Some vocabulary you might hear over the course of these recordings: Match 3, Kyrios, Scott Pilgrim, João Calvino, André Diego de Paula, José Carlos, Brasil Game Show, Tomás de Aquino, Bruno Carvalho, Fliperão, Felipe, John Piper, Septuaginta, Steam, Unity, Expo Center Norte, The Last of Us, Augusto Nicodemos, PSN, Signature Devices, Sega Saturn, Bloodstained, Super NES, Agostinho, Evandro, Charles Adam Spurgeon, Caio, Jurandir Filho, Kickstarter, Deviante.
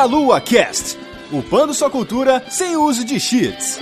Meia Lua Cast, upando sua cultura sem uso de cheats.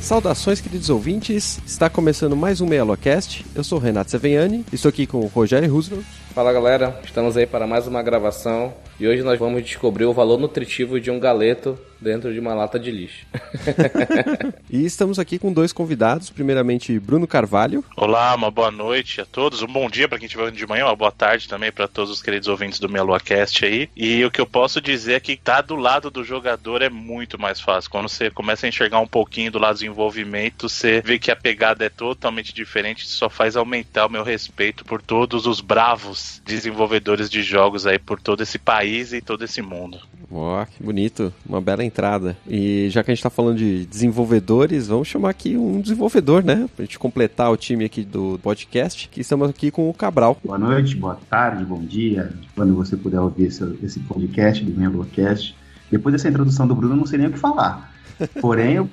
Saudações, queridos ouvintes, está começando mais um Meia Lua Cast. Eu sou o Renato Seviani, estou aqui com o Rogério Rusno. Fala galera, estamos aí para mais uma gravação e hoje nós vamos descobrir o valor nutritivo de um galeto dentro de uma lata de lixo. E estamos aqui com dois convidados, primeiramente Bruno Carvalho. Olá, uma boa noite a todos, um bom dia para quem estiver ouvindo de manhã, uma boa tarde também para todos os queridos ouvintes do Meia Lua Cast aí. E o que eu posso dizer é que estar do lado do jogador é muito mais fácil. Quando você começa a enxergar um pouquinho do lado do envolvimento, você vê que a pegada é totalmente diferente, isso só faz aumentar o meu respeito por todos os bravos desenvolvedores de jogos aí por todo esse país e todo esse mundo. Ó, que bonito, uma bela entrada. E já que a gente tá falando de desenvolvedores, vamos chamar aqui um desenvolvedor, né? Pra gente completar o time aqui do podcast, que estamos aqui com o Cabral. Boa noite, boa tarde, bom dia. Quando você puder ouvir esse podcast do Meia Lua Cast. Depois dessa introdução do Bruno, eu não sei nem o que falar. Porém, o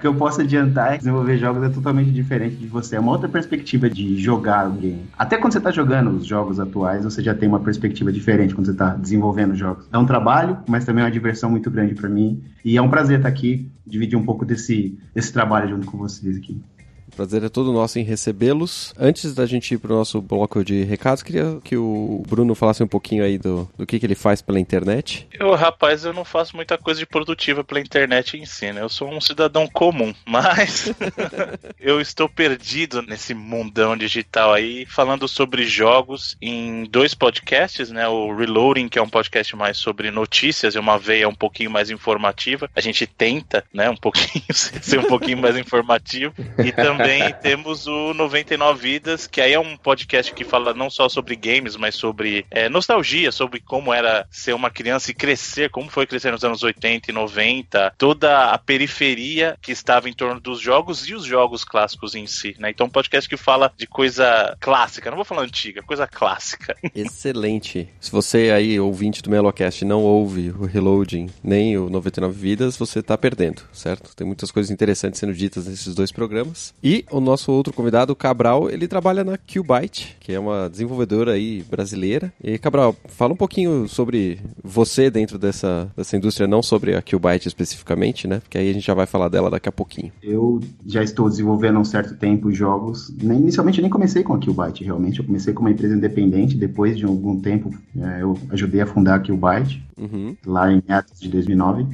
que eu posso adiantar é que desenvolver jogos é totalmente diferente de você. É uma outra perspectiva de jogar um game. Até quando você está jogando os jogos atuais, você já tem uma perspectiva diferente quando você está desenvolvendo jogos. É um trabalho, mas também é uma diversão muito grande para mim. E é um prazer estar aqui, dividir um pouco desse trabalho junto com vocês aqui. O prazer é todo nosso em recebê-los. Antes da gente ir para o nosso bloco de recados, queria que o Bruno falasse um pouquinho aí do que ele faz pela internet. Rapaz, eu não faço muita coisa de produtiva pela internet em si, né? Eu sou um cidadão comum, mas eu estou perdido nesse mundão digital aí, falando sobre jogos em dois podcasts, né? O Reloading, que é um podcast mais sobre notícias, é uma veia um pouquinho mais informativa. A gente tenta, né, um pouquinho ser um pouquinho mais informativo. E também temos o 99 Vidas, que aí é um podcast que fala não só sobre games, mas sobre nostalgia, sobre como era ser uma criança e crescer, como foi crescer nos anos 80 e 90, toda a periferia que estava em torno dos jogos e os jogos clássicos em si, né? Então um podcast que fala de coisa clássica, não vou falar antiga, coisa clássica. Excelente. Se você aí, ouvinte do Meia Lua Cast, não ouve o Reloading nem o 99 Vidas, você tá perdendo, certo? Tem muitas coisas interessantes sendo ditas nesses dois programas. E o nosso outro convidado, o Cabral, ele trabalha na QUByte, que é uma desenvolvedora aí brasileira. E, Cabral, fala um pouquinho sobre você dentro dessa indústria, não sobre a QUByte especificamente, né? Porque aí a gente já vai falar dela daqui a pouquinho. Eu já estou desenvolvendo há um certo tempo jogos. Inicialmente eu nem comecei com a QUByte, realmente. Eu comecei com uma empresa independente. Depois de algum tempo, eu ajudei a fundar a QUByte, lá em atos de 2009.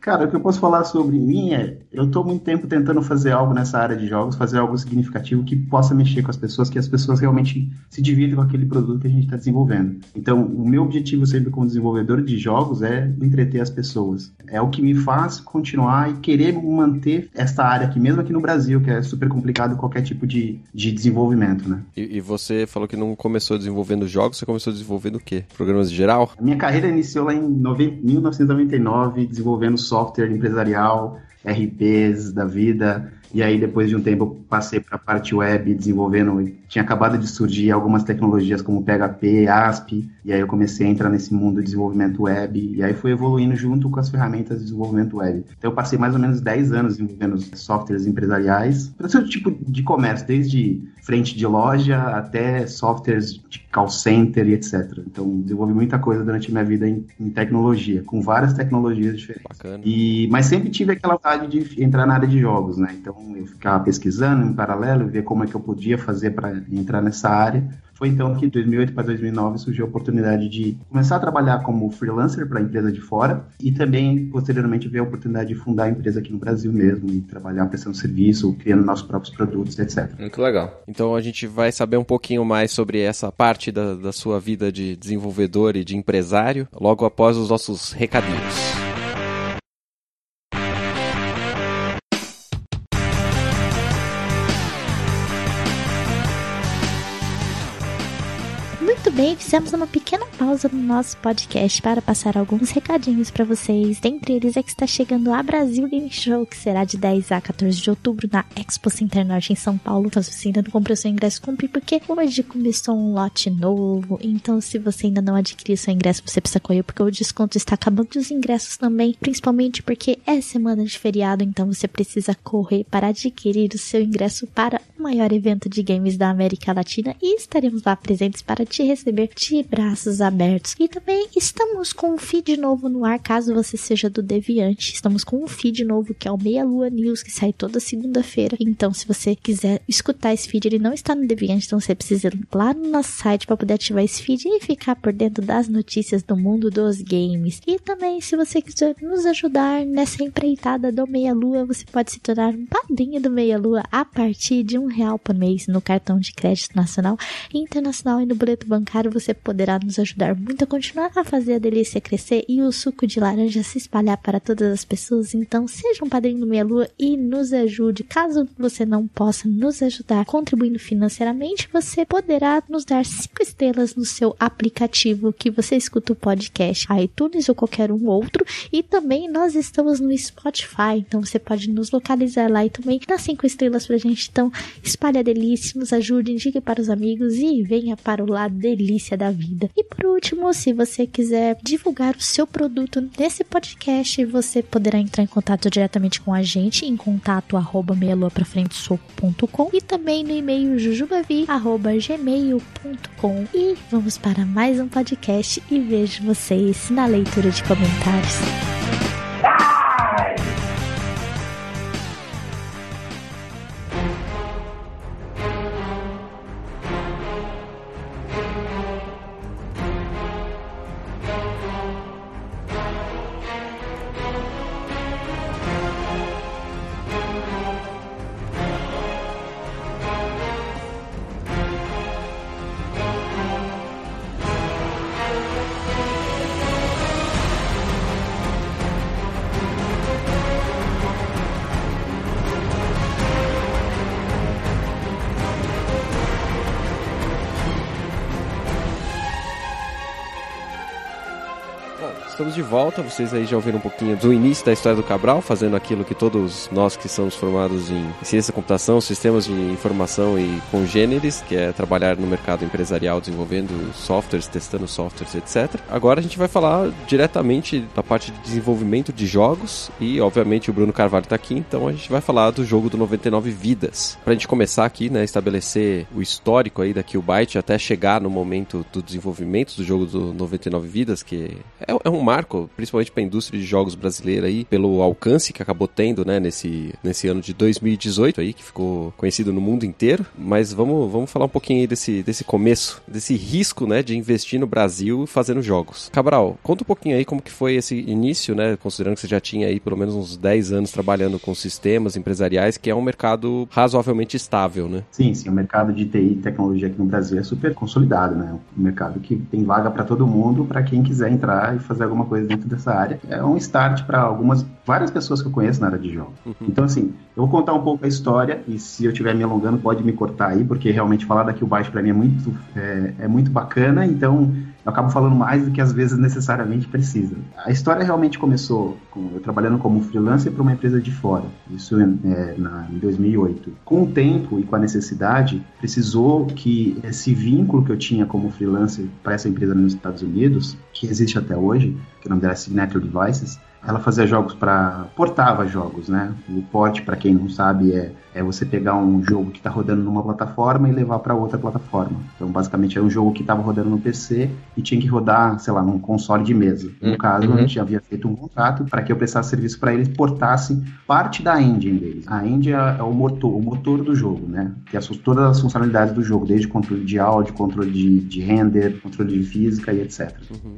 Cara, o que eu posso falar sobre mim é... Eu estou há muito tempo tentando fazer algo nessa área de jogos, fazer algo significativo que possa mexer com as pessoas, que as pessoas realmente se dividam com aquele produto que a gente está desenvolvendo. Então, o meu objetivo sempre como desenvolvedor de jogos é entreter as pessoas. É o que me faz continuar e querer manter essa área aqui, mesmo aqui no Brasil, que é super complicado qualquer tipo de desenvolvimento, né? E você falou que não começou desenvolvendo jogos, você começou desenvolvendo o quê? Programas de geral? A minha carreira iniciou lá em 1999, desenvolvendo software empresarial, RPs da vida... E aí, depois de um tempo, eu passei para a parte web, desenvolvendo... Tinha acabado de surgir algumas tecnologias como PHP, ASP... E aí eu comecei a entrar nesse mundo de desenvolvimento web... E aí foi evoluindo junto com as ferramentas de desenvolvimento web... Então eu passei mais ou menos 10 anos desenvolvendo softwares empresariais... Para todo tipo de comércio, desde frente de loja até softwares de call center e etc... Então desenvolvi muita coisa durante a minha vida em tecnologia... Com várias tecnologias diferentes... Bacana. Mas sempre tive aquela vontade de entrar na área de jogos, né... Então eu ficava pesquisando em paralelo, ver como é que eu podia fazer para entrar nessa área. Foi então que de 2008 para 2009 surgiu a oportunidade de começar a trabalhar como freelancer para a empresa de fora e também, posteriormente, veio a oportunidade de fundar a empresa aqui no Brasil mesmo e trabalhar prestando serviço, criando nossos próprios produtos, etc. Muito legal. Então a gente vai saber um pouquinho mais sobre essa parte da sua vida de desenvolvedor e de empresário logo após os nossos recadinhos. Muito Também fizemos uma pequena pausa no nosso podcast para passar alguns recadinhos para vocês. Dentre eles é que está chegando a Brasil Game Show, que será de 10 a 14 de outubro na Expo Center Norte em São Paulo. Então, se você ainda não comprou seu ingresso, compre, porque hoje começou um lote novo. Então, se você ainda não adquiriu seu ingresso, você precisa correr, porque o desconto está acabando e os ingressos também, principalmente porque é semana de feriado, então você precisa correr para adquirir o seu ingresso para o maior evento de games da América Latina, e estaremos lá presentes para te receber de braços abertos. E também estamos com um feed novo no ar, caso você seja do Deviante. Estamos com um feed novo que é o Meia Lua News, que sai toda segunda-feira. Então, se você quiser escutar esse feed, ele não está no Deviante, então você precisa ir lá no nosso site para poder ativar esse feed e ficar por dentro das notícias do mundo dos games. E também, se você quiser nos ajudar nessa empreitada do Meia Lua, você pode se tornar um padrinho do Meia Lua a partir de R$1 por mês no cartão de crédito nacional e internacional, e no boleto bancário você poderá nos ajudar muito a continuar a fazer a delícia crescer e o suco de laranja se espalhar para todas as pessoas. Então seja um padrinho do Meia Lua e nos ajude. Caso você não possa nos ajudar contribuindo financeiramente, você poderá nos dar 5 estrelas no seu aplicativo que você escuta o podcast, iTunes ou qualquer um outro, e também nós estamos no Spotify, então você pode nos localizar lá e também dar 5 estrelas pra gente. Então espalhe a delícia, nos ajude, indique para os amigos e venha para o lado delícia da vida. E por último, se você quiser divulgar o seu produto nesse podcast, você poderá entrar em contato diretamente com a gente em contato@meialuaprafrentesoco.com e também no e-mail jujubavi@gmail.com. E vamos para mais um podcast e vejo vocês na leitura de comentários. Estamos de volta, vocês aí já ouviram um pouquinho do início da história do Cabral, fazendo aquilo que todos nós que somos formados em ciência da computação, sistemas de informação e congêneres, que é trabalhar no mercado empresarial, desenvolvendo softwares, testando softwares, etc. Agora a gente vai falar diretamente da parte de desenvolvimento de jogos e, obviamente, o Bruno Carvalho está aqui, então a gente vai falar do jogo do 99 Vidas. Pra gente começar aqui, né, estabelecer o histórico aí da QUByte até chegar no momento do desenvolvimento do jogo do 99 Vidas, que é um marco, principalmente para a indústria de jogos brasileira aí, pelo alcance que acabou tendo, né, nesse ano de 2018 aí, que ficou conhecido no mundo inteiro. Mas vamos falar um pouquinho aí desse começo, desse risco, né, de investir no Brasil fazendo jogos. Cabral, conta um pouquinho aí como que foi esse início, né, considerando que você já tinha aí pelo menos uns 10 anos trabalhando com sistemas empresariais, que é um mercado razoavelmente estável, né? Sim, o mercado de TI e tecnologia aqui no Brasil é super consolidado, né, um mercado que tem vaga para todo mundo, para quem quiser entrar e fazer alguma coisa dentro dessa área. É um start para várias pessoas que eu conheço na área de jogos. Uhum. Então, assim, eu vou contar um pouco a história, e se eu estiver me alongando, pode me cortar aí, porque realmente falar da QUByte para mim é muito bacana, então eu acabo falando mais do que às vezes necessariamente precisa. A história realmente começou eu trabalhando como freelancer para uma empresa de fora, isso em 2008. Com o tempo e com a necessidade, precisou que esse vínculo que eu tinha como freelancer para essa empresa nos Estados Unidos, que existe até hoje, que o nome dela é Signature Devices, ela fazia jogos portava jogos, né? O porte, para quem não sabe, é você pegar um jogo que está rodando numa plataforma e levar para outra plataforma. Então, basicamente, era um jogo que estava rodando no PC e tinha que rodar, sei lá, num console de mesa. No caso, a gente já havia feito um contrato para que eu prestasse serviço para eles, portasse parte da engine deles. A engine é o motor do jogo, né? Que assusta todas as funcionalidades do jogo, desde controle de áudio, controle de render, controle de física e etc.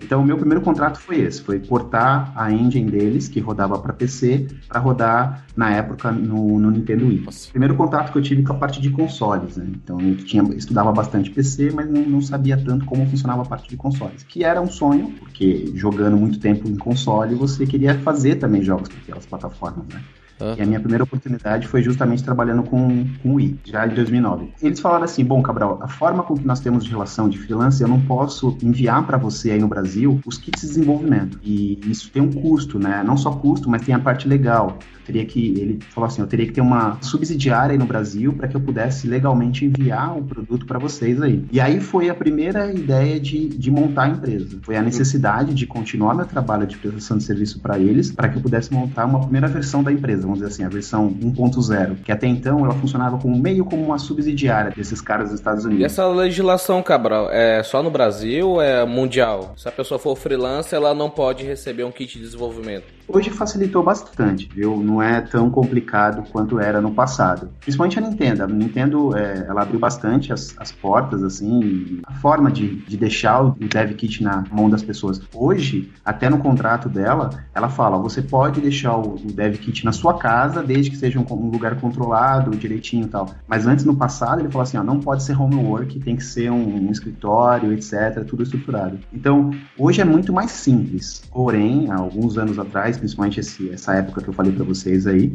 Então, o meu primeiro contrato foi esse, foi portar a engine deles, que rodava para PC, para rodar, na época, no Nintendo Wii. Primeiro contato que eu tive com a parte de consoles, né? Então, eu estudava bastante PC, mas não sabia tanto como funcionava a parte de consoles, que era um sonho, porque jogando muito tempo em console, você queria fazer também jogos para aquelas plataformas, né? Uhum. E a minha primeira oportunidade foi justamente trabalhando com o Wii, já em 2009. Eles falaram assim, bom, Cabral, a forma com que nós temos de relação de freelancer, eu não posso enviar para você aí no Brasil os kits de desenvolvimento. E isso tem um custo, né? Não só custo, mas tem a parte legal. Ele falou assim, eu teria que ter uma subsidiária aí no Brasil para que eu pudesse legalmente enviar o produto para vocês aí. E aí foi a primeira ideia de montar a empresa. Foi a necessidade de continuar meu trabalho de prestação de serviço para eles, para que eu pudesse montar uma primeira versão da empresa, vamos dizer assim, a versão 1.0, que até então ela funcionava como meio como uma subsidiária desses caras dos Estados Unidos. E essa legislação, Cabral, é só no Brasil ou é mundial? Se a pessoa for freelancer, ela não pode receber um kit de desenvolvimento? Hoje facilitou bastante, viu? Não é tão complicado quanto era no passado. Principalmente a Nintendo. A Nintendo, ela abriu bastante as portas, assim, a forma de deixar o dev kit na mão das pessoas. Hoje, até no contrato dela, ela fala, você pode deixar o dev kit na sua casa, desde que seja um lugar controlado, direitinho e tal. Mas antes, no passado, ele falou assim, ó, não pode ser homework, tem que ser um escritório, etc., tudo estruturado. Então, hoje é muito mais simples. Porém, há alguns anos atrás, principalmente essa época que eu falei pra vocês aí,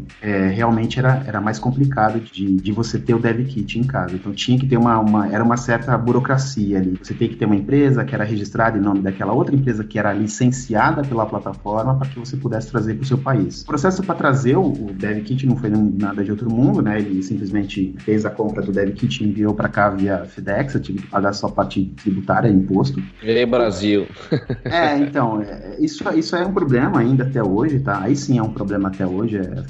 realmente era mais complicado de você ter o dev kit em casa. Então tinha que ter era uma certa burocracia ali. Você tem que ter uma empresa que era registrada em nome daquela outra empresa que era licenciada pela plataforma para que você pudesse trazer pro seu país. O processo para trazer o dev kit não foi nada de outro mundo, né? Ele simplesmente fez a compra do dev kit e enviou pra cá via FedEx. Eu tive que pagar só a parte tributária, imposto. E Brasil. Então, isso é um problema ainda até hoje, tá? Aí sim é um problema até hoje, é a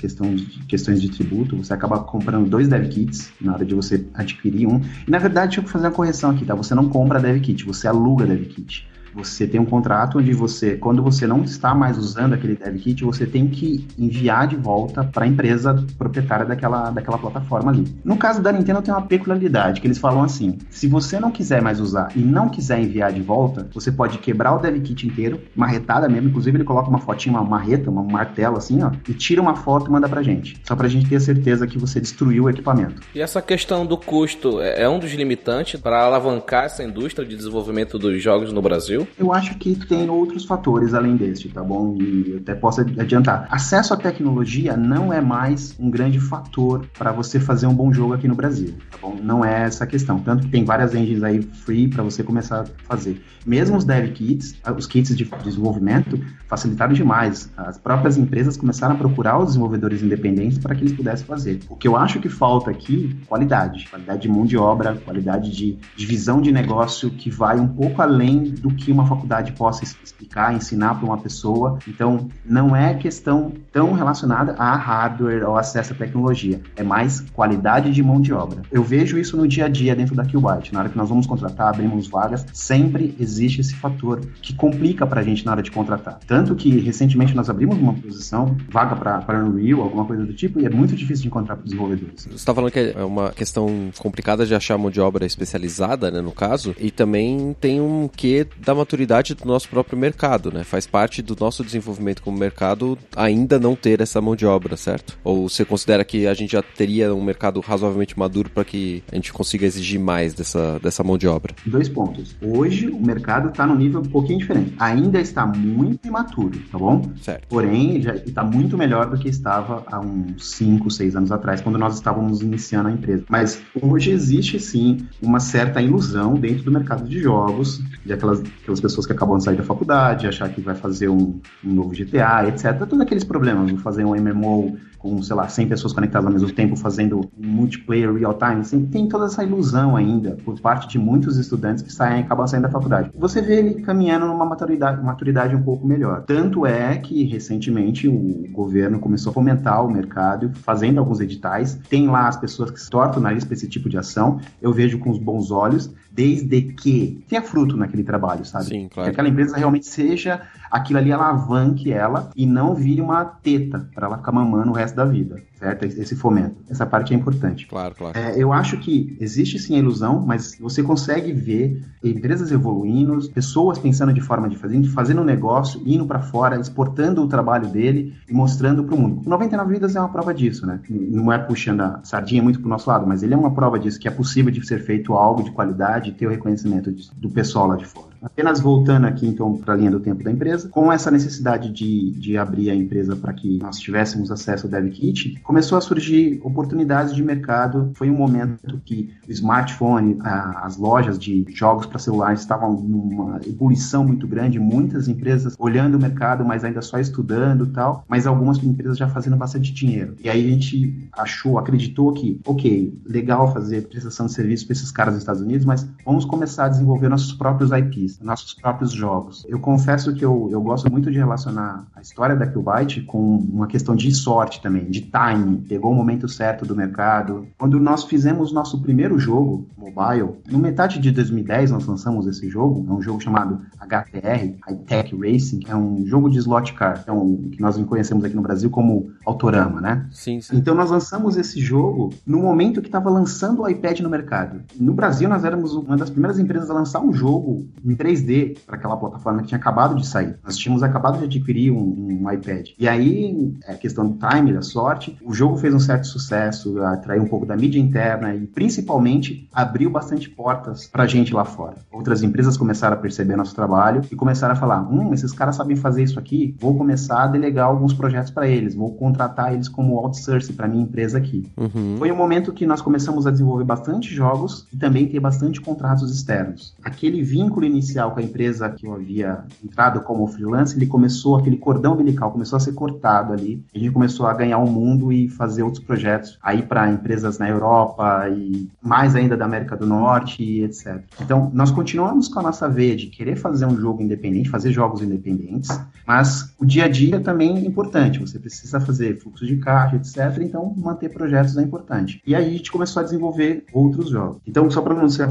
questões de tributo. Você acaba comprando 2 dev kits na hora de você adquirir um. E na verdade, deixa eu fazer uma correção aqui, tá? Você não compra dev kit, você aluga dev kit. Você tem um contrato onde você, quando você não está mais usando aquele dev kit, você tem que enviar de volta para a empresa proprietária daquela plataforma ali. No caso da Nintendo tem uma peculiaridade, que eles falam assim, se você não quiser mais usar e não quiser enviar de volta, você pode quebrar o dev kit inteiro, marretada mesmo, inclusive ele coloca uma fotinha, uma marreta, um martelo assim, ó, e tira uma foto e manda pra gente. Só pra gente ter certeza que você destruiu o equipamento. E essa questão do custo é um dos limitantes para alavancar essa indústria de desenvolvimento dos jogos no Brasil? Eu acho que tem outros fatores além deste, tá bom? E eu até posso adiantar. Acesso à tecnologia não é mais um grande fator para você fazer um bom jogo aqui no Brasil, tá bom? Não é essa a questão. Tanto que tem várias engines aí free para você começar a fazer. Mesmo os dev kits, os kits de desenvolvimento, facilitaram demais. As próprias empresas começaram a procurar os desenvolvedores independentes para que eles pudessem fazer. O que eu acho que falta aqui, qualidade. Qualidade de mão de obra, qualidade de visão de negócio que vai um pouco além do que uma faculdade possa explicar, ensinar para uma pessoa. Então, não é questão tão relacionada a hardware ou acesso à tecnologia. É mais qualidade de mão de obra. Eu vejo isso no dia a dia dentro da QUByte. Na hora que nós vamos contratar, abrimos vagas, sempre existe esse fator que complica para a gente na hora de contratar. Tanto que, recentemente, nós abrimos uma posição, vaga para Unreal, alguma coisa do tipo, e é muito difícil de encontrar para desenvolvedores. Você está falando que é uma questão complicada de achar mão de obra especializada, né, no caso, e também tem um quê da maturidade do nosso próprio mercado, né? Faz parte do nosso desenvolvimento como mercado ainda não ter essa mão de obra, certo? Ou você considera que a gente já teria um mercado razoavelmente maduro para que a gente consiga exigir mais dessa mão de obra? 2 pontos. Hoje o mercado está num nível um pouquinho diferente. Ainda está muito imaturo, tá bom? Certo. Porém, já está muito melhor do que estava há uns 5-6 anos atrás, quando nós estávamos iniciando a empresa. Mas hoje existe, sim, uma certa ilusão dentro do mercado de jogos, de aquelas pessoas que acabam de sair da faculdade, achar que vai fazer um novo GTA, etc. Todos aqueles problemas, fazer um MMO com, sei lá, 100 pessoas conectadas ao mesmo tempo, fazendo multiplayer real-time, assim, tem toda essa ilusão ainda por parte de muitos estudantes que acabam saindo da faculdade. Você vê ele caminhando numa maturidade um pouco melhor. Tanto é que, recentemente, o governo começou a fomentar o mercado, fazendo alguns editais. Tem lá as pessoas que se tornam na lista para esse tipo de ação. Eu vejo com os bons olhos, desde que tenha fruto naquele trabalho, sabe? Sim, claro. Que aquela empresa realmente seja aquilo ali, alavanque ela e não vire uma teta para ela ficar mamando o resto da vida. certo? Esse fomento. Essa parte é importante. Claro, claro. Eu acho que existe sim a ilusão, mas você consegue ver empresas evoluindo, pessoas pensando de forma de fazer, fazendo um negócio, indo para fora, exportando o trabalho dele e mostrando para o mundo. 99 Vidas é uma prova disso, né? Não é puxando a sardinha muito pro nosso lado, mas ele é uma prova disso, que é possível de ser feito algo de qualidade e ter o reconhecimento do pessoal lá de fora. Apenas voltando aqui, então, para a linha do tempo da empresa, com essa necessidade de abrir a empresa para que nós tivéssemos acesso ao DevKit, começou a surgir oportunidades de mercado. Foi um momento que o smartphone, as lojas de jogos para celulares estavam numa ebulição muito grande, muitas empresas olhando o mercado, mas ainda só estudando e tal, mas algumas empresas já fazendo bastante dinheiro. E aí a gente acreditou que, ok, legal fazer prestação de serviço para esses caras nos Estados Unidos, mas vamos começar a desenvolver nossos próprios IPs, nossos próprios jogos. Eu confesso que eu gosto muito de relacionar a história da QUByte com uma questão de sorte também, de timing. Pegou o momento certo do mercado. Quando nós fizemos nosso primeiro jogo mobile, no metade de 2010 nós lançamos esse jogo, é um jogo chamado HTR, High Tech Racing, é um jogo de slot car, então, que nós conhecemos aqui no Brasil como Autorama, né? Sim, sim. Então nós lançamos esse jogo no momento que estava lançando o iPad no mercado. No Brasil nós éramos uma das primeiras empresas a lançar um jogo em 3D para aquela plataforma que tinha acabado de sair. Nós tínhamos acabado de adquirir um iPad. E aí, a questão do time, da sorte, o jogo fez um certo sucesso, atraiu um pouco da mídia interna e, principalmente, abriu bastante portas pra gente lá fora. Outras empresas começaram a perceber nosso trabalho e começaram a falar, esses caras sabem fazer isso aqui, vou começar a delegar alguns projetos para eles, vou contratar eles como outsourcing pra minha empresa aqui. Uhum. Foi um momento que nós começamos a desenvolver bastante jogos e também ter bastante contratos externos. Aquele vínculo inicial com a empresa que eu havia entrado como freelancer, ele começou, aquele cordão umbilical começou a ser cortado ali, a gente começou a ganhar o mundo e fazer outros projetos aí para empresas na Europa e mais ainda da América do Norte e etc. Então, nós continuamos com a nossa veia de querer fazer um jogo independente, fazer jogos independentes, mas o dia a dia também é importante, você precisa fazer fluxo de caixa, etc. Então, manter projetos é importante. E aí a gente começou a desenvolver outros jogos. Então, só para não se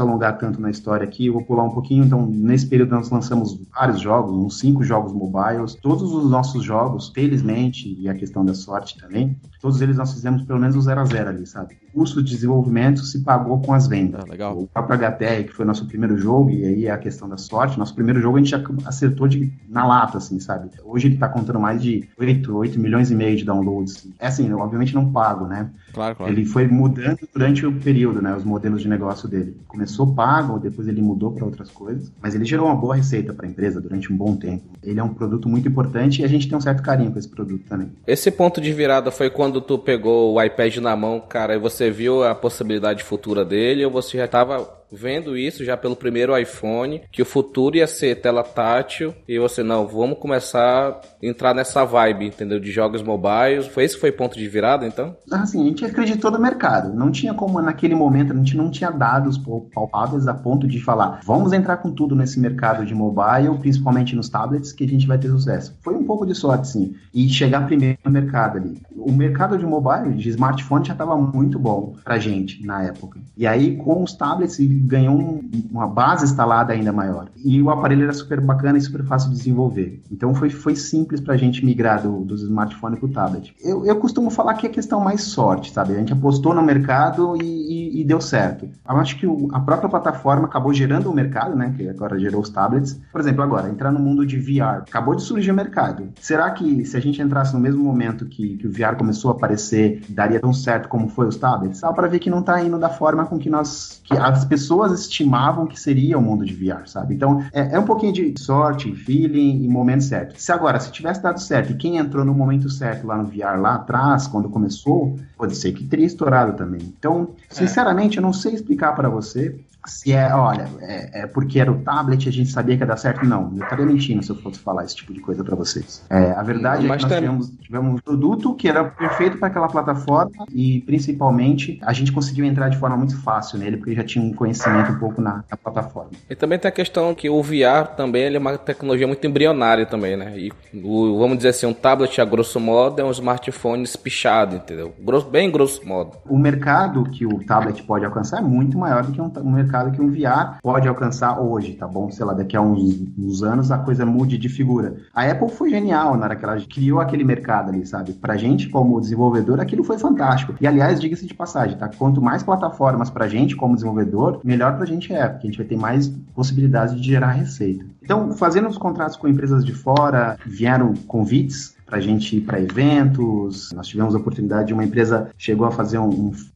alongar tanto na história aqui, eu vou pular um pouquinho. Então, nesse período nós lançamos vários jogos, uns 5 jogos mobiles. Todos os nossos jogos, felizmente, e a questão da sorte também, todos eles nós fizemos pelo menos um 0-0 ali, sabe? O custo de desenvolvimento se pagou com as vendas. Ah, legal. O próprio HTR, que foi nosso primeiro jogo, e aí é a questão da sorte, nosso primeiro jogo a gente já acertou na lata, assim, sabe? Hoje ele tá contando mais de 8,5 milhões de downloads. É assim, obviamente não pago, né? Claro, claro. Ele foi mudando durante o período, né? Os modelos de negócio dele. Começou pago, depois ele mudou para outras coisas, mas ele gerou uma boa receita para a empresa durante um bom tempo. Ele é um produto muito importante e a gente tem um certo carinho com esse produto também. Esse ponto de virada foi quando tu pegou o iPad na mão, cara, e você viu a possibilidade futura dele, ou você já estava vendo isso já pelo primeiro iPhone, que o futuro ia ser tela tátil, e você, não, vamos começar a entrar nessa vibe, entendeu, de jogos mobiles? Foi esse que foi ponto de virada, então? Assim, a gente acreditou no mercado, não tinha como naquele momento, a gente não tinha dados palpáveis a ponto de falar, vamos entrar com tudo nesse mercado de mobile, principalmente nos tablets, que a gente vai ter sucesso. Foi um pouco de sorte, sim, e chegar primeiro no mercado ali. O mercado de mobile, de smartphone, já estava muito bom pra gente, na época. E aí, com os tablets, ganhou uma base instalada ainda maior. E o aparelho era super bacana e super fácil de desenvolver. Então foi simples pra gente migrar dos smartphones pro tablet. Eu costumo falar que é questão mais sorte, sabe? A gente apostou no mercado e deu certo. Eu acho que a própria plataforma acabou gerando o mercado, né? Que agora gerou os tablets. Por exemplo, agora, entrar no mundo de VR. Acabou de surgir o mercado. Será que se a gente entrasse no mesmo momento que o VR começou a aparecer, daria tão certo como foi os tablets? Só pra ver que não tá indo da forma com que as pessoas estimavam que seria o mundo de VR, sabe? Então, é um pouquinho de sorte, feeling e momento certo. Se agora, se tivesse dado certo, e quem entrou no momento certo lá no VR, lá atrás, quando começou, pode ser que teria estourado também. Então, sinceramente, eu não sei explicar pra você se é porque era o tablet, a gente sabia que ia dar certo. Não, eu estaria mentindo se eu fosse falar esse tipo de coisa pra vocês. A verdade é que nós tivemos um produto que era perfeito pra aquela plataforma e, principalmente, a gente conseguiu entrar de forma muito fácil nele, porque já tinha um conhecimento conhecimento um pouco na plataforma. E também tem a questão que o VR também ele é uma tecnologia muito embrionária também, né? E vamos dizer assim, um tablet a grosso modo é um smartphone espichado, entendeu? Bem grosso modo. O mercado que o tablet pode alcançar é muito maior do que um mercado que um VR pode alcançar hoje, tá bom? Sei lá, daqui a uns anos a coisa mude de figura. A Apple foi genial na hora que ela criou aquele mercado ali, sabe? Pra gente, como desenvolvedor, aquilo foi fantástico. E, aliás, diga-se de passagem, tá? Quanto mais plataformas pra gente, como desenvolvedor, melhor pra gente é, porque a gente vai ter mais possibilidades de gerar receita. Então, fazendo os contratos com empresas de fora, vieram convites pra gente ir para eventos, nós tivemos a oportunidade de uma empresa chegou a fazer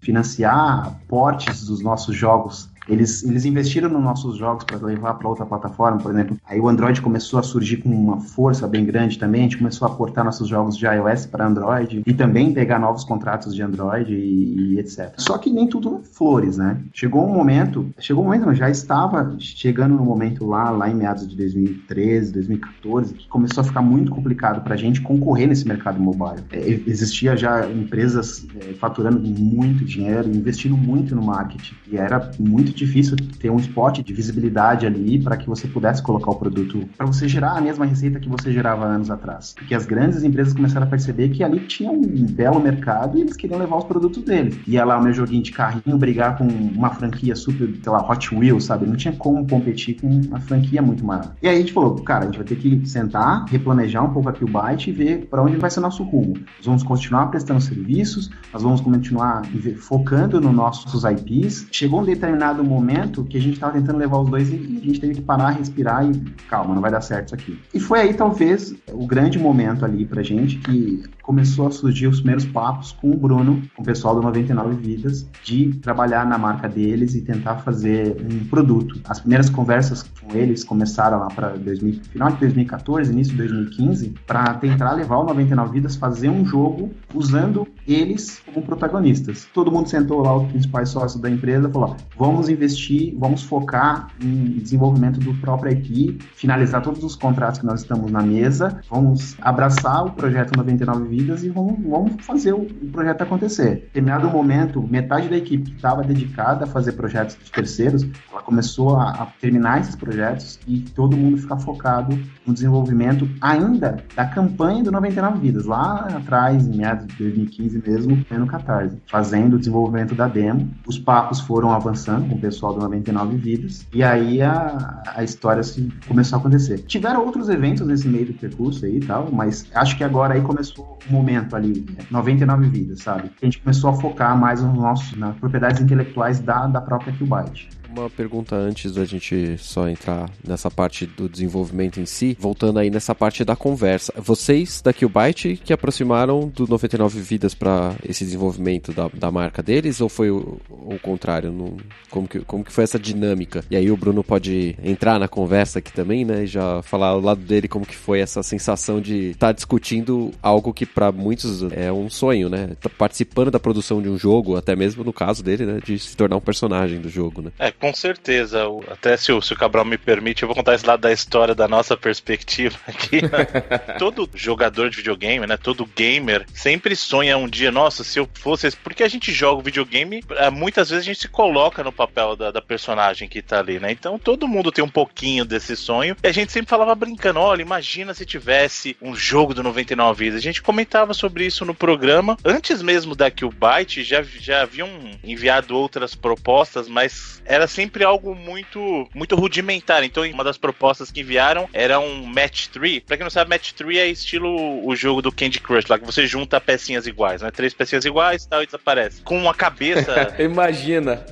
financiar portes dos nossos jogos. Eles investiram nos nossos jogos para levar para outra plataforma, por exemplo. Aí o Android começou a surgir com uma força bem grande também. A gente começou a portar nossos jogos de iOS para Android e também pegar novos contratos de Android e etc. Só que nem tudo flores, né? Chegou um momento, já estava chegando no momento lá em meados de 2013, 2014, que começou a ficar muito complicado para a gente concorrer nesse mercado mobile. Existia já empresas faturando muito dinheiro, investindo muito no marketing e era muito difícil ter um spot de visibilidade ali para que você pudesse colocar o produto para você gerar a mesma receita que você gerava anos atrás. Porque as grandes empresas começaram a perceber que ali tinha um belo mercado e eles queriam levar os produtos deles. Ia lá o meu joguinho de carrinho brigar com uma franquia super, sei lá, Hot Wheels, sabe? Não tinha como competir com uma franquia muito maior. E aí a gente falou, cara, a gente vai ter que sentar, replanejar um pouco aqui o QUByte e ver para onde vai ser o nosso rumo. Nós vamos continuar prestando serviços, nós vamos continuar focando nos nossos IPs. Chegou um determinado momento que a gente estava tentando levar os dois e a gente teve que parar, respirar e calma, não vai dar certo isso aqui. E foi aí talvez o grande momento ali pra gente que começou a surgir os primeiros papos com o Bruno, com o pessoal do 99 Vidas, de trabalhar na marca deles e tentar fazer um produto. As primeiras conversas com eles começaram lá para final de 2014, início de 2015, para tentar levar o 99 Vidas, fazer um jogo usando eles como protagonistas. Todo mundo sentou lá, os principais sócios da empresa, falou, vamos investir, vamos focar em desenvolvimento do próprio IP, finalizar todos os contratos que nós estamos na mesa, vamos abraçar o projeto 99 Vidas e vamos fazer o projeto acontecer. Em determinado momento, metade da equipe que estava dedicada a fazer projetos de terceiros, ela começou a terminar esses projetos e todo mundo ficar focado no desenvolvimento ainda da campanha do 99 Vidas, lá atrás, em meados de 2015 mesmo, no Catarse, fazendo o desenvolvimento da demo. Os papos foram avançando com o pessoal do 99 Vidas e aí a história começou a acontecer. Tiveram outros eventos nesse meio do percurso aí e tal, mas acho que agora aí começou o momento ali, né? 99 Vidas, sabe? A gente começou a focar mais nas propriedades intelectuais da própria QUByte. Uma pergunta antes da gente só entrar nessa parte do desenvolvimento em si, voltando aí nessa parte da conversa. Vocês da QUByte que aproximaram do 99 Vidas para esse desenvolvimento da marca deles, ou foi o contrário? Como que foi essa dinâmica? E aí o Bruno pode entrar na conversa aqui também, né, e já falar ao lado dele como que foi essa sensação de estar discutindo algo que para muitos é um sonho, né? Tá participando da produção de um jogo, até mesmo no caso dele, né, de se tornar um personagem do jogo, né? É, com certeza. Até se o Cabral me permite, eu vou contar esse lado da história da nossa perspectiva aqui. Todo jogador de videogame, né? Todo gamer sempre sonha um dia, nossa, se eu fosse... Porque a gente joga o videogame, muitas vezes a gente se coloca no papel da personagem que tá ali, né? Então todo mundo tem um pouquinho desse sonho. E a gente sempre falava brincando, olha, imagina se tivesse um jogo do 99 Vidas. A gente comentava sobre isso no programa. Antes mesmo da QUByte, já haviam enviado outras propostas, mas era sempre algo muito, muito rudimentar. Então, uma das propostas que enviaram era um Match 3. Pra quem não sabe, Match 3 é estilo o jogo do Candy Crush, lá que você junta pecinhas iguais, né? 3 pecinhas iguais, tal, e desaparece. Com uma cabeça... Imagina!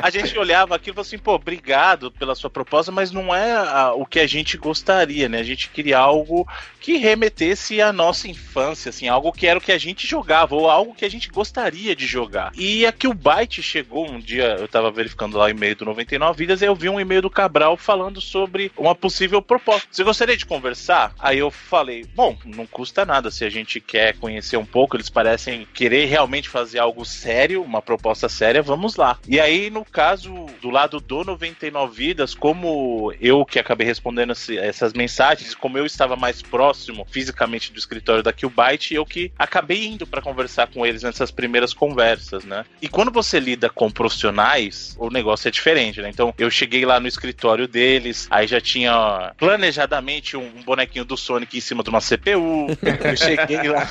A gente olhava aquilo e falou assim, pô, obrigado pela sua proposta, mas não é o que a gente gostaria, né? A gente queria algo que remetesse à nossa infância, assim, algo que era o que a gente jogava, ou algo que a gente gostaria de jogar. E a QUByte chegou um dia, eu tava verificando lá o e-mail do 99 Vidas, e eu vi um e-mail do Cabral falando sobre uma possível proposta. Você gostaria de conversar? Aí eu falei, bom, não custa nada, se a gente quer conhecer um pouco, eles parecem querer realmente fazer algo sério, uma proposta séria, vamos lá. E aí, no caso, do lado do 99 Vidas, como eu que acabei respondendo essas mensagens, como eu estava mais próximo fisicamente do escritório da QUByte, eu que acabei indo pra conversar com eles nessas primeiras conversas, né? E quando você lida com profissionais, mês. O negócio é diferente, né? Então, eu cheguei lá no escritório deles, aí já tinha planejadamente um bonequinho do Sonic em cima de uma CPU. Eu cheguei lá.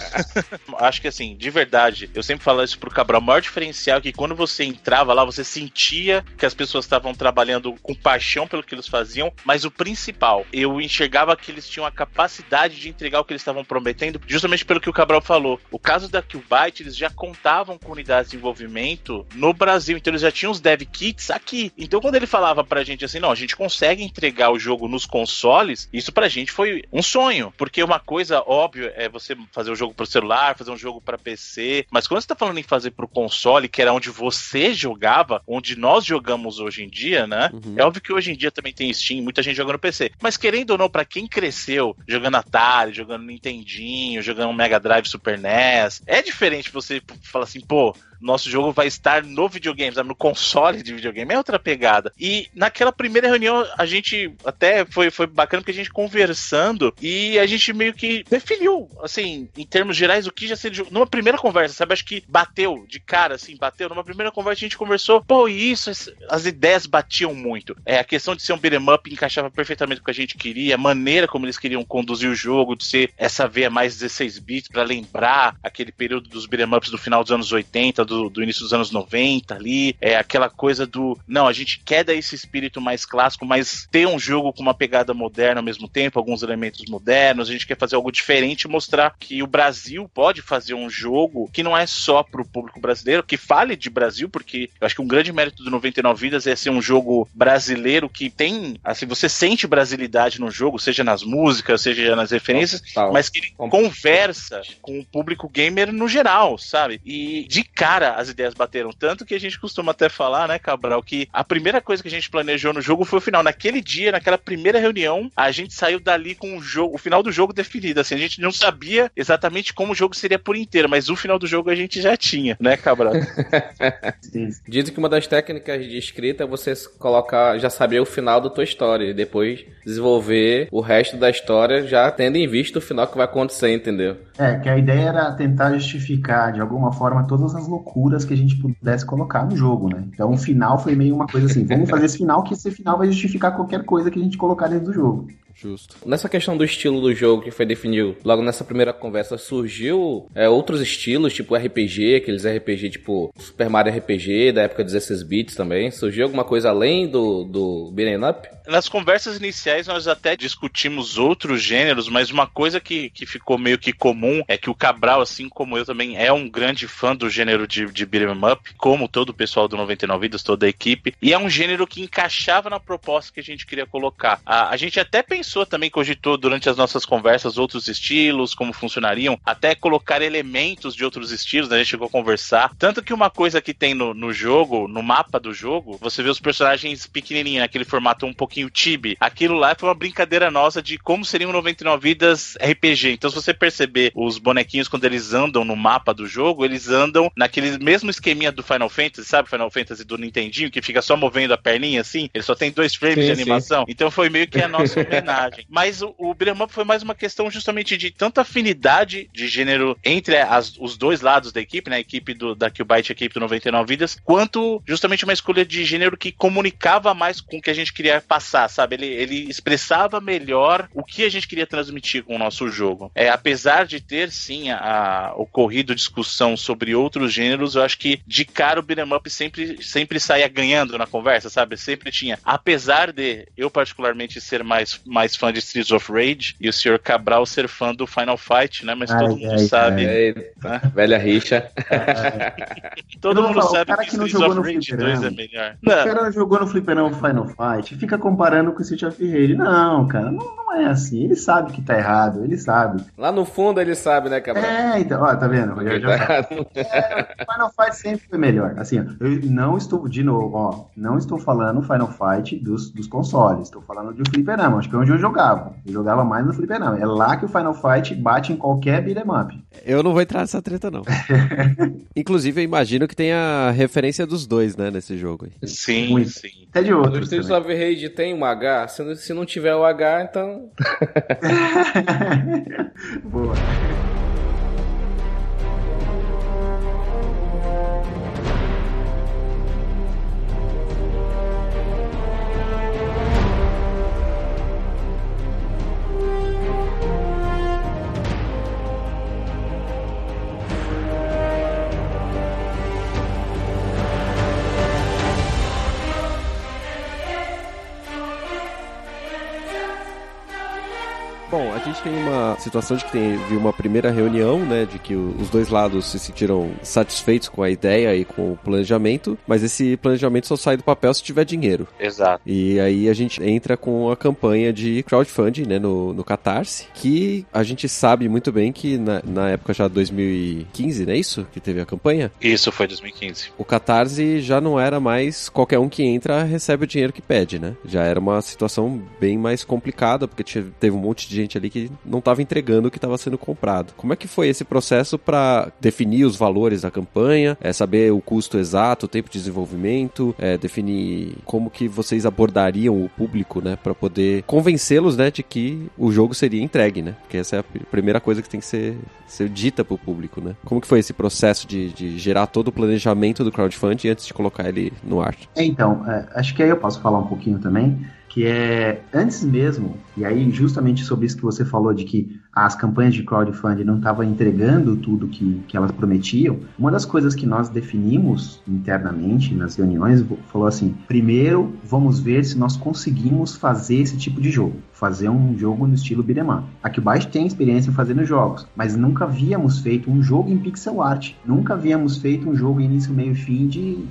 Acho que assim, de verdade, eu sempre falo isso pro Cabral, o maior diferencial é que quando você entrava lá, você sentia que as pessoas estavam trabalhando com paixão pelo que eles faziam, mas o principal, eu enxergava que eles tinham a capacidade de entregar o que eles estavam prometendo, justamente pelo que o Cabral falou. O caso da QUByte, eles já contavam com unidades de desenvolvimento no Brasil, então eles já tinham os dev kits aqui. Então quando ele falava pra gente assim, não, a gente consegue entregar o jogo nos consoles, isso pra gente foi um sonho, porque uma coisa óbvia é você fazer um jogo pro celular, fazer um jogo pra PC, mas quando você tá falando em fazer pro console, que era onde você jogava, onde nós jogamos hoje em dia, né? Uhum. É óbvio que hoje em dia também tem Steam, muita gente joga no PC, mas querendo ou não, pra quem cresceu jogando Atari, jogando Nintendinho, jogando Mega Drive, Super NES, é diferente você falar assim, pô, nosso jogo vai estar no videogame, no console de videogame, é outra pegada. E naquela primeira reunião, a gente até foi bacana, porque a gente conversando e a gente meio que definiu, assim, em termos gerais, o que já seria, numa primeira conversa, sabe? Acho que bateu de cara, assim, bateu. Numa primeira conversa, a gente conversou, pô, e isso, as ideias batiam muito. É, a questão de ser um beat'em up encaixava perfeitamente com o que a gente queria, a maneira como eles queriam conduzir o jogo, de ser essa veia mais 16 bits, pra lembrar aquele período dos beat'em ups do final dos anos 80, do início dos anos 90 ali, é aquela coisa do, não, a gente quer dar esse espírito mais clássico, mas ter um jogo com uma pegada moderna ao mesmo tempo, alguns elementos modernos, a gente quer fazer algo diferente e mostrar que o Brasil pode fazer um jogo que não é só pro público brasileiro, que fale de Brasil, porque eu acho que um grande mérito do 99 Vidas é ser um jogo brasileiro que tem, assim, você sente brasilidade no jogo, seja nas músicas, seja nas referências, mas que ele conversa com o público gamer no geral, sabe? E de cara, as ideias bateram tanto que a gente costuma até falar, né, Cabral, que a primeira coisa que a gente planejou no jogo foi o final. Naquele dia, naquela primeira reunião, a gente saiu dali com o final do jogo definido, assim, a gente não sabia exatamente como o jogo seria por inteiro, mas o final do jogo a gente já tinha, né, Cabral? Dizem que uma das técnicas de escrita é você colocar, já saber o final da tua história e depois desenvolver o resto da história já tendo em vista o final que vai acontecer, entendeu? É, que a ideia era tentar justificar de alguma forma todas as loucuras que a gente pudesse colocar no jogo, né? Então o final foi meio uma coisa assim, vamos fazer esse final, que esse final vai justificar qualquer coisa que a gente colocar dentro do jogo. Justo. Nessa questão do estilo do jogo que foi definido logo nessa primeira conversa, surgiu outros estilos, tipo RPG, aqueles RPG tipo Super Mario RPG, da época 16 bits também. Surgiu alguma coisa além do beat'em up? Nas conversas iniciais nós até discutimos outros gêneros, mas uma coisa que ficou meio que comum é que o Cabral, assim como eu também, é um grande fã do gênero de beat'em up, como todo o pessoal do 99 Vidas, toda a equipe, e é um gênero que encaixava na proposta que a gente queria colocar. A gente até pensou também, cogitou durante as nossas conversas outros estilos, como funcionariam, até colocar elementos de outros estilos, né? A gente chegou a conversar. Tanto que uma coisa que tem no jogo, no mapa do jogo, você vê os personagens pequenininhos, aquele formato um pouquinho chibi. Aquilo lá foi uma brincadeira nossa de como seria um 99 Vidas RPG. Então, se você perceber, os bonequinhos, quando eles andam no mapa do jogo, eles andam naquele mesmo esqueminha do Final Fantasy, sabe? Final Fantasy do Nintendinho, que fica só movendo a perninha, assim. Ele só tem 2 frames de animação. Sim. Então, foi meio que a nossa homenagem. Mas o beat'em up foi mais uma questão justamente de tanta afinidade de gênero entre os dois lados da equipe, né? A equipe da QUByte e a equipe do 99 Vidas, quanto justamente uma escolha de gênero que comunicava mais com o que a gente queria passar, sabe? Ele expressava melhor o que a gente queria transmitir com o nosso jogo. Apesar de ter, sim, ocorrido discussão sobre outros gêneros, eu acho que de cara o beat'em up sempre saía ganhando na conversa, sabe? Sempre tinha. Apesar de eu particularmente ser mais fã de Streets of Rage e o senhor Cabral ser fã do Final Fight, né? Mas todo mundo sabe. Velha rixa. Todo mundo sabe que Streets of Rage 2 é melhor. O cara não jogou no Fliperão Final Fight e fica comparando com o Streets of Rage. Não, cara, não é assim. Ele sabe que tá errado, ele sabe. Lá no fundo ele sabe, né, Cabral? Então, ó, tá vendo? O Final Fight sempre foi melhor. Assim, eu não estou, de novo, ó, não estou falando Final Fight dos consoles, estou falando de um Fliperão, acho que é onde eu jogava. Eu jogava mais no Fliperão. É lá que o Final Fight bate em qualquer beat'em up. Eu não vou entrar nessa treta, não. Inclusive, eu imagino que tenha referência dos dois, né, nesse jogo. Sim, muito. Sim. Até de outro. O Streets of Rage tem um H? Se não tiver o H, então... Boa. aqui a gente tem uma situação de que teve uma primeira reunião, né, de que os dois lados se sentiram satisfeitos com a ideia e com o planejamento, mas esse planejamento só sai do papel se tiver dinheiro. Exato. E aí a gente entra com a campanha de crowdfunding, né, no Catarse, que a gente sabe muito bem que na época já 2015, não é isso? Que teve a campanha? Isso, foi 2015. O Catarse já não era mais qualquer um que entra recebe o dinheiro que pede, né? Já era uma situação bem mais complicada, porque teve um monte de gente ali que não estava entregando o que estava sendo comprado. Como é que foi esse processo para definir os valores da campanha, saber o custo exato, o tempo de desenvolvimento, definir como que vocês abordariam o público, né, para poder convencê-los, né, de que o jogo seria entregue, né? Porque essa é a primeira coisa que tem que ser dita pro público, né? Como que foi esse processo de gerar todo o planejamento do crowdfunding antes de colocar ele no ar? Então, acho que aí eu posso falar um pouquinho também, que é antes mesmo, e aí justamente sobre isso que você falou de que as campanhas de crowdfunding não estavam entregando tudo que elas prometiam, uma das coisas que nós definimos internamente nas reuniões, falou assim, primeiro vamos ver se nós conseguimos fazer esse tipo de jogo, fazer um jogo no estilo beat'em up. A QUByte tem experiência em fazendo jogos, mas nunca havíamos feito um jogo em pixel art, nunca havíamos feito um jogo início, meio e fim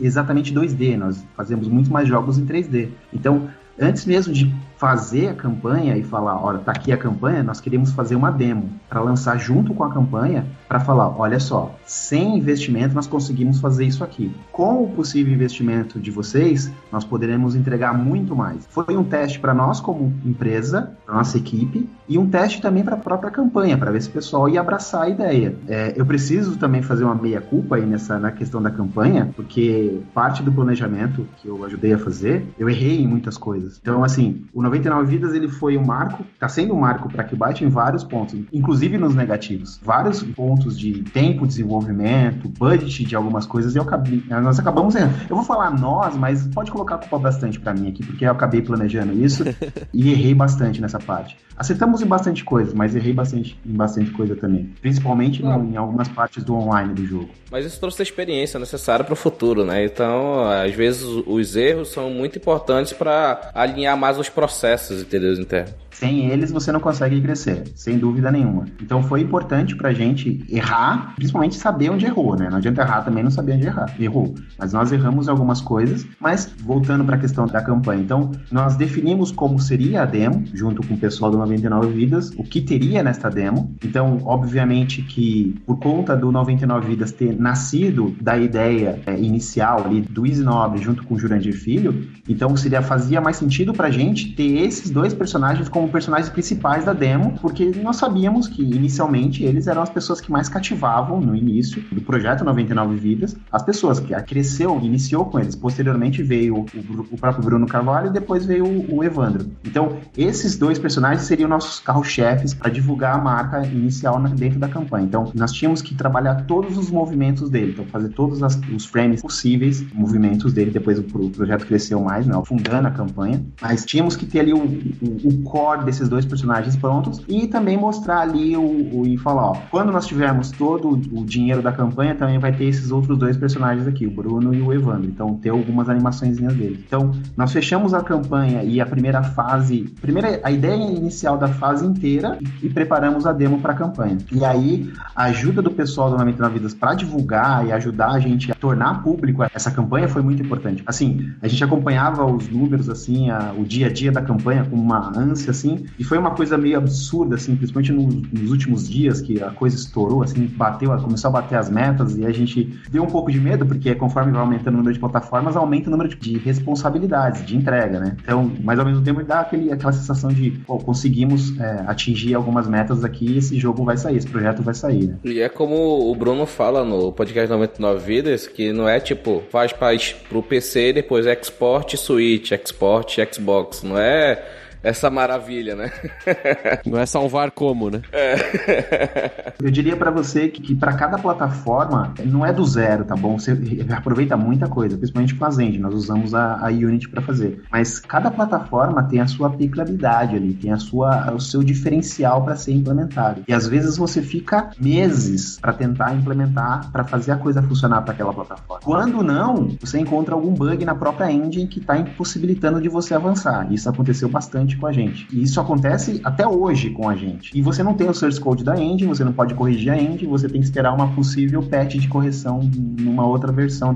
exatamente 2D, nós fazemos muito mais jogos em 3D, então antes mesmo de fazer a campanha e falar, olha, tá aqui a campanha, nós queríamos fazer uma demo para lançar junto com a campanha, para falar, olha só, sem investimento nós conseguimos fazer isso aqui. Com o possível investimento de vocês, nós poderemos entregar muito mais. Foi um teste para nós como empresa, para nossa equipe, e um teste também para a própria campanha, para ver se o pessoal ia abraçar a ideia. Eu preciso também fazer uma meia-culpa aí na questão da campanha, porque parte do planejamento que eu ajudei a fazer, eu errei em muitas coisas. Então, assim, o 99 Vidas, ele foi um marco, tá sendo um marco para QUByte em vários pontos, inclusive nos negativos. Vários pontos de tempo, desenvolvimento, budget de algumas coisas, nós acabamos errando. Eu vou falar nós, mas pode colocar a culpa bastante para mim aqui, porque eu acabei planejando isso e errei bastante nessa parte. Acertamos em bastante coisa, mas errei em bastante coisa também. Principalmente em algumas partes do online do jogo. Mas isso trouxe a experiência necessária para o futuro, né? Então, às vezes, os erros são muito importantes para alinhar mais os processos, entendeu? Sem eles você não consegue crescer, sem dúvida nenhuma. Então foi importante pra gente errar, principalmente saber onde errou, né? Não adianta errar também não saber onde errou. Mas nós erramos algumas coisas, mas voltando pra questão da campanha. Então nós definimos como seria a demo, junto com o pessoal do 99 Vidas, o que teria nesta demo. Então, obviamente que por conta do 99 Vidas ter nascido da ideia inicial ali do Isnobre junto com o Jurandir Filho, então fazia mais sentido pra gente ter esses dois personagens como personagens principais da demo, porque nós sabíamos que inicialmente eles eram as pessoas que mais cativavam no início do projeto 99 Vidas, as pessoas que iniciou com eles, posteriormente veio o próprio Bruno Carvalho e depois veio o Evandro. Então esses dois personagens seriam nossos carro-chefes para divulgar a marca inicial dentro da campanha. Então nós tínhamos que trabalhar todos os movimentos dele, então fazer todos os frames possíveis, movimentos dele, depois o projeto cresceu mais, né, fundando a campanha, mas tínhamos que ter ali o core desses dois personagens prontos e também mostrar ali e falar, ó, quando nós tivermos todo o dinheiro da campanha, também vai ter esses outros dois personagens aqui, o Bruno e o Evandro, então ter algumas animaçõezinhas dele. Então, nós fechamos a campanha e a primeira fase, a ideia inicial da fase inteira e preparamos a demo para a campanha. E aí, a ajuda do pessoal do 99 Vidas para divulgar e ajudar a gente a tornar público essa campanha foi muito importante. Assim, a gente acompanhava os números, assim, o dia a dia da campanha com uma ânsia, assim, e foi uma coisa meio absurda, assim, principalmente nos últimos dias que a coisa estourou, assim, começou a bater as metas e a gente deu um pouco de medo, porque conforme vai aumentando o número de plataformas, aumenta o número de responsabilidades, de entrega, né? Então, mas ao mesmo tempo dá aquela sensação de, pô, conseguimos atingir algumas metas aqui, esse jogo vai sair, esse projeto vai sair, né? E é como o Bruno fala no podcast 99 Vidas, que não é tipo, faz pro PC, depois export, Switch, export, Xbox, não é essa maravilha, né? Não é salvar como, né? É. Eu diria pra você que pra cada plataforma não é do zero, tá bom? Você aproveita muita coisa, principalmente com a Zend, nós usamos a Unity pra fazer. Mas cada plataforma tem a sua peculiaridade ali, tem o seu diferencial pra ser implementado. E às vezes você fica meses pra tentar implementar, pra fazer a coisa funcionar pra aquela plataforma. Quando não, você encontra algum bug na própria engine que tá impossibilitando de você avançar. Isso aconteceu bastante diretamente com a gente. E isso acontece até hoje com a gente. E você não tem o source code da engine, você não pode corrigir a engine, você tem que esperar uma possível patch de correção numa outra versão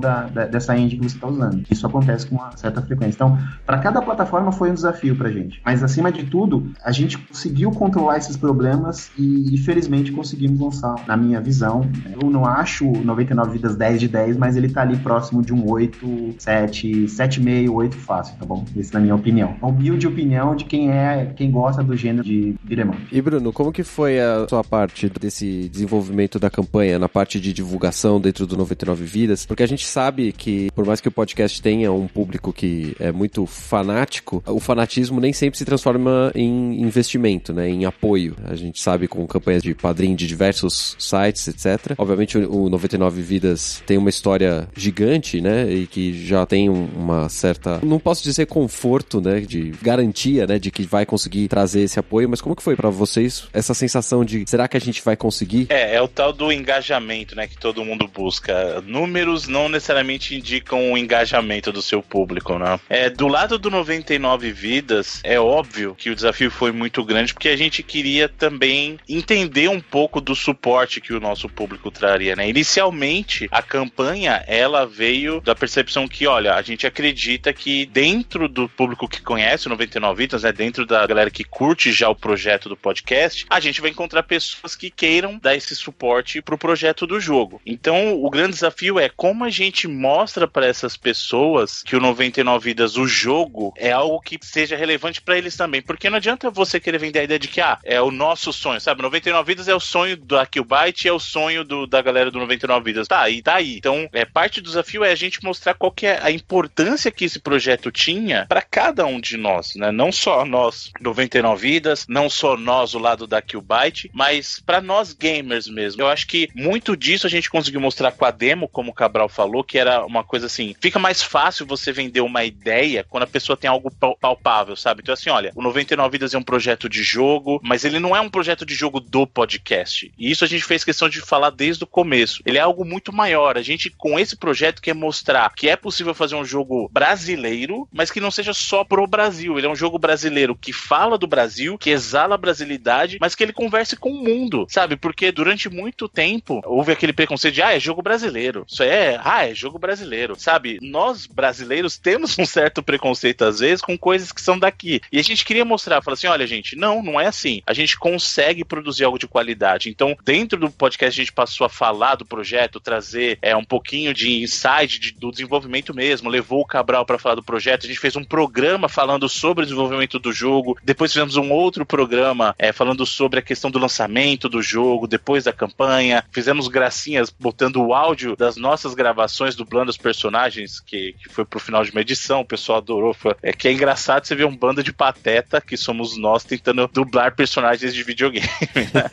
dessa engine que você está usando. Isso acontece com uma certa frequência. Então, para cada plataforma foi um desafio para a gente. Mas, acima de tudo, a gente conseguiu controlar esses problemas e, felizmente, conseguimos lançar, na minha visão. Eu não acho 99 Vidas 10 de 10, mas ele tá ali próximo de um 8, 7, 7,5, 8 fácil, tá bom? Essa é a minha opinião. A humilde opinião de quem gosta do gênero de beat'em up. E, Bruno, como que foi a sua parte desse desenvolvimento da campanha, na parte de divulgação dentro do 99 Vidas? Porque a gente sabe que, por mais que o podcast tenha um público que é muito fanático, o fanatismo nem sempre se transforma em investimento, né? Em apoio. A gente sabe com campanhas de padrinho de diversos sites, etc. Obviamente, o 99 Vidas tem uma história gigante, né? E que já tem uma certa... Não posso dizer conforto, né? De garantia, né? De que vai conseguir trazer esse apoio. Mas como que foi pra vocês essa sensação de... Será que a gente vai conseguir? É o tal do engajamento, né? Que todo mundo busca. Números não necessariamente indicam o engajamento do seu público, né? Do lado do 99 Vidas, é óbvio que o desafio foi muito grande, porque a gente queria também entender um pouco do suporte que o nosso público traria, né? Inicialmente, a campanha, ela veio da percepção que, olha, a gente acredita que dentro do público que conhece o 99 Vidas, né? Dentro da galera que curte já o projeto do podcast, a gente vai encontrar pessoas que queiram dar esse suporte pro projeto do jogo. Então, o grande desafio é como a gente mostra para essas pessoas que o 99 Vidas, o jogo, é algo que seja relevante para eles também. Porque não adianta você querer vender a ideia de que, é o nosso sonho, sabe? 99 Vidas é o sonho da QUByte, é o sonho da galera do 99 Vidas. Tá aí. Então, parte do desafio é a gente mostrar qual que é a importância que esse projeto tinha para cada um de nós, né? Não só nós, 99 Vidas, não só nós, o lado da QUByte, mas para nós gamers mesmo. Eu acho que muito disso a gente conseguiu mostrar com a demo, como o Cabral falou, que era uma coisa assim, fica mais fácil você vender uma ideia quando a pessoa tem algo palpável, sabe? Então, assim, olha, o 99 Vidas é um projeto de jogo, mas ele não é um projeto de jogo do podcast. E isso a gente fez questão de falar desde o começo. Ele é algo muito maior. A gente, com esse projeto, quer mostrar que é possível fazer um jogo brasileiro, mas que não seja só pro Brasil. Ele é um jogo brasileiro que fala do Brasil, que exala a brasilidade, mas que ele converse com o mundo, sabe? Porque durante muito tempo houve aquele preconceito de, é jogo brasileiro. Isso é, é jogo brasileiro, sabe? Nós, brasileiros, temos um certo preconceito, às vezes, com coisas que são daqui. E a gente queria mostrar, falar assim, olha, gente, não é assim. A gente consegue produzir algo de qualidade. Então, dentro do podcast, a gente passou a falar do projeto, trazer um pouquinho de insight do desenvolvimento mesmo. Levou o Cabral para falar do projeto. A gente fez um programa falando sobre o desenvolvimento do jogo. Depois fizemos um outro programa falando sobre a questão do lançamento do jogo, depois da campanha. Fizemos gracinhas botando o áudio das nossas gravações, dublando os personagens, que foi pro final de uma edição. O pessoal adorou. É que é engraçado você ver um bando de pateta, que somos nós, tentando dublar personagens de videogame, né?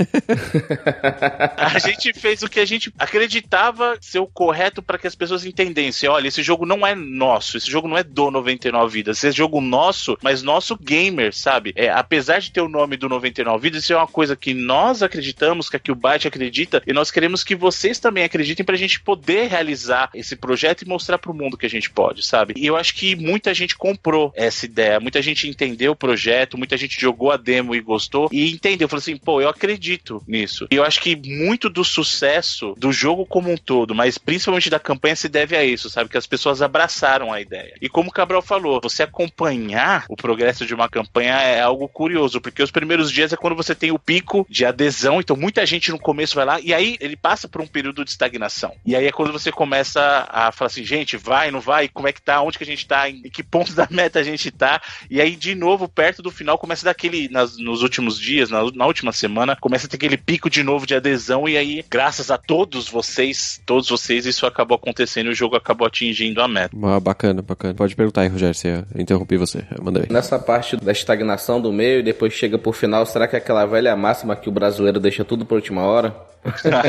A gente fez o que a gente acreditava ser o correto para que as pessoas entendessem. Olha, esse jogo não é nosso, esse jogo não é do 99 Vidas, esse é jogo nosso, mas nosso gamer, sabe? Apesar de ter o nome do 99 Vidas, isso é uma coisa que nós acreditamos, que a QUByte acredita, e nós queremos que vocês também acreditem pra gente poder realizar esse projeto e mostrar pro mundo que a gente pode, sabe? E eu acho que muita gente comprou essa ideia, muita gente entendeu o projeto, muita gente jogou a demo e gostou e entendeu, falou assim, eu acredito nisso. E eu acho que muito do sucesso do jogo como um todo, mas principalmente da campanha, se deve a isso, sabe? Que as pessoas abraçaram a ideia. E como o Cabral falou, você acompanhar o progresso de uma campanha é algo curioso, porque os primeiros dias é quando você tem o pico de adesão, então muita gente no começo vai lá, e aí ele passa por um período de estagnação. E aí é quando você começa a falar assim, gente, vai, não vai? Como é que tá? Onde que a gente tá? Em que ponto da meta a gente tá? E aí, de novo, perto do final, começa daquele, nos últimos dias, na última semana, começa a ter aquele pico de novo de adesão, e aí, graças a todos vocês, isso acabou acontecendo e o jogo acabou atingindo a meta. Bacana. Pode perguntar aí, Rogério, se eu interrompi você. Manda aí. Nessa parte da estagnação do meio e depois chega pro final, será que é aquela velha máxima que o brasileiro deixa tudo pra última hora?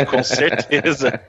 Com certeza.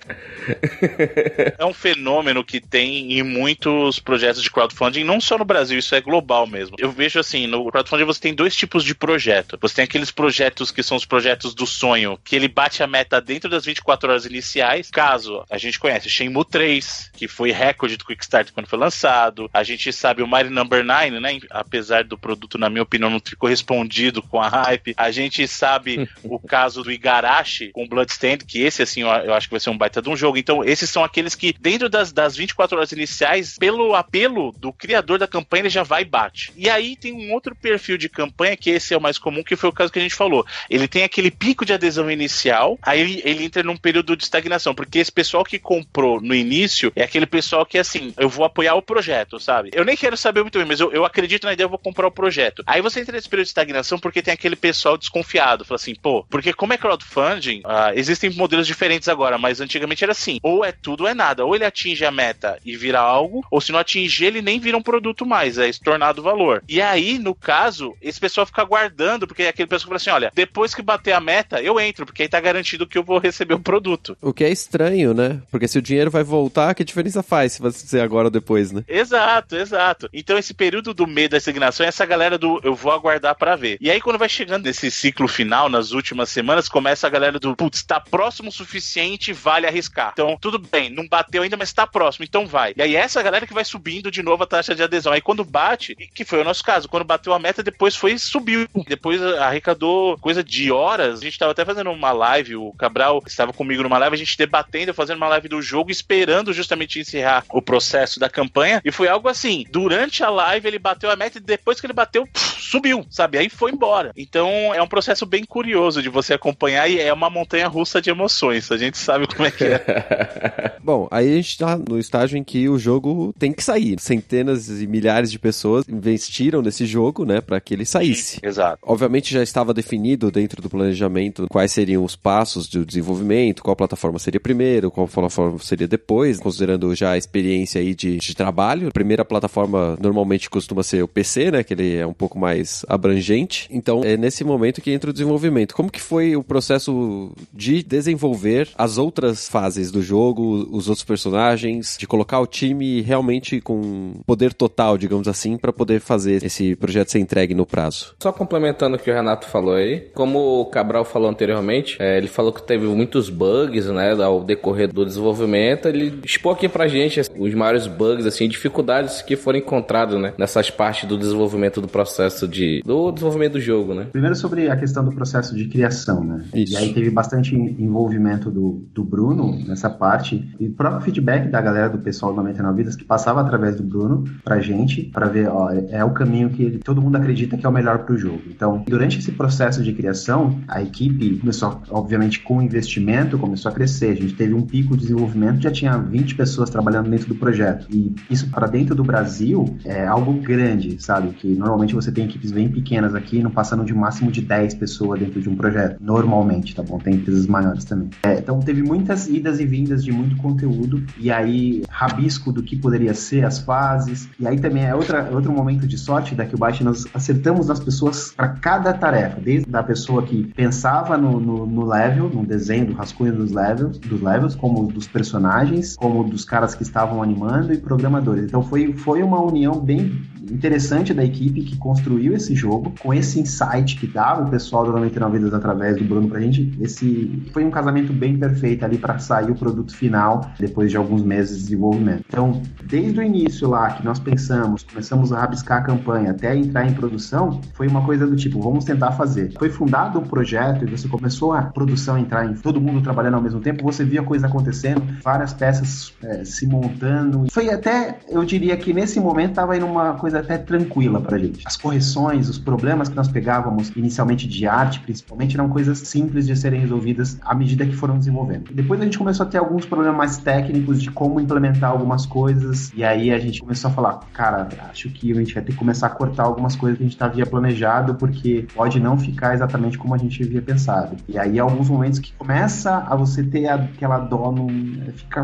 É um fenômeno que tem em muitos projetos de crowdfunding, não só no Brasil, isso é global mesmo. Eu vejo assim, no crowdfunding você tem dois tipos de projeto. Você tem aqueles projetos que são os projetos do sonho, que ele bate a meta dentro das 24 horas iniciais. Caso, a gente conhece Shenmue 3, que foi recorde do Kickstarter quando foi lançado. A gente sabe o Mighty No. 9, né? Apesar do produto, na minha opinião, não ficou respondido com a hype. A gente sabe o caso do Igarashi com Bloodstained, que esse, assim, eu acho que vai ser um baita de um jogo. Então, esses são aqueles que, dentro das 24 horas iniciais, pelo apelo do criador da campanha, ele já vai e bate. E aí tem um outro perfil de campanha, que esse é o mais comum, que foi o caso que a gente falou. Ele tem aquele pico de adesão inicial, aí ele entra num período de estagnação, porque esse pessoal que comprou no início é aquele pessoal que, assim, eu vou apoiar o projeto, sabe? Eu nem quero saber muito bem, mas eu acredito na ideia, eu vou comprar o projeto. Aí você entra nesse período de estagnação porque tem aquele pessoal desconfiado, fala assim, pô, porque como é crowdfunding, existem modelos diferentes agora, mas antigamente era assim, ou é tudo ou é nada, ou ele atinge a meta e vira algo, ou se não atingir, ele nem vira um produto mais, é estornado valor. E aí, no caso, esse pessoal fica aguardando, porque é aquele pessoal que fala assim, olha, depois que bater a meta, eu entro, porque aí tá garantido que eu vou receber o produto. O que é estranho, né? Porque se o dinheiro vai voltar, que diferença faz se vai ser agora ou depois, né? Exato, exato. Então esse período do medo da estagnação é essa galera do eu vou aguardar pra ver. E aí quando vai chegando nesse ciclo final, nas últimas semanas, começa a galera do putz, tá próximo o suficiente, vale arriscar. Então tudo bem, não bateu ainda, mas tá próximo, então vai. E aí é essa galera que vai subindo de novo a taxa de adesão. Aí quando bate, que foi o nosso caso, quando bateu a meta, depois subiu. Depois arrecadou coisa de horas. A gente tava até fazendo uma live, o Cabral estava comigo numa live, a gente debatendo, fazendo uma live do jogo, esperando justamente encerrar o processo da campanha, e foi algo assim, durante a live ele bateu a meta e depois que ele bateu, subiu, sabe? Aí foi embora. Então é um processo bem curioso de você acompanhar e é uma montanha russa de emoções, a gente sabe como é que é. Bom, aí a gente tá no estágio em que o jogo tem que sair. Centenas e milhares de pessoas investiram nesse jogo, né, pra que ele saísse. Exato. Obviamente já estava definido dentro do planejamento quais seriam os passos do desenvolvimento, qual plataforma seria primeiro, qual plataforma seria depois, considerando já a experiência aí de trabalho. A primeira plataforma normalmente costuma ser o PC, né, que ele é um pouco mais abrangente. Então é nesse momento que entra o desenvolvimento. Como que foi o processo de desenvolver as outras fases do jogo, os outros personagens, de colocar o time realmente com poder total, digamos assim, para poder fazer esse projeto ser entregue no prazo? Só complementando o que o Renato falou aí, como o Cabral falou anteriormente, ele falou que teve muitos bugs, né, ao decorrer do desenvolvimento. Ele expôs aqui pra gente os maiores bugs, assim, dificuldades que foram encontradas, né, nessas partes do desenvolvimento do processo do desenvolvimento do jogo, né. Primeiro sobre a questão do processo de criação, né. Isso. E aí teve bastante envolvimento do Bruno nessa parte, e o próprio feedback da galera do pessoal do 99 Vidas, que passava através do Bruno pra gente, pra ver, ó, é o caminho que todo mundo acredita que é o melhor pro jogo. Então, durante esse processo de criação, a equipe começou, obviamente, com o investimento, começou a crescer. A gente teve um pico de desenvolvimento, já tinha 20 pessoas trabalhando dentro do projeto. E isso para dentro do Brasil é algo grande, sabe? Que normalmente você tem equipes bem pequenas aqui, não passando de um máximo de 10 pessoas dentro de um projeto. Normalmente, tá bom? Tem empresas maiores também. Então teve muitas idas e vindas de muito conteúdo, e aí rabisco do que poderia ser as fases. E aí também é outro momento de sorte da QUByte, nós acertamos as pessoas para cada tarefa. Desde a pessoa que pensava no level, no desenho, do rascunho dos levels, como dos personagens, como dos caras que estavam animando e programadores. Então foi uma união bem interessante da equipe que construiu esse jogo, com esse insight que dava o pessoal do 99 Vidas através do Bruno pra gente. Esse foi um casamento bem perfeito ali pra sair o produto final depois de alguns meses de desenvolvimento. Então, desde o início lá que nós começamos a rabiscar a campanha até entrar em produção, foi uma coisa do tipo, vamos tentar fazer. Foi fundado um projeto e você começou a produção entrar em todo mundo trabalhando ao mesmo tempo, você via coisa acontecendo, várias peças se montando. Foi até, eu diria que nesse momento tava indo uma coisa até tranquila pra gente. As correções, os problemas que nós pegávamos inicialmente de arte, principalmente, eram coisas simples de serem resolvidas à medida que foram desenvolvendo. Depois a gente começou a ter alguns problemas mais técnicos de como implementar algumas coisas, e aí a gente começou a falar, cara, acho que a gente vai ter que começar a cortar algumas coisas que a gente havia planejado, porque pode não ficar exatamente como a gente havia pensado. E aí alguns momentos que começa a você ter aquela dó,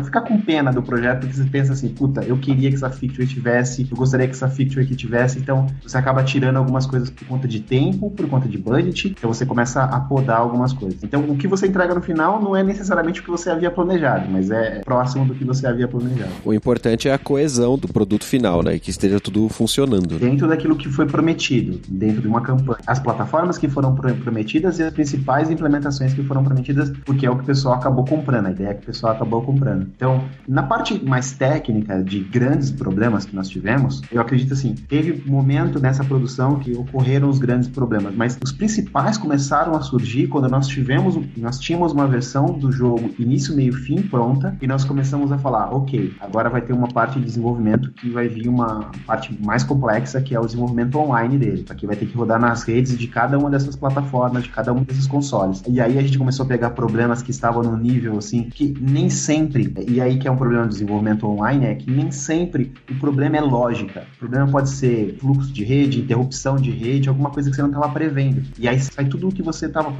ficar com pena do projeto, que você pensa assim, puta, eu queria que essa feature tivesse, eu gostaria que essa feature aqui tivesse, então você acaba tirando algumas coisas por conta de tempo, por conta de budget, então você começa a podar algumas coisas. Então o que você entrega no final não é necessariamente o que você havia planejado, mas é próximo do que você havia planejado. O importante é a coesão do produto final, né, e que esteja tudo funcionando. Dentro daquilo que foi prometido, dentro de uma campanha. As plataformas que foram prometidas e as principais implementações que foram prometidas, porque é o que o pessoal acabou comprando, a ideia é que o pessoal acabou comprando. Então, na parte mais técnica de grandes problemas que nós tivemos, eu acredito assim, assim, teve momento nessa produção que ocorreram os grandes problemas, mas os principais começaram a surgir quando nós tínhamos uma versão do jogo início, meio, fim pronta, e nós começamos a falar, ok, agora vai ter uma parte de desenvolvimento que vai vir uma parte mais complexa, que é o desenvolvimento online dele, que vai ter que rodar nas redes de cada uma dessas plataformas, de cada um desses consoles. E aí a gente começou a pegar problemas que estavam num nível assim, que nem sempre, e aí que é um problema do desenvolvimento online, é que nem sempre o problema é lógica. O problema pode ser fluxo de rede, interrupção de rede, alguma coisa que você não estava prevendo. E aí sai tudo o que você estava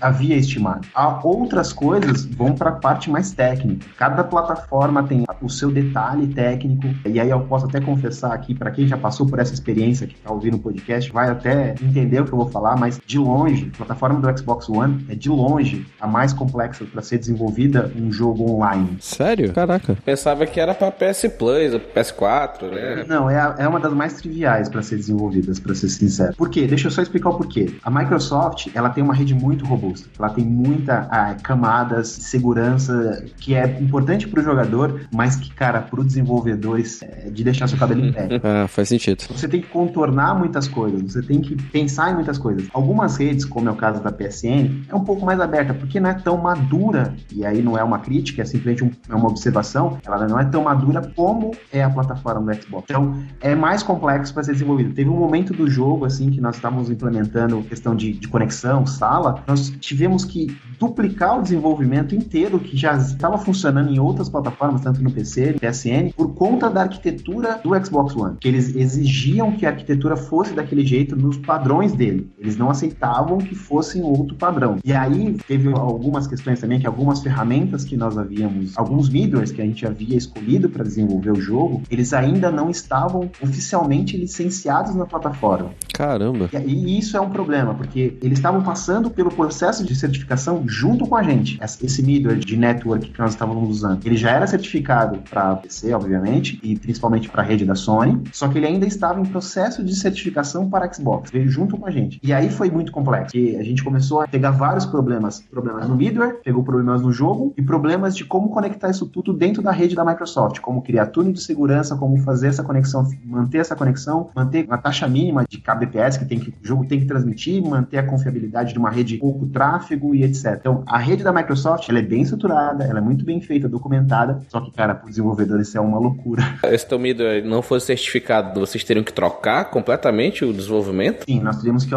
havia estimado. Há outras coisas vão para a parte mais técnica. Cada plataforma tem o seu detalhe técnico, e aí eu posso até confessar aqui, para quem já passou por essa experiência, que está ouvindo o podcast, vai até entender o que eu vou falar, mas de longe, a plataforma do Xbox One é de longe a mais complexa para ser desenvolvida um jogo online. Sério? Caraca. Pensava que era para PS Plus, PS4, né? Não, é uma das mais triviais para ser desenvolvidas, para ser sincero. Por quê? Deixa eu só explicar o porquê. A Microsoft, ela tem uma rede muito robusta, ela tem muita camadas de segurança que é importante para o jogador, mas que, cara, para o desenvolvedor é de deixar seu cabelo em pé. Ah, faz sentido. Você tem que contornar muitas coisas, você tem que pensar em muitas coisas. Algumas redes, como é o caso da PSN, é um pouco mais aberta, porque não é tão madura, e aí não é uma crítica, é simplesmente uma observação, ela não é tão madura como é a plataforma do Xbox. Então, é mais complexo para ser desenvolvido. Teve um momento do jogo, assim, que nós estávamos implementando questão de conexão, sala, nós tivemos que duplicar o desenvolvimento inteiro, que já estava funcionando em outras plataformas, tanto no PC, PSN, por conta da arquitetura do Xbox One, que eles exigiam que a arquitetura fosse daquele jeito nos padrões dele. Eles não aceitavam que fosse outro padrão. E aí teve algumas questões também, que algumas ferramentas que nós havíamos, alguns middlewares que a gente havia escolhido para desenvolver o jogo, eles ainda não estavam oficialmente licenciados na plataforma. Caramba! E isso é um problema, porque eles estavam passando pelo processo de certificação junto com a gente. Esse middleware de network que nós estávamos usando, ele já era certificado para PC, obviamente, e principalmente para a rede da Sony, só que ele ainda estava em processo de certificação para Xbox, veio junto com a gente. E aí foi muito complexo, porque a gente começou a pegar vários problemas no middleware, pegou problemas no jogo e problemas de como conectar isso tudo dentro da rede da Microsoft, como criar túnel de segurança, como fazer essa conexão, manter essa conexão, manter uma taxa mínima de kbps que o jogo tem que transmitir, manter a confiabilidade de uma rede pouco tráfego e etc. Então, a rede da Microsoft, ela é bem estruturada, ela é muito bem feita, documentada, só que, cara, para o desenvolvedor isso é uma loucura. Esse teu middleware não fosse certificado, vocês teriam que trocar completamente o desenvolvimento? Sim, nós teríamos que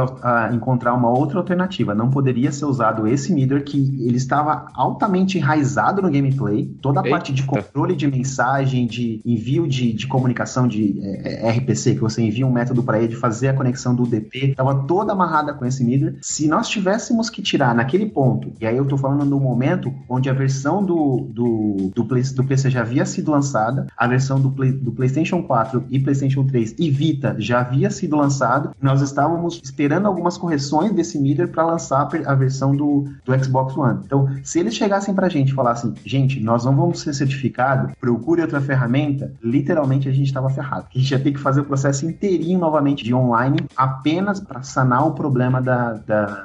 encontrar uma outra alternativa. Não poderia ser usado esse middleware, que ele estava altamente enraizado no gameplay, toda a parte de controle de mensagem, de envio de comunicação de RPC, que você envia um método para ele fazer a conexão do UDP, estava toda amarrada com esse middleware. Se nós tivéssemos que tirar naquele ponto, e aí eu estou falando do momento onde a versão do PC já havia sido lançada, a versão do PlayStation 4 e PlayStation 3 e Vita já havia sido lançado, nós estávamos esperando algumas correções desse middleware para lançar a versão do Xbox One. Então, se eles chegassem pra gente e falassem, gente, nós não vamos ser certificado, procure outra ferramenta, literalmente a gente estava ferrado. A gente ia ter que fazer o processo inteirinho novamente de online, apenas para sanar o problema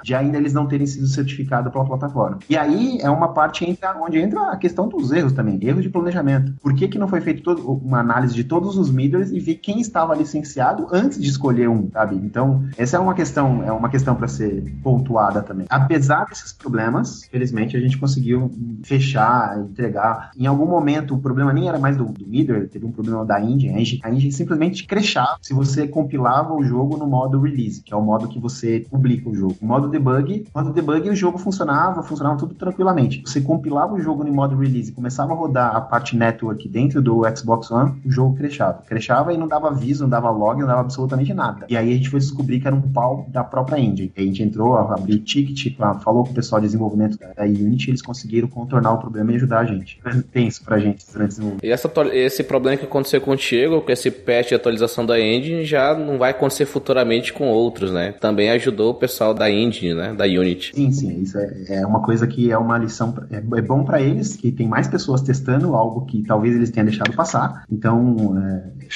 de ainda eles não terem sido certificados pela plataforma. E aí é uma parte onde entra a questão dos erros também, erros de planejamento. Por que não foi feito uma análise de todos os middlewares e ver quem estava licenciado antes de escolher um, sabe? Então, essa é uma questão para ser pontuada também. Apesar desses problemas, felizmente a gente conseguiu fechar, entregar. Em algum momento, o problema nem era mais do middleware, teve um problema da engine. A engine simplesmente crashava se você compilava o jogo no modo release, que é o modo que você publica o jogo. O modo debug, o jogo funcionava tudo tranquilamente. Você compilava o jogo no modo release, começava a rodar a parte network dentro do Xbox One, o jogo crashava e não dava aviso, não dava log, não dava absolutamente nada. E aí a gente foi descobrir que era um pau da própria engine. A gente entrou, abriu o ticket, falou com o pessoal de desenvolvimento da Unity, eles conseguiram contornar o problema e ajudar a gente. Tem isso pra gente durante o desenvolvimento. E esse problema que aconteceu contigo, com esse patch de atualização da engine, já não vai acontecer futuramente futuramente com outros, né? Também ajudou o pessoal da Engine, né? Da Unity. Sim, sim. Isso é uma coisa que é uma lição... É bom pra eles, que tem mais pessoas testando algo que talvez eles tenham deixado passar. Então,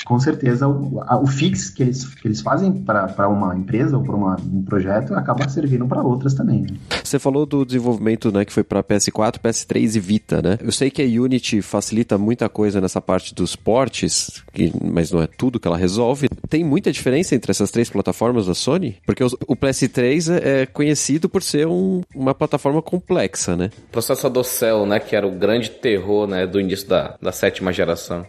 com certeza, o fix que eles fazem pra uma empresa ou pra um projeto acaba servindo pra outras também, né? Você falou do desenvolvimento, né? Que foi pra PS4, PS3 e Vita, né? Eu sei que a Unity facilita muita coisa nessa parte dos portes, mas não é tudo que ela resolve. Tem muita diferença entre essas três plataformas da Sony? Porque o PS3 é conhecido por ser uma plataforma complexa, né? O processador Cell, né? Que era o grande terror, né? Do início da sétima geração.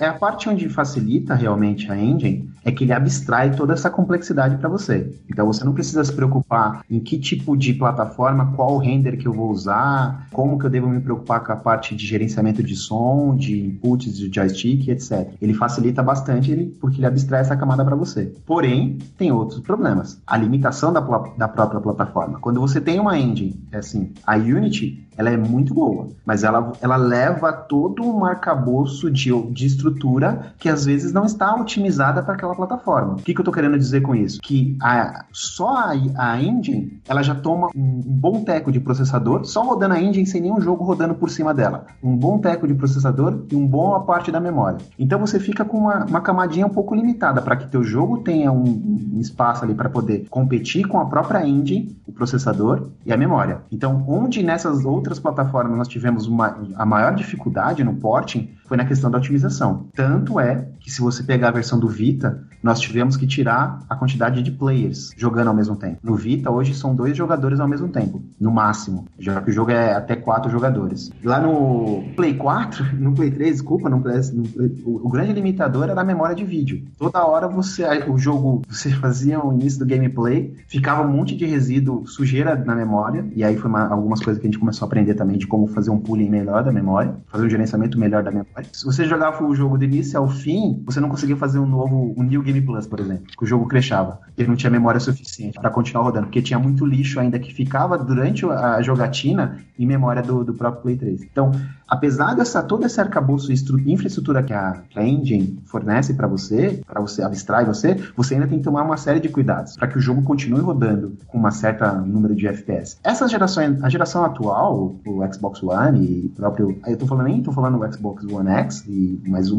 É a parte onde facilita realmente a engine, é que ele abstrai toda essa complexidade para você. Então você não precisa se preocupar em que tipo de plataforma, qual render que eu vou usar, como que eu devo me preocupar com a parte de gerenciamento de som, de inputs, de joystick, etc. Ele facilita bastante porque ele abstrai essa camada para você. Porém, tem outros problemas. A limitação da própria plataforma. Quando você tem uma engine, assim, a Unity, ela é muito boa, mas ela leva todo um arcabouço de estrutura que às vezes não está otimizada para aquela plataforma. O que eu tô querendo dizer com isso? Que só a engine, ela já toma um bom teco de processador, só rodando a engine sem nenhum jogo rodando por cima dela. Um bom teco de processador e uma boa parte da memória. Então você fica com uma camadinha um pouco limitada para que teu jogo tenha um espaço ali para poder competir com a própria engine, o processador e a memória. Então, onde nessas outras plataformas nós tivemos a maior dificuldade no porting foi na questão da otimização. Tanto é que se você pegar a versão do Vita, nós tivemos que tirar a quantidade de players jogando ao mesmo tempo. No Vita, hoje, são 2 jogadores ao mesmo tempo, no máximo, já que o jogo é até 4 jogadores. Lá no Play 4, no Play 3, desculpa, o grande limitador era a memória de vídeo. Toda hora você fazia o início do gameplay, ficava um monte de resíduo, sujeira na memória, e aí foi algumas coisas que a gente começou a aprender também de como fazer um pooling melhor da memória, fazer um gerenciamento melhor da memória. Se você jogava o jogo do início ao fim, você não conseguia fazer um New Game Plus, por exemplo, que o jogo crashava. Ele não tinha memória suficiente para continuar rodando, porque tinha muito lixo ainda que ficava durante a jogatina em memória do próprio Play 3. Então, apesar dessa todo esse arcabouço infraestrutura que a engine fornece para você abstrai você ainda tem que tomar uma série de cuidados para que o jogo continue rodando com uma certa número de FPS. Essas gerações, a geração atual, o Xbox One e próprio, eu tô falando, nem tô falando o Xbox One X, mas o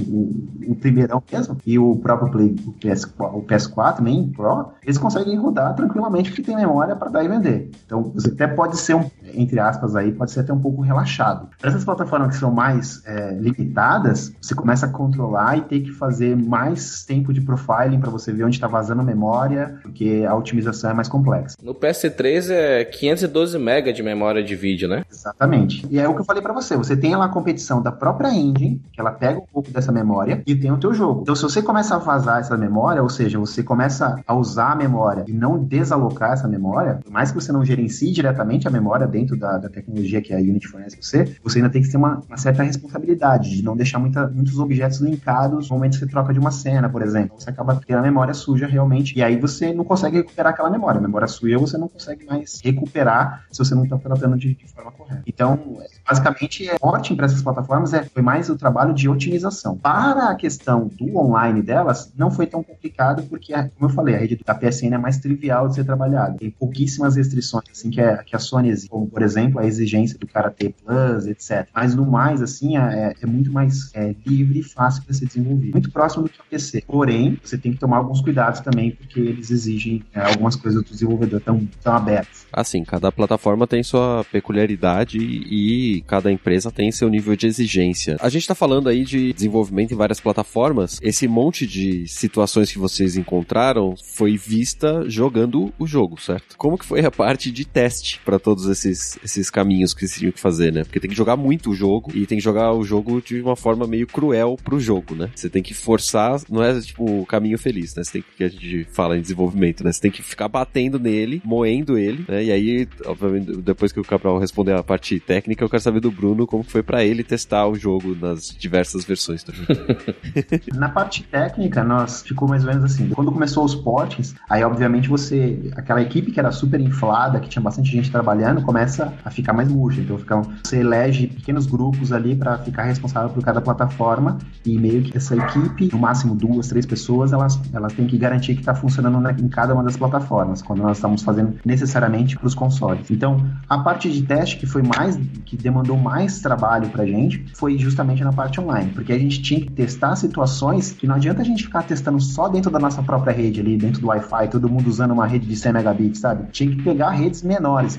primeirão mesmo e o próprio Play, o PS4 nem Pro, eles conseguem rodar tranquilamente porque tem memória para dar e vender. Então você até pode ser entre aspas aí, pode ser até um pouco relaxado. Essas plataformas que são mais limitadas, você começa a controlar e ter que fazer mais tempo de profiling para você ver onde está vazando memória, porque a otimização é mais complexa. No PS3 é 512 MB de memória de vídeo, né? Exatamente. E é o que eu falei para você, você tem lá a competição da própria engine, que ela pega um pouco dessa memória e tem o teu jogo. Então se você começa a vazar essa memória, ou seja, você começa a usar a memória e não desalocar essa memória, por mais que você não gerencie diretamente a memória dentro da tecnologia que a Unity fornece você ainda tem que ter uma certa responsabilidade de não deixar muitos objetos linkados no momento que você troca de uma cena, por exemplo. Você acaba tendo a memória suja realmente, e aí você não consegue recuperar aquela memória. A memória suja você não consegue mais recuperar se você não está tratando de forma correta. Então, basicamente, porting para essas plataformas foi mais o trabalho de otimização. Para a questão do online delas, não foi tão complicado, porque, como eu falei, a rede da PSN é mais trivial de ser trabalhada. Tem pouquíssimas restrições, assim, que a Sony exige, como, por exemplo, a exigência do cara ter Plus, etc. Mas no mais, assim, é muito mais livre e fácil para ser desenvolvido. Muito próximo do que o PC. Porém, você tem que tomar alguns cuidados também, porque eles exigem algumas coisas do desenvolvedor tão abertas. Assim, cada plataforma tem sua peculiaridade e cada empresa tem seu nível de exigência. A gente está falando aí de desenvolvimento em várias plataformas. Esse monte de situações que vocês encontraram foi vista jogando o jogo, certo? Como que foi a parte de teste para todos esses caminhos que vocês tinham que fazer, né? Porque tem que jogar muito o jogo e tem que jogar o jogo de uma forma meio cruel pro jogo, né? Você tem que forçar, não é tipo o caminho feliz, né? Você tem que a gente fala em desenvolvimento, né? Você tem que ficar batendo nele, moendo ele, né? E aí, obviamente, depois que o Cabral responder a parte técnica, eu quero saber do Bruno como foi pra ele testar o jogo nas diversas versões do jogo. Na parte técnica, nós ficou mais ou menos assim. Quando começou os portings, aí obviamente aquela equipe que era super inflada, que tinha bastante gente trabalhando, começa começa a ficar mais murcha. Então você elege pequenos grupos ali para ficar responsável por cada plataforma, e meio que essa equipe, no máximo 2, 3 pessoas, elas têm que garantir que está funcionando em cada uma das plataformas, quando nós estamos fazendo necessariamente para os consoles. Então, a parte de teste que demandou mais trabalho para a gente foi justamente na parte online, porque a gente tinha que testar situações que não adianta a gente ficar testando só dentro da nossa própria rede ali, dentro do Wi-Fi, todo mundo usando uma rede de 100 megabits, sabe? Tinha que pegar redes menores,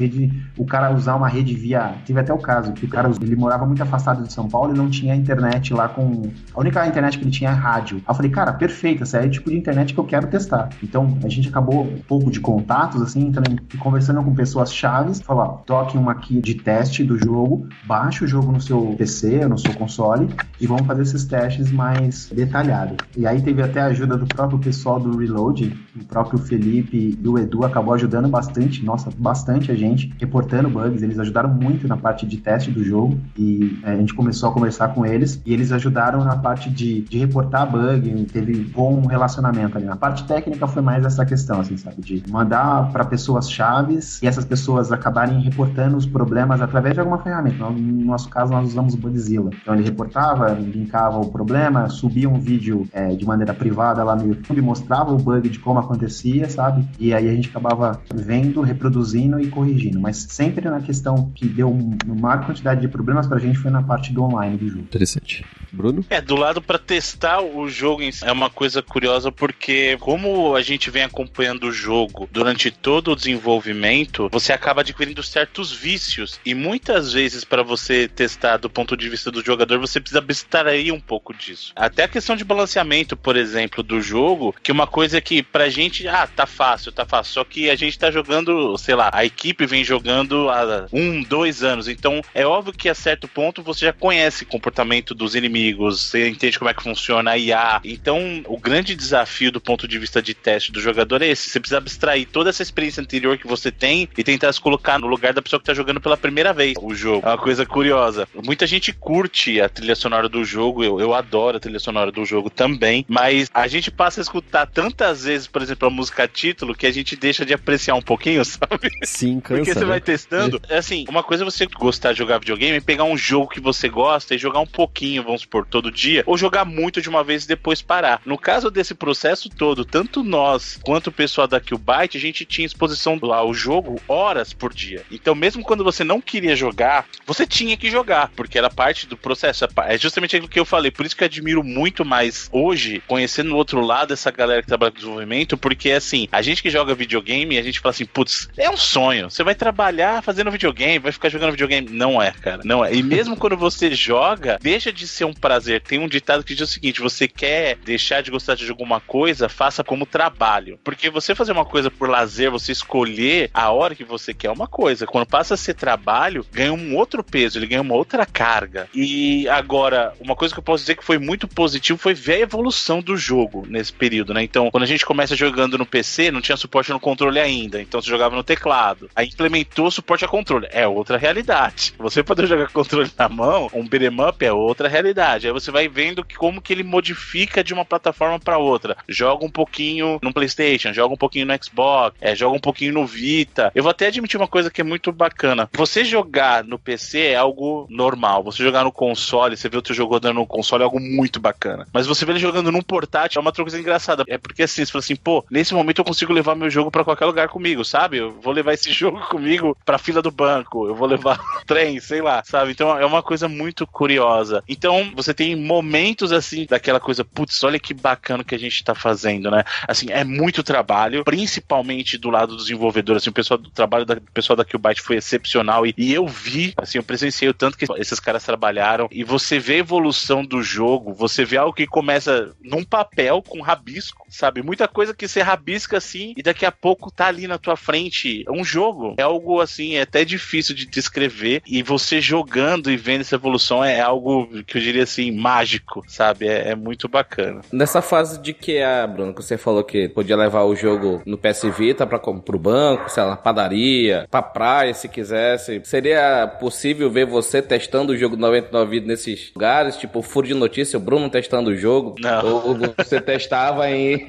o cara usar uma rede via... Teve até o caso que o cara, ele morava muito afastado de São Paulo e não tinha internet lá com... A única internet que ele tinha é rádio. Aí eu falei, cara, perfeito, essa é o tipo de internet que eu quero testar. Então, a gente acabou um pouco de contatos, assim, também conversando com pessoas chaves, falou, ó, toque uma aqui de teste do jogo, baixa o jogo no seu PC, no seu console, e vamos fazer esses testes mais detalhados. E aí teve até a ajuda do próprio pessoal do Reloading, o próprio Felipe e o Edu acabou ajudando bastante, nossa, bastante a gente, reportando bugs. Eles ajudaram muito na parte de teste do jogo, e a gente começou a conversar com eles, e eles ajudaram na parte de reportar bug, teve bom relacionamento ali. Na parte técnica foi mais essa questão, assim, sabe, de mandar para pessoas chaves, e essas pessoas acabarem reportando os problemas através de alguma ferramenta. No nosso caso, nós usamos o Bugzilla. Então ele reportava, linkava o problema, subia um vídeo de maneira privada lá no YouTube, mostrava o bug de como acontecia, sabe? E aí a gente acabava vendo, reproduzindo e corrigindo. Mas sempre na questão que deu maior quantidade de problemas pra gente foi na parte do online do jogo. Interessante. Bruno? Do lado pra testar o jogo em si, é uma coisa curiosa, porque como a gente vem acompanhando o jogo durante todo o desenvolvimento, você acaba adquirindo certos vícios, e muitas vezes para você testar do ponto de vista do jogador, você precisa abstrair um pouco disso. Até a questão de balanceamento, por exemplo, do jogo, que uma coisa que pra gente, tá fácil, só que a gente tá jogando, sei lá, a equipe vem jogando há 1, 2 anos, então é óbvio que a certo ponto você já conhece o comportamento dos inimigos, você entende como é que funciona a IA, então o grande desafio do ponto de vista de teste do jogador é esse, você precisa abstrair toda essa experiência anterior que você tem e tentar se colocar no lugar da pessoa que tá jogando pela primeira vez o jogo. É uma coisa curiosa, muita gente curte a trilha sonora do jogo, eu adoro a trilha sonora do jogo também, mas a gente passa a escutar tantas vezes, por exemplo, a música título, que a gente deixa de apreciar um pouquinho, sabe? Sim, cansa. Porque você vai testando, assim, uma coisa é você gostar de jogar videogame, pegar um jogo que você gosta e jogar um pouquinho, vamos supor, todo dia, ou jogar muito de uma vez e depois parar. No caso desse processo todo, tanto nós quanto o pessoal da QUByte, a gente tinha exposição lá ao jogo horas por dia. Então, mesmo quando você não queria jogar, você tinha que jogar, porque era parte do processo. É justamente aquilo que eu falei, por isso que eu admiro muito mais hoje, conhecendo o outro lado, essa galera que trabalha com desenvolvimento, porque assim, a gente que joga videogame, a gente fala assim, putz, é um sonho, você vai trabalhar fazendo videogame, vai ficar jogando videogame. Não é, cara, não é. E mesmo quando você joga, deixa de ser um prazer. Tem um ditado que diz o seguinte, você quer deixar de gostar de alguma coisa, faça como trabalho, porque você fazer uma coisa por lazer, você escolher a hora que você quer é uma coisa, quando passa a ser trabalho, ganha um outro peso, ele ganha uma outra carga. E agora, uma coisa que eu posso dizer que foi muito positivo foi ver a evolução do jogo nesse período, né? Então, quando a gente começa jogando no PC, não tinha suporte no controle ainda, então você jogava no teclado. Aí implementou suporte a controle, é outra realidade. Você poder jogar controle na mão, um beat'em up é outra realidade. Aí você vai vendo como que ele modifica de uma plataforma pra outra. Joga um pouquinho no PlayStation, joga um pouquinho no Xbox, joga um pouquinho no Vita. Eu vou até admitir uma coisa que é muito bacana. Você jogar no PC é algo normal. Você jogar no console, você vê o teu jogo rodando no console, é algo muito bacana. Mas você vê ele jogando num portátil, é uma coisa engraçada. É porque assim, você fala assim, pô, nesse momento eu consigo levar meu jogo pra qualquer lugar comigo, sabe? Eu vou levar esse jogo comigo pra fila do banco, eu vou levar trem, sei lá, sabe? Então é uma coisa muito curiosa. Então você tem momentos assim, daquela coisa, putz, olha que bacana que a gente tá fazendo, né? Assim, é muito trabalho, principalmente do lado dos desenvolvedores, assim, o pessoal do trabalho do pessoal da QUByte foi excepcional e eu vi, assim, eu presenciei o tanto que esses caras trabalharam, e você vê a evolução do jogo, você vê algo que começa num papel com rabisco, sabe? Muita coisa que você rabisca assim e daqui a pouco tá ali na tua frente. É um jogo, é algo assim, é até difícil de descrever, e você jogando e vendo essa evolução é algo que eu diria assim, mágico, sabe? É muito bacana. Nessa fase de QA, Bruno, que você falou que podia levar o jogo no PS Vita pro banco, sei lá, na padaria, pra praia, se quisesse. Seria possível ver você testando o jogo 99 Vidas nesses lugares? Tipo, furo de notícia, o Bruno testando o jogo? Não. Ou você testava em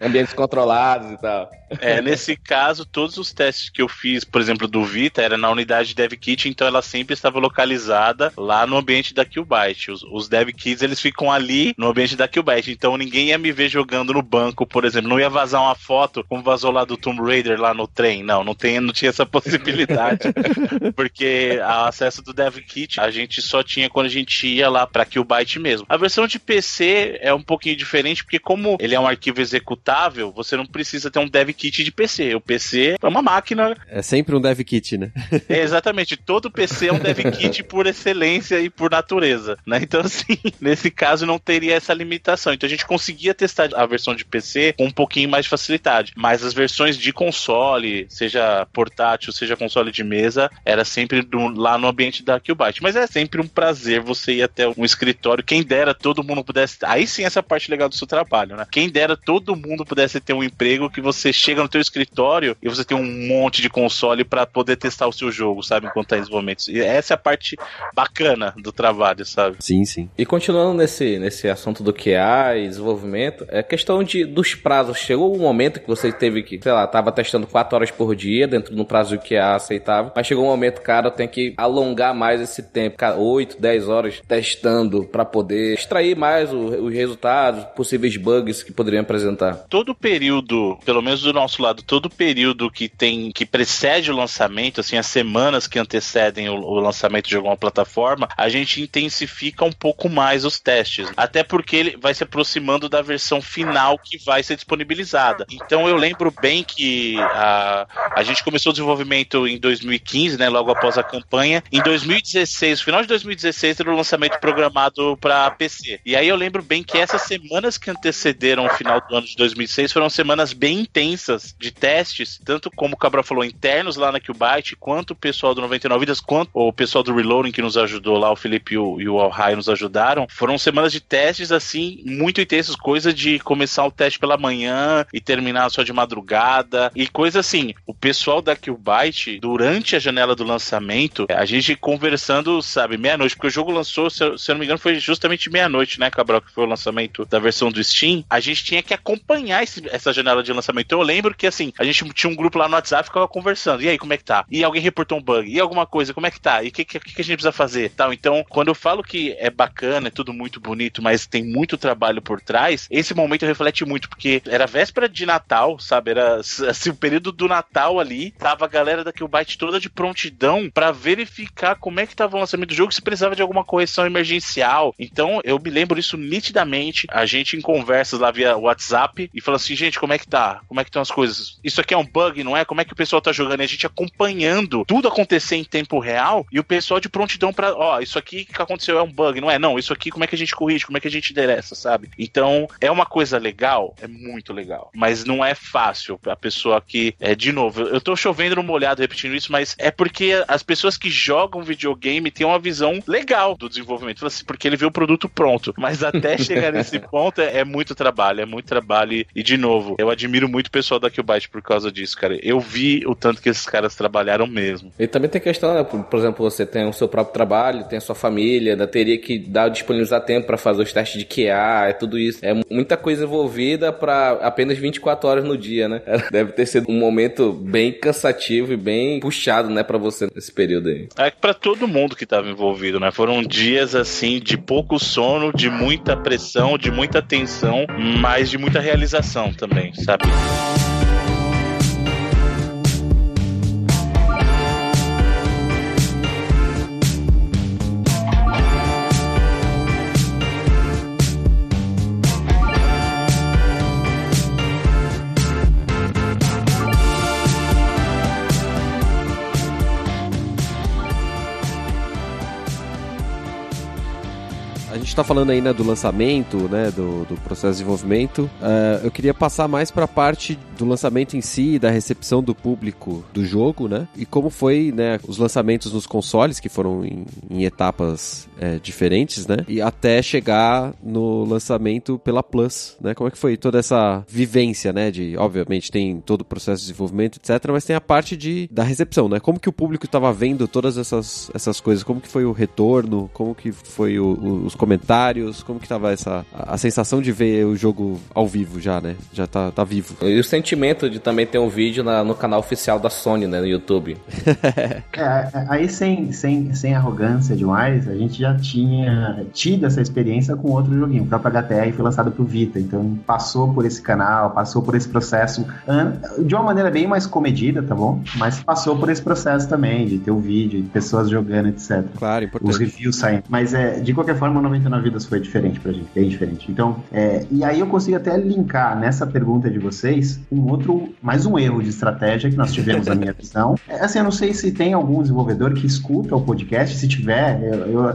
ambientes controlados e tal? É, nesse caso, todos os testes que eu fiz, por exemplo, do Vita, era na unidade de Dev Kit, então ela sempre estava localizada lá no ambiente da QUByte. Os Dev Kits, eles ficam ali no ambiente da QUByte, então ninguém ia me ver jogando no banco, por exemplo. Não ia vazar uma foto como vazou lá do Tomb Raider lá no trem. Não tinha essa possibilidade. Porque o acesso do Dev Kit a gente só tinha quando a gente ia lá pra QUByte mesmo. A versão de PC é um pouquinho diferente, porque como ele é um arquivo executável, você não precisa ter um Dev Kit de PC. O PC é uma máquina. É sempre um Dev Kit, né? É, exatamente. Todo PC é um Dev Kit por excelência e por natureza, né? Então, assim, nesse caso não teria essa limitação. Então a gente conseguia testar a versão de PC com um pouquinho mais de facilidade. Mas as versões de console, seja portátil, seja console de mesa, era sempre lá no ambiente da QUByte. Mas é sempre um prazer você ir até um escritório. Quem dera todo mundo pudesse... Aí sim, essa parte legal do seu trabalho, né? Quem dera todo mundo pudesse ter um emprego que você chega no teu escritório e você tem um monte de console pra poder testar o seu jogo, sabe? Enquanto tá em desenvolvimento. E essa é a parte bacana do trabalho, sabe? Sim, sim. E continuando nesse assunto do QA e desenvolvimento, é questão dos prazos. Chegou um momento que você teve que, sei lá, tava testando 4 horas por dia dentro do prazo que é aceitável, mas chegou um momento, cara, eu tenho que alongar mais esse tempo, cara, 8, 10 horas testando pra poder extrair mais os resultados, possíveis bugs que poderiam apresentar. Todo período, pelo menos do nosso lado, todo período que precede o lançamento, assim, as semanas que antecedem o lançamento de alguma plataforma, a gente intensifica um pouco mais os testes, até porque ele vai se aproximando da versão final que vai ser disponibilizada. Então eu lembro bem que a gente começou o desenvolvimento em 2015, né, logo após a campanha. Em 2016, no final de 2016, era o lançamento programado para PC. E aí eu lembro bem que essas semanas que antecederam o final do ano de 2006 foram semanas bem intensas de testes, tanto como o Cabral falou, internos lá na QUByte, quanto o pessoal do 99 Vidas, quanto o pessoal do Reloading que nos ajudou lá, o Felipe e o Alhai nos ajudaram. Foram semanas de testes, assim, muito intensas, coisa de começar o teste pela manhã e terminar só de madrugada, e coisa assim. O pessoal da QUByte, durante a janela do lançamento, a gente conversando, sabe, meia-noite, porque o jogo lançou, se eu não me engano, foi justamente meia-noite, né, Cabral, que foi o lançamento da versão do Steam. A gente tinha que acompanhar essa janela de lançamento. Então eu lembro que, assim, a gente tinha um grupo lá no WhatsApp, ficava conversando, e aí, como é que tá? E alguém reportou um bug, e alguma coisa, como é que tá? E o que a gente precisa fazer? Tal. Então, quando eu falo que é bacana, é tudo muito bonito, mas tem muito trabalho por trás, esse momento reflete muito, porque era véspera de Natal, sabe, era assim, o período do Natal ali, tava a galera da QUByte toda de prontidão pra verificar como é que tava o lançamento do jogo, se precisava de alguma correção emergencial. Então, eu me lembro isso nitidamente, a gente em conversas lá via WhatsApp, e falando assim, gente, como é que tá? Como é que estão as coisas? Isso aqui é um bug, não é? Como é que o pessoal tá jogando? E a gente acompanhando tudo acontecer em tempo real, e o pessoal de prontidão pra, isso aqui que aconteceu é um bug, não é? Não, isso aqui, como é que a gente corrige? Como é que a gente endereça, sabe? Então, é uma coisa legal, é muito legal, mas não é fácil a pessoa que, de novo, eu tô chovendo no molhado repetindo isso, mas é porque as pessoas que jogam videogame têm uma visão legal do desenvolvimento, porque ele vê o produto pronto, mas até chegar nesse ponto é muito trabalho, e de novo, eu admiro muito o pessoal da QUByte por causa disso, cara, eu vi o tanto que esses caras trabalharam mesmo. E também tem questão, né, por exemplo, você tem o seu próprio trabalho, tem a sua família, ainda teria que disponibilizar tempo pra fazer os testes de QA, é tudo isso, é muita coisa envolvida pra apenas 24 horas no dia, né? Deve ter sido um momento bem cansativo e bem puxado, né, pra você nesse período aí. É pra todo mundo que tava envolvido, né? Foram dias, assim, de pouco sono, de muita pressão, de muita tensão, mas de muita realização também, sabe? A gente gente tá falando aí, né, do lançamento, né, do processo de desenvolvimento, eu queria passar mais pra parte do lançamento em si, da recepção do público do jogo, né, e como foi, né, os lançamentos nos consoles, que foram em etapas diferentes, né, e até chegar no lançamento pela Plus, né, como é que foi toda essa vivência, né, de, obviamente, tem todo o processo de desenvolvimento, etc, mas tem a parte da recepção, né, como que o público tava vendo todas essas coisas, como que foi o retorno, como que foi os comentários, como que tava a sensação de ver o jogo ao vivo já, né, já tá vivo. E o sentimento de também ter um vídeo no canal oficial da Sony, né, no YouTube. Aí sem arrogância demais, a gente já tinha tido essa experiência com outro joguinho, o próprio HTR foi lançado pro Vita, então passou por esse canal, passou por esse processo, de uma maneira bem mais comedida, tá bom? Mas passou por esse processo também, de ter o vídeo, de pessoas jogando, etc. Claro, importante. Os reviews saindo. Mas, de qualquer forma, o 99 Vidas foi diferente pra gente, bem diferente. Então, e aí eu consigo até linkar nessa pergunta de vocês mais um erro de estratégia que nós tivemos, na minha visão. Eu não sei se tem algum desenvolvedor que escuta o podcast, se tiver,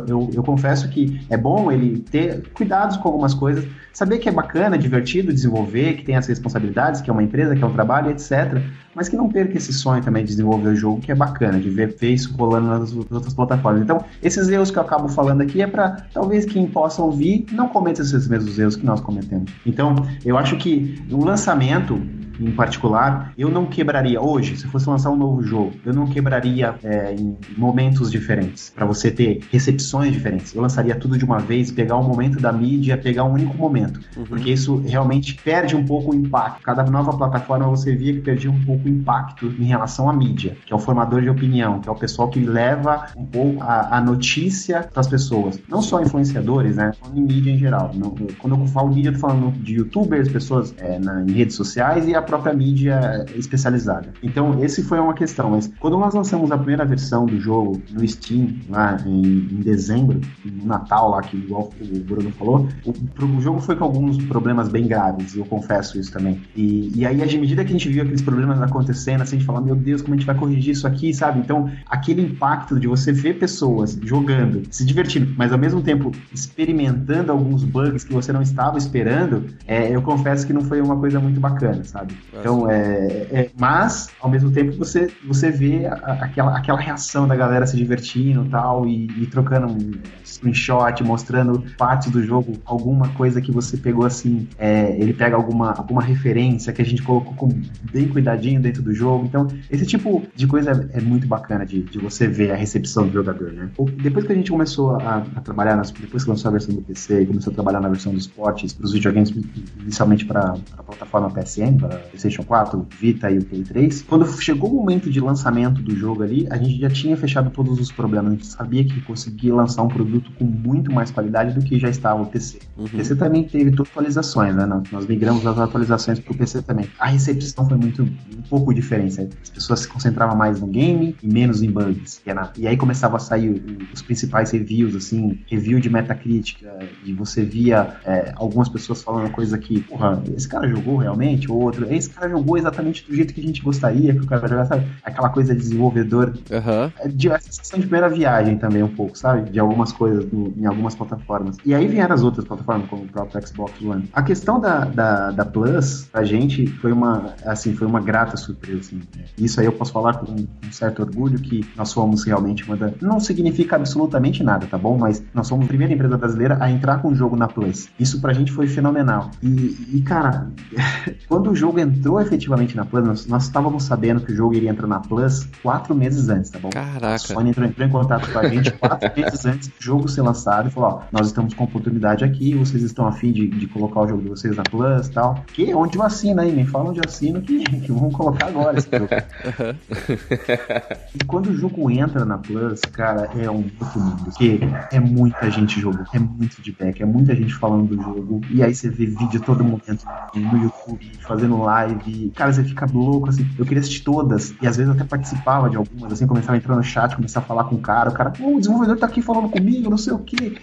eu confesso que é bom ele ter cuidados com algumas coisas, saber que é bacana, divertido desenvolver, que tem as responsabilidades, que é uma empresa, que é um trabalho, etc., mas que não perca esse sonho também de desenvolver o jogo, que é bacana, de ver isso rolando nas outras plataformas. Então, esses erros que eu acabo falando aqui é para, talvez, quem possa ouvir não cometa esses mesmos erros que nós cometemos. Então, eu acho que o lançamento, em particular, eu não quebraria hoje, se fosse lançar um novo jogo, eu não quebraria em momentos diferentes, para você ter recepções diferentes. Eu lançaria tudo de uma vez, pegar um momento da mídia, pegar um único momento, porque isso realmente perde um pouco o impacto. Cada nova plataforma você via que perdia um pouco o impacto em relação à mídia, que é o formador de opinião, que é o pessoal que leva um pouco a notícia para as pessoas. Não só influenciadores, né? Em mídia em geral. Quando eu falo mídia, eu tô falando de youtubers, pessoas em redes sociais e a própria mídia especializada. Então, esse foi uma questão, mas quando nós lançamos a primeira versão do jogo no Steam, lá em dezembro, no Natal, lá, que igual o Bruno falou, o jogo foi com alguns problemas bem graves, eu confesso isso também. E aí, à medida que a gente viu aqueles problemas acontecendo, assim, a gente fala, meu Deus, como a gente vai corrigir isso aqui, sabe? Então, aquele impacto de você ver pessoas jogando, se divertindo, mas ao mesmo tempo experimentando alguns bugs que você não estava esperando, eu confesso que não foi uma coisa muito bacana, sabe? Então, mas, ao mesmo tempo, você vê aquela reação da galera se divertindo e tal, e trocando um screenshot, mostrando partes do jogo, alguma coisa que você pegou assim, ele pega alguma referência que a gente colocou bem cuidadinho dentro do jogo. Então, esse tipo de coisa é muito bacana de você ver a recepção do jogador, né? Depois que a gente começou a trabalhar, depois que lançou a versão do PC e começou a trabalhar na versão dos portes, para os videogames, inicialmente para a plataforma PSN, para PlayStation 4, Vita e o Play 3. Quando chegou o momento de lançamento do jogo ali, a gente já tinha fechado todos os problemas. A gente sabia que conseguia lançar um produto com muito mais qualidade do que já estava o PC. O PC também teve atualizações, né? Nós migramos as atualizações para o PC também. A recepção foi um pouco diferente. Né? As pessoas se concentravam mais no game e menos em bugs. E aí começava a sair os principais reviews, assim, review de Metacritic, e você via algumas pessoas falando coisa que, porra, esse cara jogou realmente? Ou outro, esse cara jogou exatamente do jeito que a gente gostaria que o cara jogasse, sabe? Aquela coisa de desenvolvedor, a sensação de primeira viagem também um pouco, sabe? De algumas coisas em algumas plataformas. E aí vieram as outras plataformas, como o próprio Xbox One. A questão da Plus, pra gente, foi uma grata surpresa, assim. Isso aí eu posso falar com um certo orgulho, que nós fomos realmente não significa absolutamente nada, tá bom? Mas nós fomos a primeira empresa brasileira a entrar com o jogo na Plus. Isso pra gente foi fenomenal. E cara, quando o jogo entrou efetivamente na Plus, nós estávamos sabendo que o jogo iria entrar na Plus 4 meses antes, tá bom? Caraca. A Sony entrou em contato com a gente 4 meses antes do jogo ser lançado e falou, ó, nós estamos com oportunidade aqui, vocês estão afim de colocar o jogo de vocês na Plus e tal. Que? Onde eu assino aí? Me fala onde eu assino que vamos colocar agora esse jogo. E quando o jogo entra na Plus, cara, é um pouco lindo, porque é muita gente jogando, é muito feedback, é muita gente falando do jogo, e aí você vê vídeo todo momento no YouTube, fazendo live. Cara, você fica louco, assim. Eu queria assistir todas, e às vezes eu até participava de algumas, assim, começava a entrar no chat, começava a falar com o cara, o desenvolvedor tá aqui falando comigo, não sei o quê.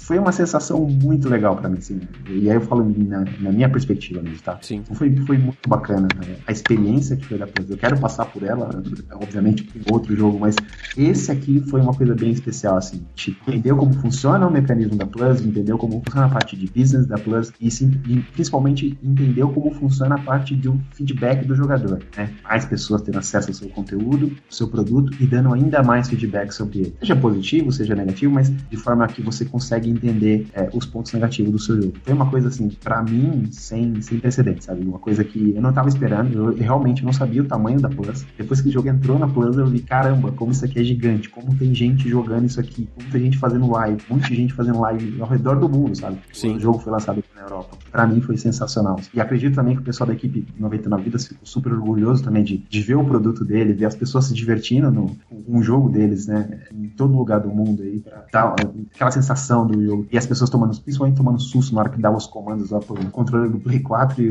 Foi uma sensação muito legal pra mim, assim. E aí eu falo na minha perspectiva mesmo, tá? Sim. Foi muito bacana, né? A experiência que foi da coisa. Eu quero passar por ela, obviamente, em outro jogo, mas esse aqui foi uma coisa bem especial, assim. A gente entendeu como funciona o mecanismo da Plus, entendeu como funciona a parte de business da Plus, e sim, principalmente entendeu como funciona a parte de um feedback do jogador, né? Mais pessoas tendo acesso ao seu conteúdo, ao seu produto, e dando ainda mais feedback sobre ele. Seja positivo, seja negativo, mas de forma que você consegue entender os pontos negativos do seu jogo. Foi uma coisa, assim, pra mim, sem precedentes, sabe? Uma coisa que eu não tava esperando, eu realmente não sabia o tamanho da Plus. Depois que o jogo entrou na Plus, eu vi, caramba, como isso aqui é gigante, como tem gente jogando isso aqui, como tem gente fazendo live, muita gente fazendo live ao redor do mundo, sabe? Sim. O jogo foi lançado na Europa. Pra mim foi sensacional. E acredito também que o pessoal da equipe 99 Vidas ficou super orgulhoso também de ver o produto dele, ver as pessoas se divertindo com o jogo deles, né? Em todo lugar do mundo aí, pra dar aquela sensação do jogo. E as pessoas principalmente tomando susto na hora que dá os comandos lá pro controle do Play 4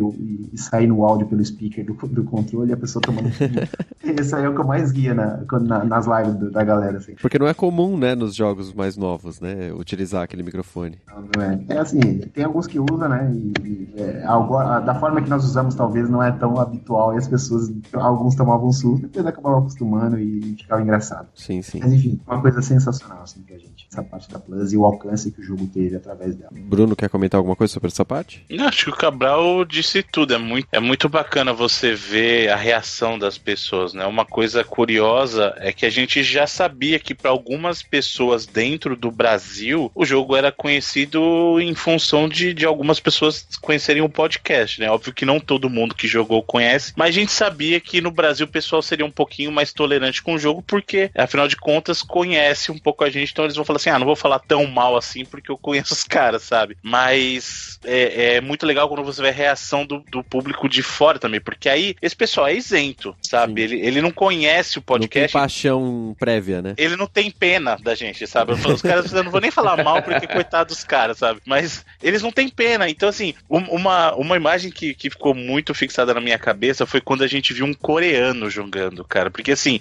e sair no áudio pelo speaker do controle, e a pessoa tomando Isso aí é o que eu mais guia nas lives da galera, assim. Porque não é comum, né, nos jogos mais novos, né, utilizar aquele microfone. Não é. É assim, tem alguns que usam, né, da forma que nós usamos talvez não é tão habitual, e as pessoas, alguns tomavam susto, depois acabavam acostumando e ficava engraçado. Sim, sim. Mas enfim, uma coisa sensacional, assim, pra gente, essa parte da Plus e o alcance que o jogo teve através dela. Bruno, quer comentar alguma coisa sobre essa parte? Não, acho que o Cabral disse tudo, é muito bacana você ver a reação das pessoas, né, uma coisa curiosa é que a gente já sabia que para algumas pessoas dentro do Brasil, o jogo era conhecido em função de algumas pessoas conhecerem o podcast, né? Óbvio que não todo mundo que jogou conhece, mas a gente sabia que no Brasil o pessoal seria um pouquinho mais tolerante com o jogo, porque, afinal de contas, conhece um pouco a gente, então eles vão falar assim, não vou falar tão mal assim, porque eu conheço os caras, sabe? Mas é muito legal quando você vê a reação do público de fora também, porque aí esse pessoal é isento, sabe? Ele não conhece o podcast. Não tem paixão prévia, né? Ele não tem pena da gente, sabe? Eu falo, os caras, eu não vou nem falar mal, porque coitado dos caras, sabe? Mas eles não têm pena, então assim, uma imagem que ficou muito fixada na minha cabeça foi quando a gente viu um coreano jogando, cara, porque assim,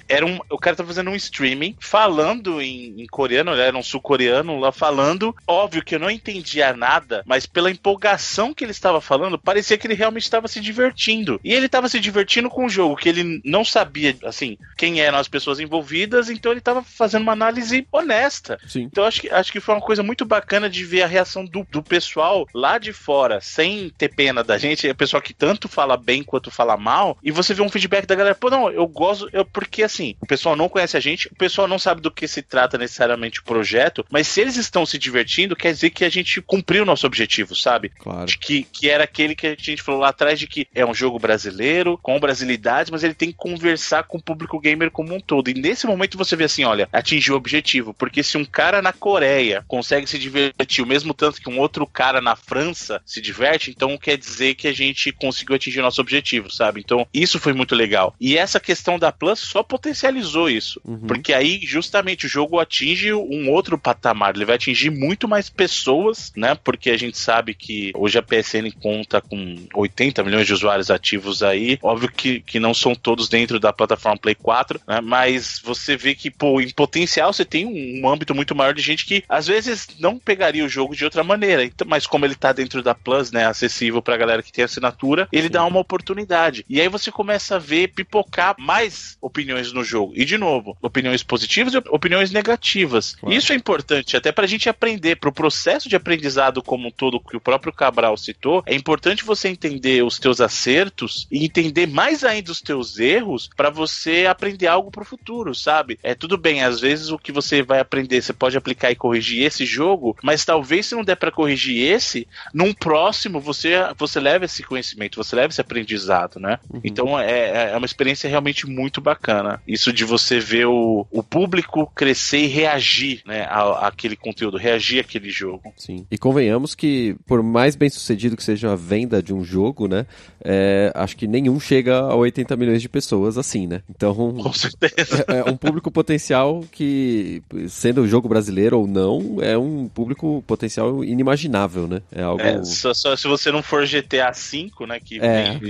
o cara tá fazendo um streaming, falando em coreano, ele era um sul-coreano lá falando, óbvio que eu não entendia nada, mas pela empolgação que ele estava falando, parecia que ele realmente estava se divertindo, e ele tava se divertindo com um jogo que ele não sabia, assim, quem eram as pessoas envolvidas, então ele tava fazendo uma análise honesta. Sim. Então acho que foi uma coisa muito bacana de ver a reação do pessoal lá de fora, sem ter pena da gente, é o pessoal que tanto fala bem quanto fala mal, e você vê um feedback da galera, eu gosto, porque assim, o pessoal não conhece a gente, o pessoal não sabe do que se trata necessariamente o projeto, mas se eles estão se divertindo, quer dizer que a gente cumpriu o nosso objetivo, sabe? Claro. De que era aquele que a gente falou lá atrás, de que é um jogo brasileiro, com brasilidade, mas ele tem que conversar com o público gamer como um todo, e nesse momento você vê assim, olha, atingiu o objetivo, porque se um cara na Coreia consegue se divertir o mesmo tanto que um outro cara na França se diverte, então quer dizer que a gente conseguiu atingir o nosso objetivo, sabe? Então isso foi muito legal. E essa questão da Plus só potencializou isso, porque aí justamente o jogo atinge um outro patamar, ele vai atingir muito mais pessoas, né? Porque a gente sabe que hoje a PSN conta com 80 milhões de usuários ativos aí, óbvio que não são todos dentro da plataforma Play 4, né? Mas você vê que, em potencial você tem um âmbito muito maior de gente que às vezes não pegaria o jogo de outra maneira, então, mas como ele tá dentro da Plus, né, acessível pra galera que tem assinatura, ele dá uma oportunidade, e aí você começa a ver pipocar mais opiniões no jogo, e de novo, opiniões positivas e opiniões negativas, claro. Isso é importante, até pra gente aprender, pro processo de aprendizado como um todo, que o próprio Cabral citou, é importante você entender os teus acertos, e entender mais ainda os teus erros, pra você aprender algo pro futuro, sabe? É tudo bem, às vezes o que você vai aprender, você pode aplicar e corrigir esse jogo, mas talvez se não der pra corrigir esse, num próximo você leva esse conhecimento, você leva esse aprendizado, né? Então é uma experiência realmente muito bacana. Isso de você ver o público crescer e reagir, né, àquele conteúdo, reagir àquele jogo. Sim. E convenhamos que, por mais bem sucedido que seja a venda de um jogo, né? É, acho que nenhum chega a 80 milhões de pessoas assim, né? Então, com certeza. É um público potencial que, sendo um jogo brasileiro ou não, é um público potencial inimaginável, né? É algo... só se você não for GTA V, né? Que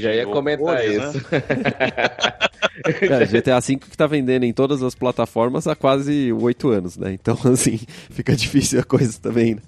já ia comentar isso. Né? É, GTA V que tá vendendo em todas as plataformas há quase 8 anos, né? Então, assim, fica difícil a coisa também, né?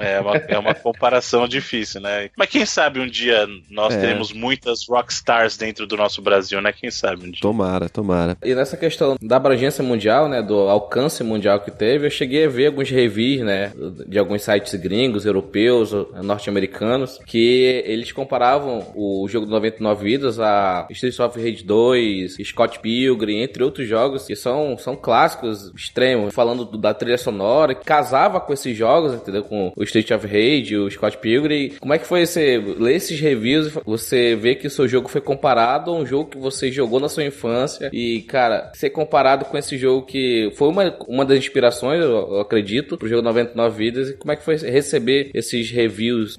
É uma comparação difícil, né? Mas quem sabe um dia nós teremos muitas rockstars dentro do nosso Brasil, né? Quem sabe um dia. Tomara, tomara. E nessa questão da abrangência mundial, né? Do alcance mundial que teve, eu cheguei a ver alguns reviews, né? De alguns sites gringos, europeus, norte-americanos, que eles comparavam o jogo do 99 Vidas a Streets of Rage 2, Scott Pilgrim, entre outros jogos, que são clássicos extremos, falando da trilha sonora, que casava com esses jogos, entendeu? Com o Street of Rage, o Scott Pilgrim. Como é que foi você ler esses reviews, você vê que o seu jogo foi comparado a um jogo que você jogou na sua infância e, cara, ser comparado com esse jogo que foi uma das inspirações, eu acredito, pro jogo 99 Vidas, e como é que foi receber esses reviews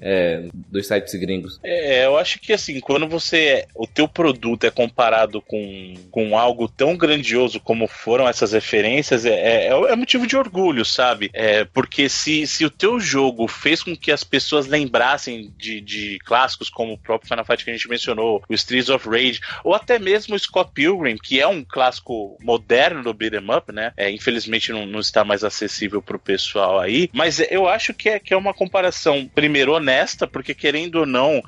dos sites gringos? Eu acho que, assim, quando o teu produto é comparado com algo tão grandioso como foram essas referências, é motivo de orgulho, sabe? Porque se o teu jogo fez com que as pessoas lembrassem de clássicos como o próprio Final Fight que a gente mencionou, o Streets of Rage, ou até mesmo o Scott Pilgrim, que é um clássico moderno do beat 'em up, né? Infelizmente não está mais acessível pro pessoal aí, mas eu acho que é uma comparação, primeiro, honesta, porque querendo ou não,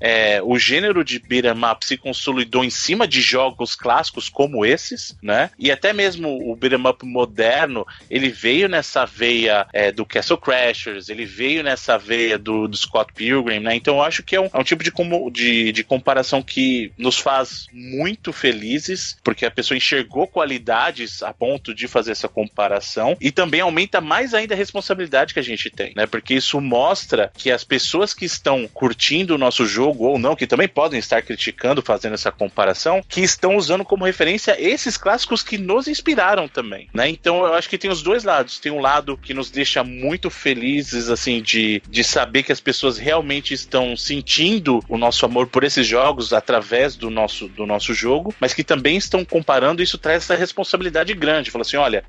o gênero de beat 'em up se consolidou em cima de jogos clássicos como esses, né? E até mesmo o beat 'em up moderno, ele veio nessa veia do Castle Crashers, ele veio nessa veia do Scott Pilgrim, né? Então eu acho que é um tipo de comparação que nos faz muito felizes, porque a pessoa enxergou qualidades a ponto de fazer essa comparação, e também aumenta mais ainda a responsabilidade que a gente tem, né? Porque isso mostra que as pessoas que estão curtindo o nosso jogo ou não, que também podem estar criticando, fazendo essa comparação, que estão usando como referência esses clássicos que nos inspiraram também, né? Então eu acho que tem os dois lados. Tem um lado que nos deixa muito felizes, assim, de saber que as pessoas realmente estão sentindo o nosso amor por esses jogos através do nosso jogo, mas que também estão comparando, e isso traz essa responsabilidade grande. Fala assim, olha,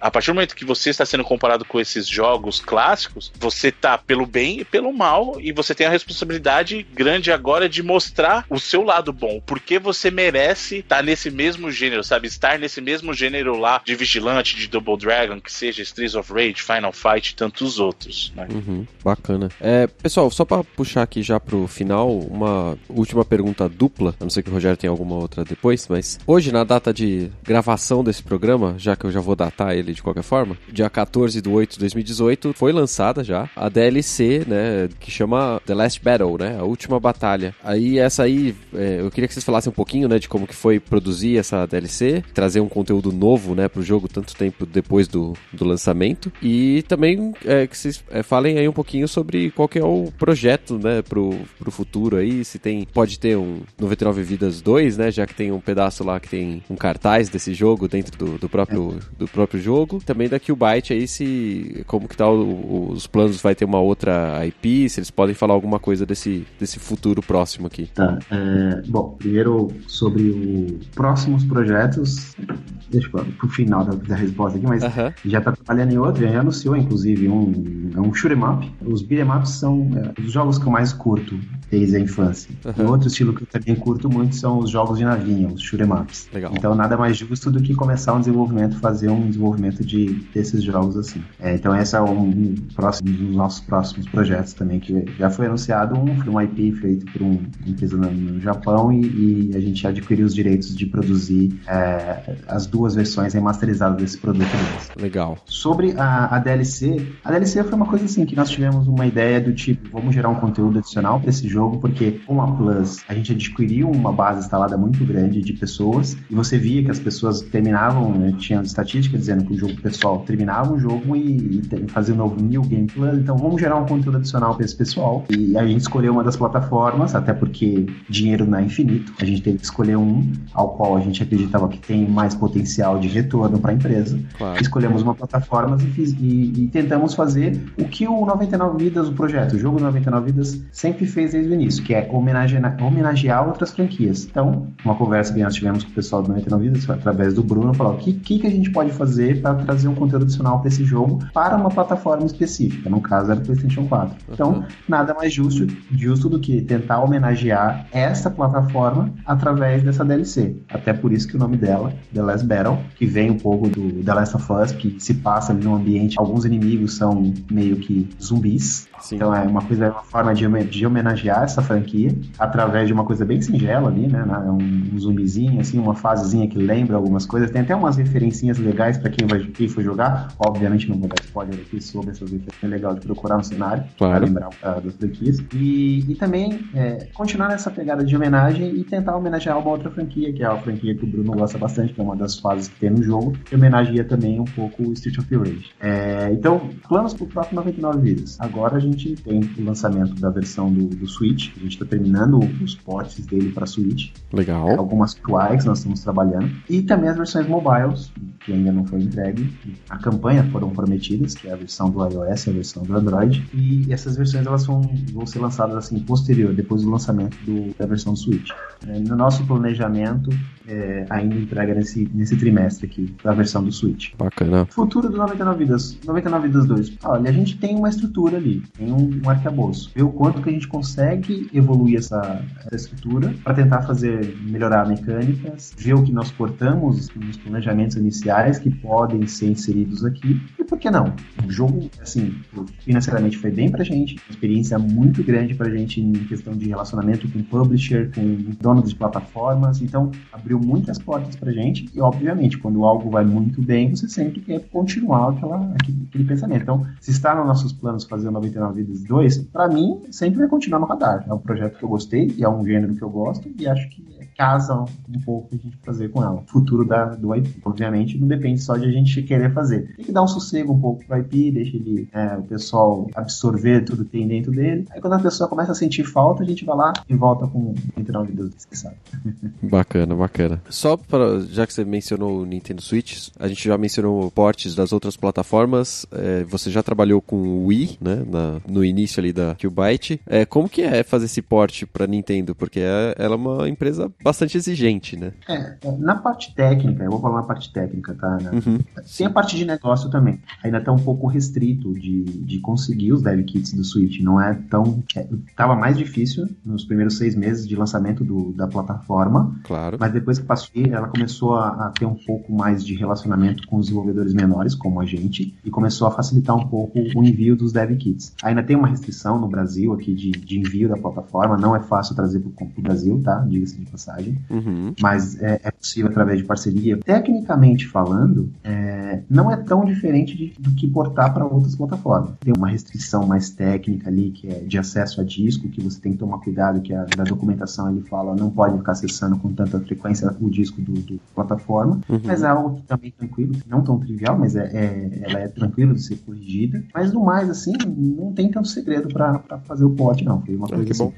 a partir do momento que você está sendo comparado com esses jogos clássicos, você está pelo bem e pelo mal, e você tem a responsabilidade grande agora de mostrar o seu lado bom, porque você merece estar nesse mesmo gênero, sabe? Estar nesse mesmo gênero lá de Vigilante, de Double Dragon, que seja Streets of Rage, Final Fight e tantos outros. Uhum, bacana. Pessoal, só pra puxar aqui já pro final, uma última pergunta dupla, a não ser que o Rogério tenha alguma outra depois, mas hoje, na data de gravação desse programa, já que eu já vou datar ele de qualquer forma, dia 14/8/2018, foi lançada já a DLC, né, que chama The Last Battle, né, a última batalha. Aí essa aí, eu queria que vocês falassem um pouquinho, né, de como que foi produzir essa DLC, trazer um conteúdo novo, né, pro jogo tanto tempo depois do lançamento, e também que vocês falem aí um pouquinho sobre qual que é o projeto, né, pro futuro aí, se pode ter um 99 Vidas 2, né, já que tem um pedaço lá que tem um cartaz desse jogo dentro do próprio jogo, também da QUByte aí, se como que tá os planos, vai ter uma outra IP, se eles podem falar alguma coisa desse futuro próximo aqui. Tá, bom, primeiro sobre os próximos projetos, deixa eu pro final da resposta aqui, mas já tá trabalhando em outro, já anunciou inclusive um shoot'em up. Os beat'em ups são os jogos que eu mais curto desde a infância. E outro estilo que eu também curto muito são os jogos de navinha, os shoot'em ups. Legal. Então nada mais justo do que começar fazer um desenvolvimento desses jogos assim. Então esse é um dos nossos próximos projetos também, que já foi anunciado um IP feito por uma empresa no Japão, e a gente já adquiriu os direitos de produzir as duas versões remasterizadas desse produto deles. Legal. Sobre a DLC, a DLC foi uma coisa assim, que nós tivemos uma ideia do tipo, vamos gerar um conteúdo adicional para esse jogo jogo, porque com a Plus a gente adquiriu uma base instalada muito grande de pessoas, e você via que as pessoas terminavam, né, tinha estatísticas dizendo que o jogo pessoal terminava o jogo e fazia um novo New Game Plus, então vamos gerar um conteúdo adicional para esse pessoal, e a gente escolheu uma das plataformas, até porque dinheiro não é infinito, a gente teve que escolher um ao qual a gente acreditava que tem mais potencial de retorno para a empresa, claro. Escolhemos uma plataforma e tentamos fazer o que o 99 Vidas, o projeto, o jogo 99 Vidas sempre fez desde o início, que é homenagear outras franquias. Então, uma conversa que nós tivemos com o pessoal do 99 Vidas, através do Bruno, falou o que a gente pode fazer para trazer um conteúdo adicional para esse jogo, para uma plataforma específica, no caso era o PlayStation 4. Então, nada mais justo do que tentar homenagear essa plataforma através dessa DLC. Até por isso que o nome dela, The Last Battle, que vem um pouco do The Last of Us, que se passa ali num ambiente, alguns inimigos são meio que zumbis. Sim. Então é uma forma de homenagear essa franquia através de uma coisa bem singela ali, né? É um zumbizinho, assim, uma fasezinha que lembra algumas coisas. Tem até umas referencinhas legais pra quem for jogar. Obviamente não vou dar spoiler aqui sobre essas referências. É legal de procurar no cenário, claro, pra lembrar das franquias. E também continuar nessa pegada de homenagem e tentar homenagear uma outra franquia, que é a franquia que o Bruno gosta bastante, que é uma das fases que tem no jogo, que homenageia também um pouco o Streets of Rage. Então, planos pro próximo 99 Vidas. Agora a gente tem o lançamento da versão do Switch, a gente está terminando os ports dele para Switch. Legal. Algumas QIs nós estamos trabalhando. E também as versões mobiles, que ainda não foi entregue. A campanha foram prometidas, que é a versão do iOS e a versão do Android. E essas versões elas vão ser lançadas assim, posterior, depois do lançamento da versão do Switch. No nosso planejamento, ainda entrega nesse trimestre aqui, da versão do Switch. Bacana. Futuro do 99 Vidas, 99 Vidas 2. Olha, a gente tem uma estrutura ali, tem um arcabouço. Ver o quanto que a gente consegue evoluir essa estrutura para tentar melhorar mecânicas, ver o que nós cortamos nos planejamentos iniciais que podem ser inseridos aqui. E por que não? O jogo, assim, financeiramente foi bem pra gente, uma experiência muito grande pra gente em questão de relacionamento com publisher, com donos de plataformas, então abriu muitas portas pra gente e, obviamente, quando algo vai muito bem, você sempre quer continuar aquele pensamento. Então, se está nos nossos planos fazer o 99 Vidas 2, pra mim, sempre vai continuar no radar. É um projeto que eu gostei e é um gênero que eu gosto e acho que casa um pouco o que a gente fazer com ela. O futuro do IP, obviamente, não depende só de a gente querer fazer. Tem que dar um sossego um pouco pro IP, deixa ele, o pessoal absorver tudo que tem dentro dele. Aí quando a pessoa começa a sentir falta, a gente vai lá e volta com o Nintendo Deus, que sabe. Bacana. Só para, já que você mencionou o Nintendo Switch, a gente já mencionou portes das outras plataformas, você já trabalhou com o Wii, né, no início ali da QUByte. Como que é fazer esse port para Nintendo? Porque ela é uma empresa bastante exigente, né? Na parte técnica, eu vou falar na parte técnica, tá? Tem a parte de negócio também. Ainda tá um pouco restrito de conseguir os dev kits do Switch. Não é tão... Tava mais difícil nos primeiros 6 meses de lançamento da plataforma. Claro. Mas depois que passou, ela começou a ter um pouco mais de relacionamento com os desenvolvedores menores, como a gente, e começou a facilitar um pouco o envio dos dev kits. Ainda tem uma restrição no Brasil aqui de envio da plataforma. Não é fácil trazer pro Brasil, tá? Diga-se de passagem. Mas é possível através de parceria. Tecnicamente falando, não é tão diferente do que portar para outras plataformas. Tem uma restrição mais técnica ali, que é de acesso a disco, que você tem que tomar cuidado, que da documentação ele fala, não pode ficar acessando com tanta frequência o disco do plataforma, mas é algo também tranquilo, não tão trivial, mas ela é tranquila de ser corrigida. Mas no mais, assim, não tem tanto segredo para fazer o port, não. Foi uma coisa assim.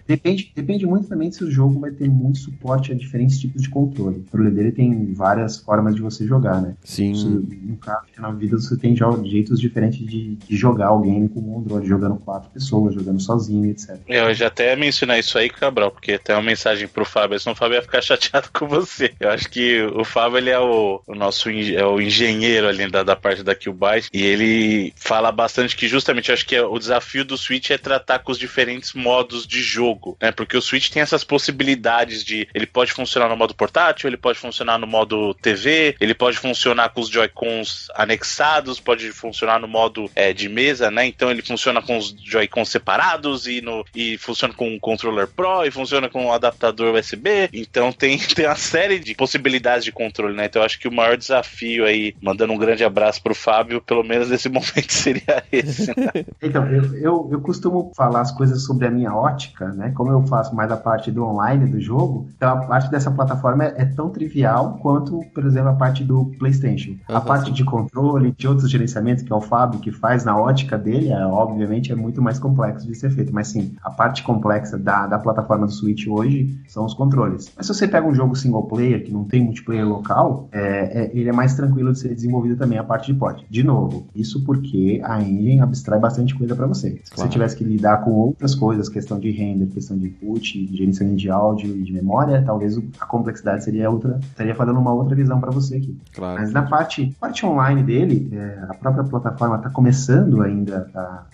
Depende muito também se o jogo vai ter muito suporte a diferentes tipos de controle. O controle dele tem várias formas de você jogar, né? Sim. Você, no caso, na vida você tem jeitos diferentes de jogar o game com o controle, jogando 4 pessoas, jogando sozinho, etc. Eu já até mencionei isso aí, Cabral, porque tem uma mensagem pro Fábio, senão o Fábio ia ficar chateado com você. Eu acho que o Fábio, ele é o nosso o engenheiro ali da parte da QUByte, e ele fala bastante que justamente, eu acho que o desafio do Switch é tratar com os diferentes modos de jogo, né? Porque o Switch tem essas possibilidades de... Ele pode funcionar no modo portátil, ele pode funcionar no modo TV, ele pode funcionar com os Joy-Cons anexados, pode funcionar no modo de mesa, né? Então ele funciona com os Joy-Cons separados e funciona com o controller Pro e funciona com o adaptador USB. Então tem uma série de possibilidades de controle, né? Então eu acho que o maior desafio aí, mandando um grande abraço pro Fábio, pelo menos nesse momento seria esse, né? Então, eu, eu costumo falar as coisas sobre a minha ótica, né? Como eu faço mais a parte do online do jogo, então a parte dessa plataforma é tão trivial quanto, por exemplo, a parte do PlayStation. A parte de controle, de outros gerenciamentos, que é o Fábio que faz na ótica dele, obviamente é muito mais complexo de ser feito. Mas sim, a parte complexa da plataforma do Switch hoje são os controles. Mas se você pega um jogo single player, que não tem multiplayer local, ele é mais tranquilo de ser desenvolvido também a parte de port. De novo, isso porque a engine abstrai bastante coisa para você. Se você tivesse que lidar com outras coisas, questão de render, questão de input, de gerenciamento de áudio e de memória, talvez a complexidade seria outra, estaria fazendo uma outra visão para você aqui. Claro. Mas na parte online dele, a própria plataforma está começando ainda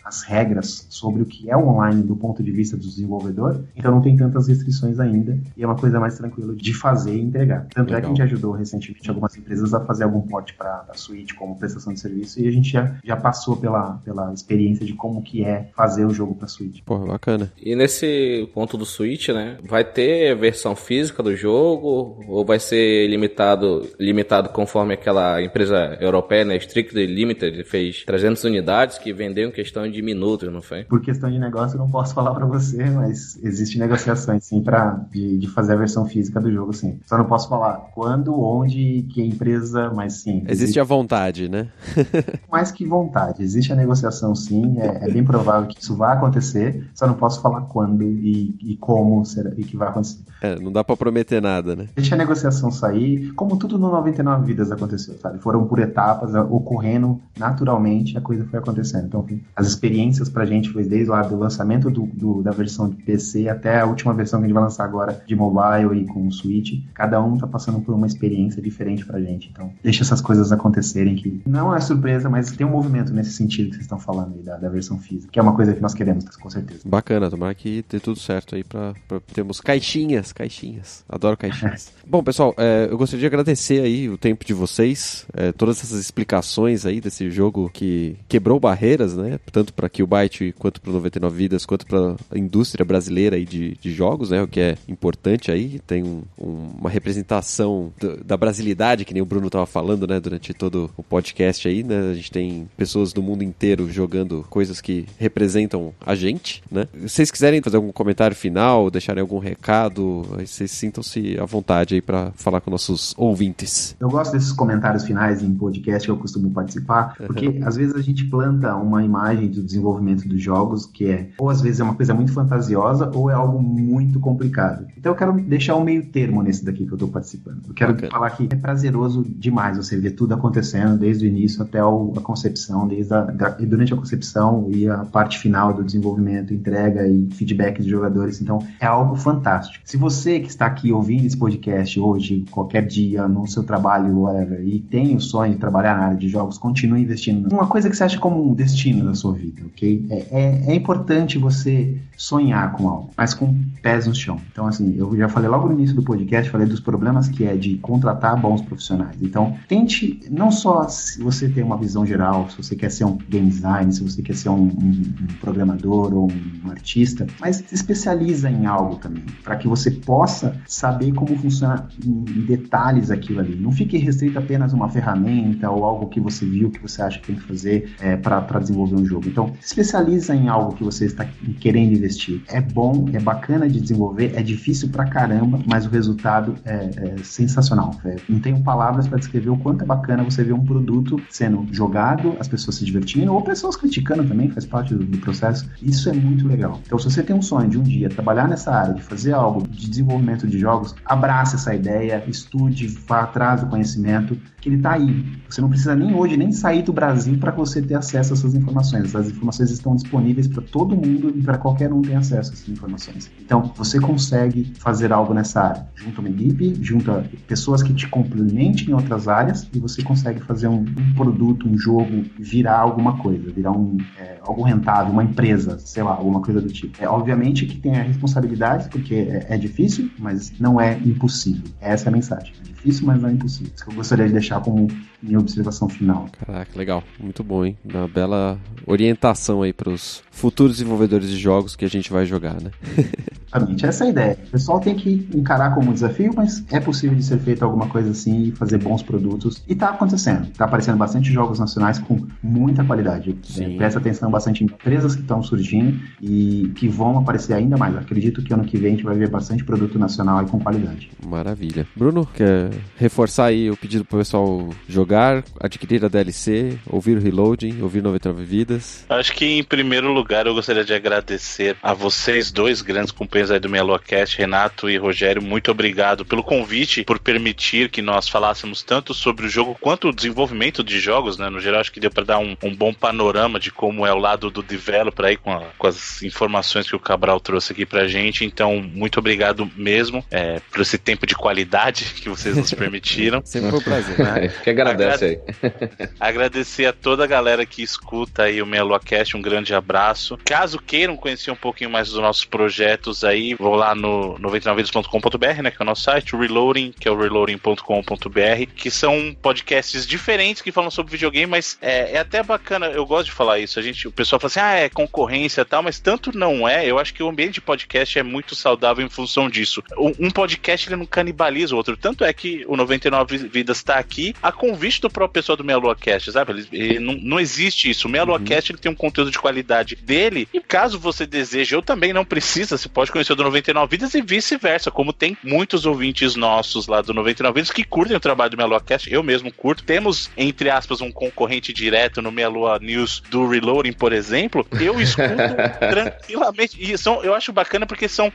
as regras sobre o que é o online do ponto de vista do desenvolvedor, então não tem tantas restrições ainda, e é uma coisa mais tranquila de fazer e entregar. Tanto é que a gente ajudou recentemente algumas empresas a fazer algum port para a Switch como prestação de serviço, e a gente já passou pela experiência de como que é fazer o jogo para Switch. Pô, bacana. E nesse ponto do Switch, né, vai ter versão física do jogo, ou vai ser limitado conforme aquela empresa europeia, né, Strictly Limited, fez 300 unidades que vendeu em questão de minutos, não foi? Por questão de negócio eu não posso falar para você, mas existe negociações sim de fazer a versão física do jogo, sim. Só não posso falar quando, onde, que empresa, mas sim. Existe a vontade, né? Mais que vontade, existe a negociação sim, é bem provável que isso vá acontecer, só não posso falar quando e como será, e que vai acontecer. Não dá pra prometer nada, né? Deixa a negociação sair, como tudo no 99 Vidas aconteceu, sabe? Foram por etapas, ocorrendo naturalmente, a coisa foi acontecendo. Então, as experiências pra gente foi desde lá do lançamento da versão de PC até a última versão que a gente vai lançar agora de mobile e com o Switch. Cada um tá passando por uma experiência diferente pra gente. Então, deixa essas coisas acontecerem, que não é surpresa, mas tem um movimento nesse sentido que vocês estão falando aí da versão física, que é uma coisa que nós queremos, com certeza. Bacana, tomara que dê tudo certo aí pra termos caixinhas. Adoro caixinhas. Bom, pessoal, eu gostaria de agradecer aí o tempo de vocês, todas essas explicações aí desse jogo que quebrou barreiras, né? Tanto para QUByte, quanto para 99 Vidas, quanto para a indústria brasileira aí de jogos, né? O que é importante aí, tem uma representação da brasilidade, que nem o Bruno estava falando, né? Durante todo o podcast aí, né? A gente tem pessoas do mundo inteiro jogando coisas que representam a gente, né? Se vocês quiserem fazer algum comentário final, deixarem algum recado, vocês sintam-se à vontade aí para falar com nossos ouvintes. Eu gosto desses comentários finais em podcast que eu costumo participar, porque às vezes a gente planta uma imagem do desenvolvimento dos jogos que ou às vezes é uma coisa muito fantasiosa ou é algo muito complicado. Então eu quero deixar um meio termo nesse daqui que eu tô participando. Eu quero falar que é prazeroso demais você ver tudo acontecendo desde o início até a concepção, durante a concepção e a parte final do desenvolvimento, entrega e feedback dos jogadores. Então é algo fantástico. Se você que está aqui ouvindo esse podcast hoje, qualquer dia, no seu trabalho, whatever, e tem o sonho de trabalhar na área de jogos, continue investindo. Uma coisa que você acha como um destino da sua vida, ok? É importante você sonhar com algo, mas com pés no chão. Então, assim, eu já falei logo no início do podcast, falei dos problemas que é de contratar bons profissionais. Então, tente, não só se você tem uma visão geral, se você quer ser um game designer, se você quer ser um programador ou um artista, mas se especializa em algo também, para que você possa saber como funciona em detalhes aquilo ali. Não fique restrito apenas a uma ferramenta ou algo que você viu, que você acha que tem que fazer para desenvolver um jogo. Então, se especializa em algo que você está querendo investir. É bom, é bacana de desenvolver, é difícil pra caramba, mas o resultado é sensacional. Não tenho palavras para descrever o quanto é bacana você ver um produto sendo jogado, as pessoas se divertindo, ou pessoas criticando também, faz parte do processo. Isso é muito legal. Então, se você tem um sonho de um dia trabalhar nessa área, de fazer algo de desenvolvimento de jogos, abrace essa ideia, estude, vá atrás do conhecimento, que ele tá aí. Você não precisa nem hoje, nem sair do Brasil para você ter acesso a essas informações. Essas informações estão disponíveis para todo mundo e para qualquer um ter acesso a essas informações. Então, você consegue fazer algo nessa área. Junta uma equipe, junta pessoas que te complementem em outras áreas e você consegue fazer um produto, um jogo, virar alguma coisa, virar algo rentável, uma empresa, sei lá, alguma coisa do tipo. Obviamente que tem a responsabilidade, porque é difícil, mas não é impossível. Essa é a mensagem. É difícil, mas não é impossível. Isso que eu gostaria de deixar como minha observação final. Caraca, legal. Muito bom, hein? Uma bela orientação aí para os futuros desenvolvedores de jogos que a gente vai jogar, né? Exatamente, essa é a ideia. O pessoal tem que encarar como desafio, mas é possível de ser feito alguma coisa assim e fazer bons produtos. E tá acontecendo. Tá aparecendo bastante jogos nacionais com muita qualidade. Sim. Presta atenção bastante em empresas que estão surgindo e que vão aparecer ainda mais. Acredito que ano que vem a gente vai ver bastante produto nacional aí com qualidade. Maravilha. Bruno, quer reforçar aí o pedido pro pessoal jogar, adquirir a DLC, ouvir o Reloading, ouvir 99 Vidas? Acho que em primeiro lugar eu gostaria de agradecer a vocês dois grandes companheiros aí do Meia Lua Cast, Renato e Rogério, muito obrigado pelo convite, por permitir que nós falássemos tanto sobre o jogo quanto o desenvolvimento de jogos, né? No geral, acho que deu para dar um bom panorama de como é o lado do developer aí com as informações que o Cabral trouxe aqui pra gente. Então, muito obrigado mesmo por esse tempo de qualidade que vocês nos permitiram. Sempre foi um prazer, né? Que agradece aí. Agradecer a toda a galera que escuta aí o Meia Lua Cast, um grande abraço. Caso queiram conhecer um pouquinho mais dos nossos projetos aí, vou lá no 99vidas.com.br, né, que é o nosso site, o Reloading, que é o reloading.com.br, que são podcasts diferentes que falam sobre videogame, mas é até bacana, eu gosto de falar isso, o pessoal fala assim, é concorrência e tal, mas tanto não é, eu acho que o ambiente de podcast é muito saudável em função disso. Um podcast, ele não canibaliza o outro, tanto é que o 99 Vidas está aqui a convite do próprio pessoal do Meia Lua Cast, sabe? Ele não existe isso, o Meia Lua Cast, ele tem um conteúdo de qualidade dele, e caso você deseje, eu também não precisa, você pode conhecer o do 99 Vidas e vice-versa, como tem muitos ouvintes nossos lá do 99 Vidas que curtem o trabalho do Meia Lua Cast, eu mesmo curto. Temos, entre aspas, um concorrente direto no Meia Lua News do Reloading, por exemplo, eu escuto tranquilamente, e eu acho bacana porque são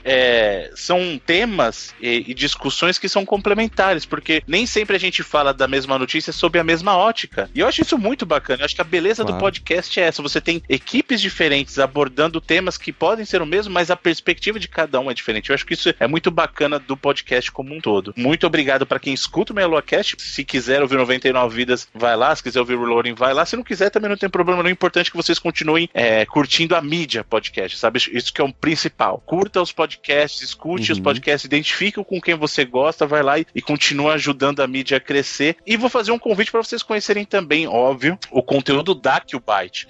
temas e discussões que são complementares, porque nem sempre a gente fala da mesma notícia sob a mesma ótica, e eu acho isso muito bacana, eu acho que a beleza do podcast é essa, você tem equipes diferentes abordando temas que podem ser o mesmo, mas a perspectiva de cada um é diferente. Eu acho que isso é muito bacana do podcast como um todo. Muito obrigado para quem escuta o Meia Lua Cast. Se quiser ouvir 99 Vidas, vai lá. Se quiser ouvir o Reloading, vai lá. Se não quiser, também não tem problema. O importante é que vocês continuem curtindo a mídia podcast, sabe? Isso que é o principal. Curta os podcasts, escute os podcasts, identifique com quem você gosta, vai lá e continua ajudando a mídia a crescer. E vou fazer um convite para vocês conhecerem também, óbvio, o conteúdo da QUByte.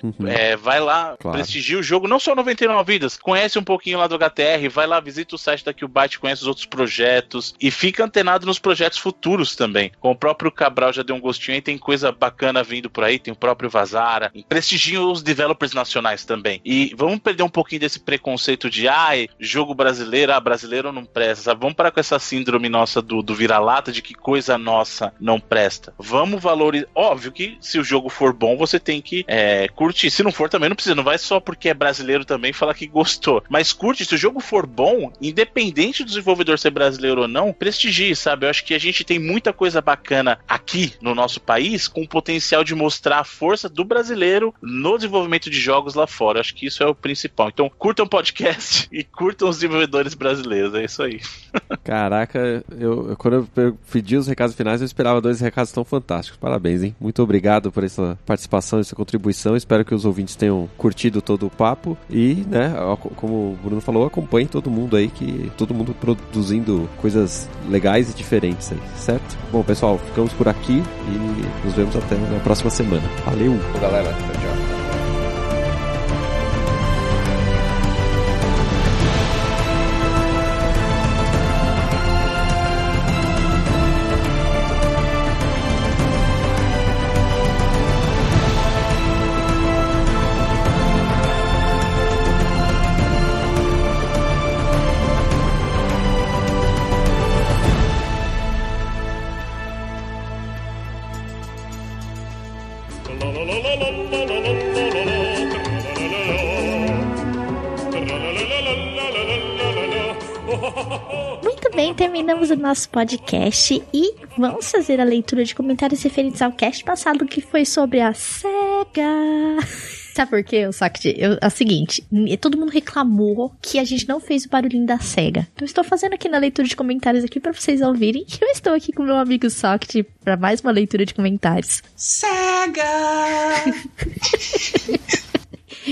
Vai lá, prestigia o jogo, não só 99 Vidas, conhece um pouquinho lá do HTR, vai lá, visita o site da QUByte, conhece os outros projetos e fica antenado nos projetos futuros também. Com o próprio Cabral já deu um gostinho aí, tem coisa bacana vindo por aí, tem o próprio Vazara, prestigiam os developers nacionais também. E vamos perder um pouquinho desse preconceito de jogo brasileiro, brasileiro não presta, sabe? Vamos parar com essa síndrome nossa do vira-lata, de que coisa nossa não presta. Vamos valorizar. Óbvio que se o jogo for bom, você tem que curtir. Se não for também, não precisa, não vai só porque é brasileiro também falar que gostou. Mas curte, se o jogo for bom, independente do desenvolvedor ser brasileiro ou não, prestigie, sabe? Eu acho que a gente tem muita coisa bacana aqui no nosso país, com o potencial de mostrar a força do brasileiro no desenvolvimento de jogos lá fora. Eu acho que isso é o principal. Então, curtam o podcast e curtam os desenvolvedores brasileiros. É isso aí. Caraca, quando eu pedi os recados finais, eu esperava dois recados tão fantásticos. Parabéns, hein? Muito obrigado por essa participação, essa contribuição. Espero que os ouvintes tenham curtido todo o papo e, né, como o Bruno falou, acompanhe todo mundo aí, que todo mundo produzindo coisas legais e diferentes aí, certo? Bom, pessoal, ficamos por aqui e nos vemos até na próxima semana. Valeu! Galera, tchau. Terminamos o nosso podcast e vamos fazer a leitura de comentários referentes ao cast passado, que foi sobre a Sega. Sabe por quê, Soct? É o seguinte, todo mundo reclamou que a gente não fez o barulhinho da Sega. Eu estou fazendo aqui na leitura de comentários aqui pra vocês ouvirem. Eu estou aqui com o meu amigo Soct pra mais uma leitura de comentários. Sega!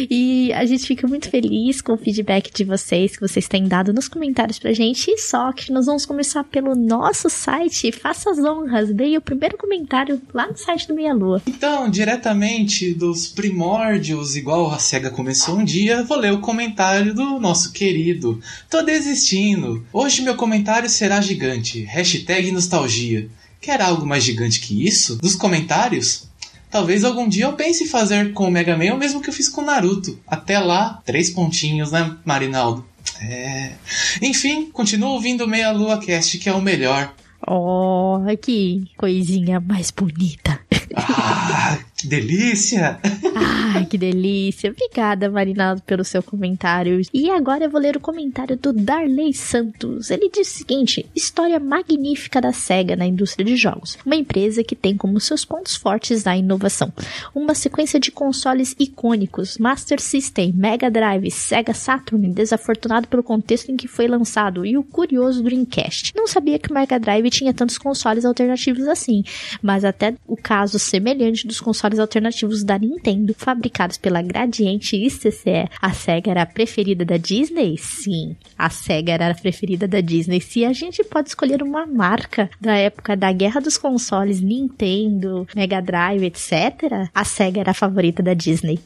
E a gente fica muito feliz com o feedback de vocês, que vocês têm dado nos comentários pra gente. E só que nós vamos começar pelo nosso site. Faça as honras, dei o primeiro comentário lá no site do Meia Lua. Então, diretamente dos primórdios, igual a SEGA começou um dia, vou ler o comentário do nosso querido. Tô desistindo. Hoje meu comentário será gigante. Hashtag nostalgia. Quer algo mais gigante que isso? Dos comentários? Talvez algum dia eu pense em fazer com o Mega Man o mesmo que eu fiz com o Naruto. Até lá, 3 pontinhos, né, Marinaldo? É... Enfim, continua ouvindo o Meia Lua Cast, que é o melhor. Oh, que coisinha mais bonita. Ah, que delícia! Ai, que delícia. Obrigada, Marinaldo, pelo seu comentário. E agora eu vou ler o comentário do Darley Santos. Ele diz o seguinte: história magnífica da SEGA na indústria de jogos. Uma empresa que tem como seus pontos fortes a inovação. Uma sequência de consoles icônicos, Master System, Mega Drive, Sega Saturn, desafortunado pelo contexto em que foi lançado, e o curioso Dreamcast. Não sabia que o Mega Drive tinha tantos consoles alternativos assim, mas até o caso semelhante dos consoles alternativos da Nintendo, fabricados pela Gradiente e CCE. A SEGA era a preferida da Disney? Sim, a SEGA era a preferida da Disney. Se a gente pode escolher uma marca da época da Guerra dos Consoles, Nintendo, Mega Drive, etc., a SEGA era a favorita da Disney.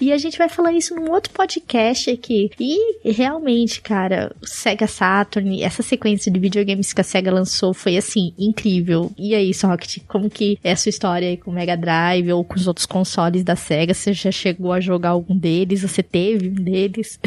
E a gente vai falar isso num outro podcast aqui. E realmente, cara, o Sega Saturn, essa sequência de videogames que a SEGA lançou foi, assim, incrível. E aí, Soct, como que é a sua história aí com o Mega Drive ou com os outros consoles da SEGA? Você já chegou a jogar algum deles? Você teve um deles?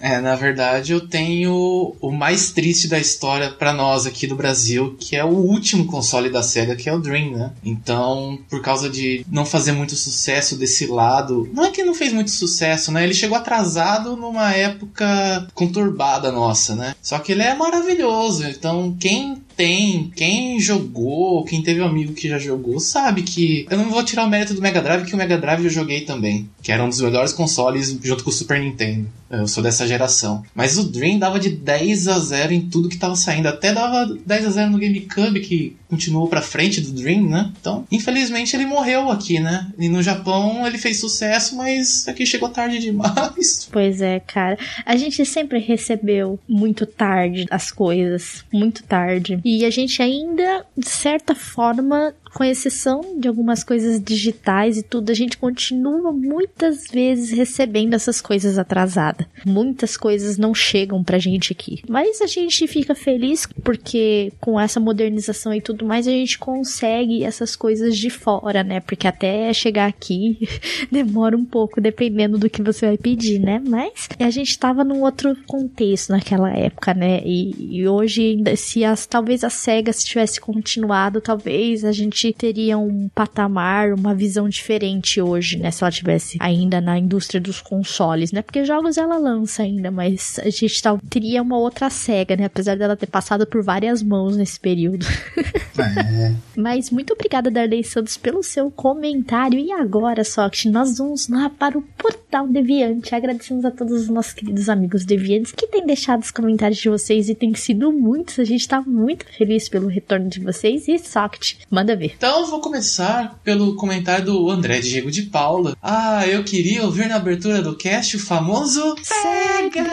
É, na verdade eu tenho o mais triste da história pra nós aqui do Brasil, que é o último console da SEGA, que é o Dream, né? Então, por causa de não fazer muito sucesso desse lado, não é que não fez muito sucesso, né? Ele chegou atrasado numa época conturbada nossa, né? Só que ele é maravilhoso, então quem jogou, quem teve um amigo que já jogou, sabe que... Eu não vou tirar o mérito do Mega Drive, que o Mega Drive eu joguei também, que era um dos melhores consoles junto com o Super Nintendo. Eu sou dessa geração. Mas o Dream dava de 10-0 em tudo que tava saindo. Até dava 10-0 no GameCube, que continuou pra frente do Dream, né? Então, infelizmente, ele morreu aqui, né? E no Japão ele fez sucesso, mas aqui chegou tarde demais. Pois é, cara. A gente sempre recebeu muito tarde as coisas. Muito tarde. E a gente ainda, de certa forma... com exceção de algumas coisas digitais e tudo, a gente continua muitas vezes recebendo essas coisas atrasadas. Muitas coisas não chegam pra gente aqui. Mas a gente fica feliz porque com essa modernização e tudo mais, a gente consegue essas coisas de fora, né? Porque até chegar aqui demora um pouco, dependendo do que você vai pedir, né? Mas a gente tava num outro contexto naquela época, né? E hoje, se talvez a SEGA se tivesse continuado, talvez a gente teria um patamar, uma visão diferente hoje, né? Se ela tivesse ainda na indústria dos consoles, né? Porque jogos ela lança ainda, mas a gente teria uma outra SEGA, né? Apesar dela ter passado por várias mãos nesse período. É. Mas muito obrigada, Darley Santos, pelo seu comentário. E agora, Soct, nós vamos lá para o Portal Deviante. Agradecemos a todos os nossos queridos amigos deviantes que têm deixado os comentários de vocês, e tem sido muitos. A gente tá muito feliz pelo retorno de vocês. E Soct, manda ver. Então, vou começar pelo comentário do André Diego de Paula. Ah, eu queria ouvir na abertura do cast o famoso SEGA!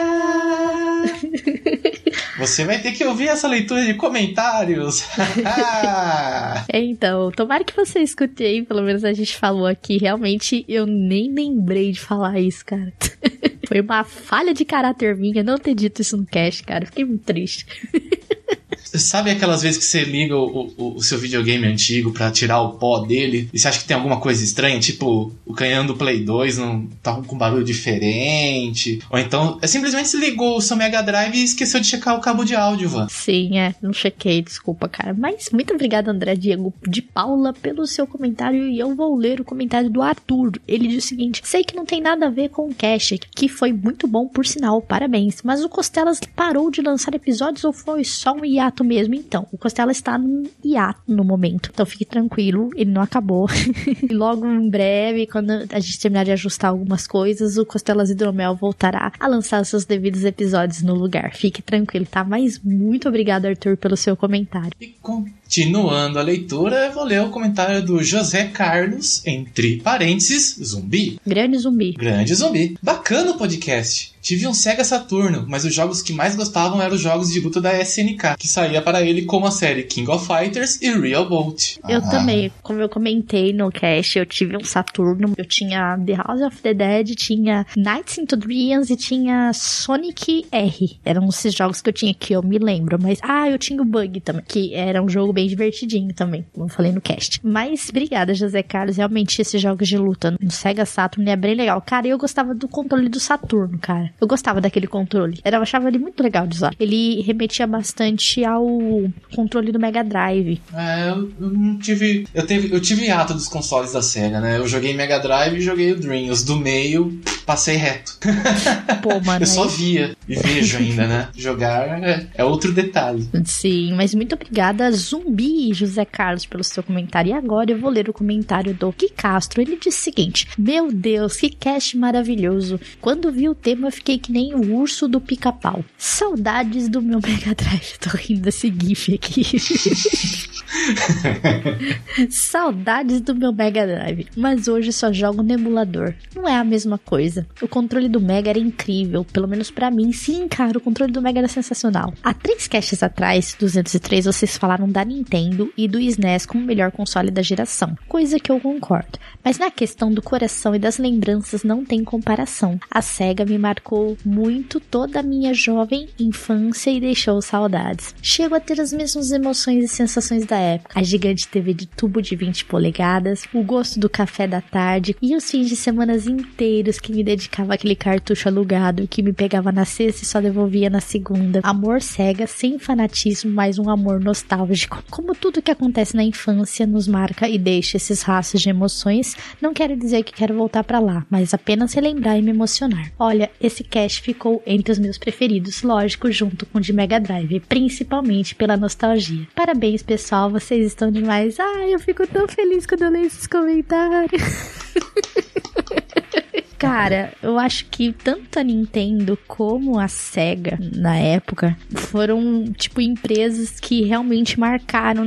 Você vai ter que ouvir essa leitura de comentários. Então, tomara que você escute aí. Pelo menos a gente falou aqui. Realmente, eu nem lembrei de falar isso, cara. Foi uma falha de caráter minha não ter dito isso no cast, cara. Fiquei muito triste. Sabe aquelas vezes que você liga o seu videogame antigo pra tirar o pó dele e você acha que tem alguma coisa estranha? Tipo, o canhão do Play 2 não tá com um barulho diferente. Ou então, simplesmente se ligou o seu Mega Drive e esqueceu de checar o cabo de áudio, Van. Sim, não chequei, desculpa, cara. Mas muito obrigado, André Diego de Paula, pelo seu comentário. E eu vou ler o comentário do Arthur. Ele diz o seguinte: sei que não tem nada a ver com o Cash, que foi muito bom, por sinal, parabéns. Mas o Costelas parou de lançar episódios ou foi só um hiato mesmo? Então, o Costela está no hiato no momento, então fique tranquilo, ele não acabou. E logo em breve, quando a gente terminar de ajustar algumas coisas, o Costelas Hidromel voltará a lançar os seus devidos episódios no lugar. Fique tranquilo, tá? Mas muito obrigado, Arthur, pelo seu comentário. E Continuando a leitura, vou ler o comentário do José Carlos, entre parênteses, zumbi. Grande zumbi. Bacana o podcast. Tive um Sega Saturno, mas os jogos que mais gostavam eram os jogos de luta da SNK, que saía para ele como a série King of Fighters e Real Bolt. Eu também, como eu comentei no cast, eu tive um Saturno, eu tinha The House of the Dead, tinha Nights into Dreams e tinha Sonic R. Eram esses jogos que eu tinha, que eu me lembro, mas eu tinha o Bug também, que era um jogo bem divertidinho também, como eu falei no cast. Mas obrigada, José Carlos, realmente esses jogos de luta no Sega Saturn é bem legal. Cara, eu gostava do controle do Saturno, cara. Eu gostava daquele controle. Eu achava ele muito legal de usar. Ele remetia bastante ao controle do Mega Drive. Eu tive hiato dos consoles da Sega, né? Eu joguei Mega Drive e joguei o Dream. Os do meio, passei reto. Pô, mano. Eu só via e vejo ainda, né? Jogar é outro detalhe. Sim, mas muito obrigada, Zumbi, José Carlos, pelo seu comentário. E agora eu vou ler o comentário do Ki Castro. Ele disse o seguinte: meu Deus, que cast maravilhoso. Quando vi o tema, fiquei que nem o urso do pica-pau. Saudades do meu Mega Drive. Tô rindo desse gif aqui. Saudades do meu Mega Drive. Mas hoje só jogo no emulador. Não é a mesma coisa. O controle do Mega era incrível. Pelo menos pra mim. Sim, cara, o controle do Mega era sensacional. Há 3 casts atrás, 203, vocês falaram da Nintendo e do SNES como o melhor console da geração. Coisa que eu concordo. Mas na questão do coração e das lembranças não tem comparação. A Sega me marcou muito toda a minha jovem infância e deixou saudades. Chego a ter as mesmas emoções e sensações da época. A gigante TV de tubo de 20 polegadas, o gosto do café da tarde e os fins de semana inteiros que me dedicava àquele cartucho alugado que me pegava na sexta e só devolvia na segunda. Amor Sega, sem fanatismo, mas um amor nostálgico. Como tudo que acontece na infância nos marca e deixa esses rastros de emoções, não quero dizer que quero voltar pra lá, mas apenas relembrar e me emocionar. Olha, esse cast ficou entre os meus preferidos, lógico, junto com o de Mega Drive, principalmente pela nostalgia. Parabéns, pessoal, vocês estão demais. Eu fico tão feliz quando eu leio esses comentários. Cara, eu acho que tanto a Nintendo como a Sega, na época, foram, tipo, empresas que realmente marcaram.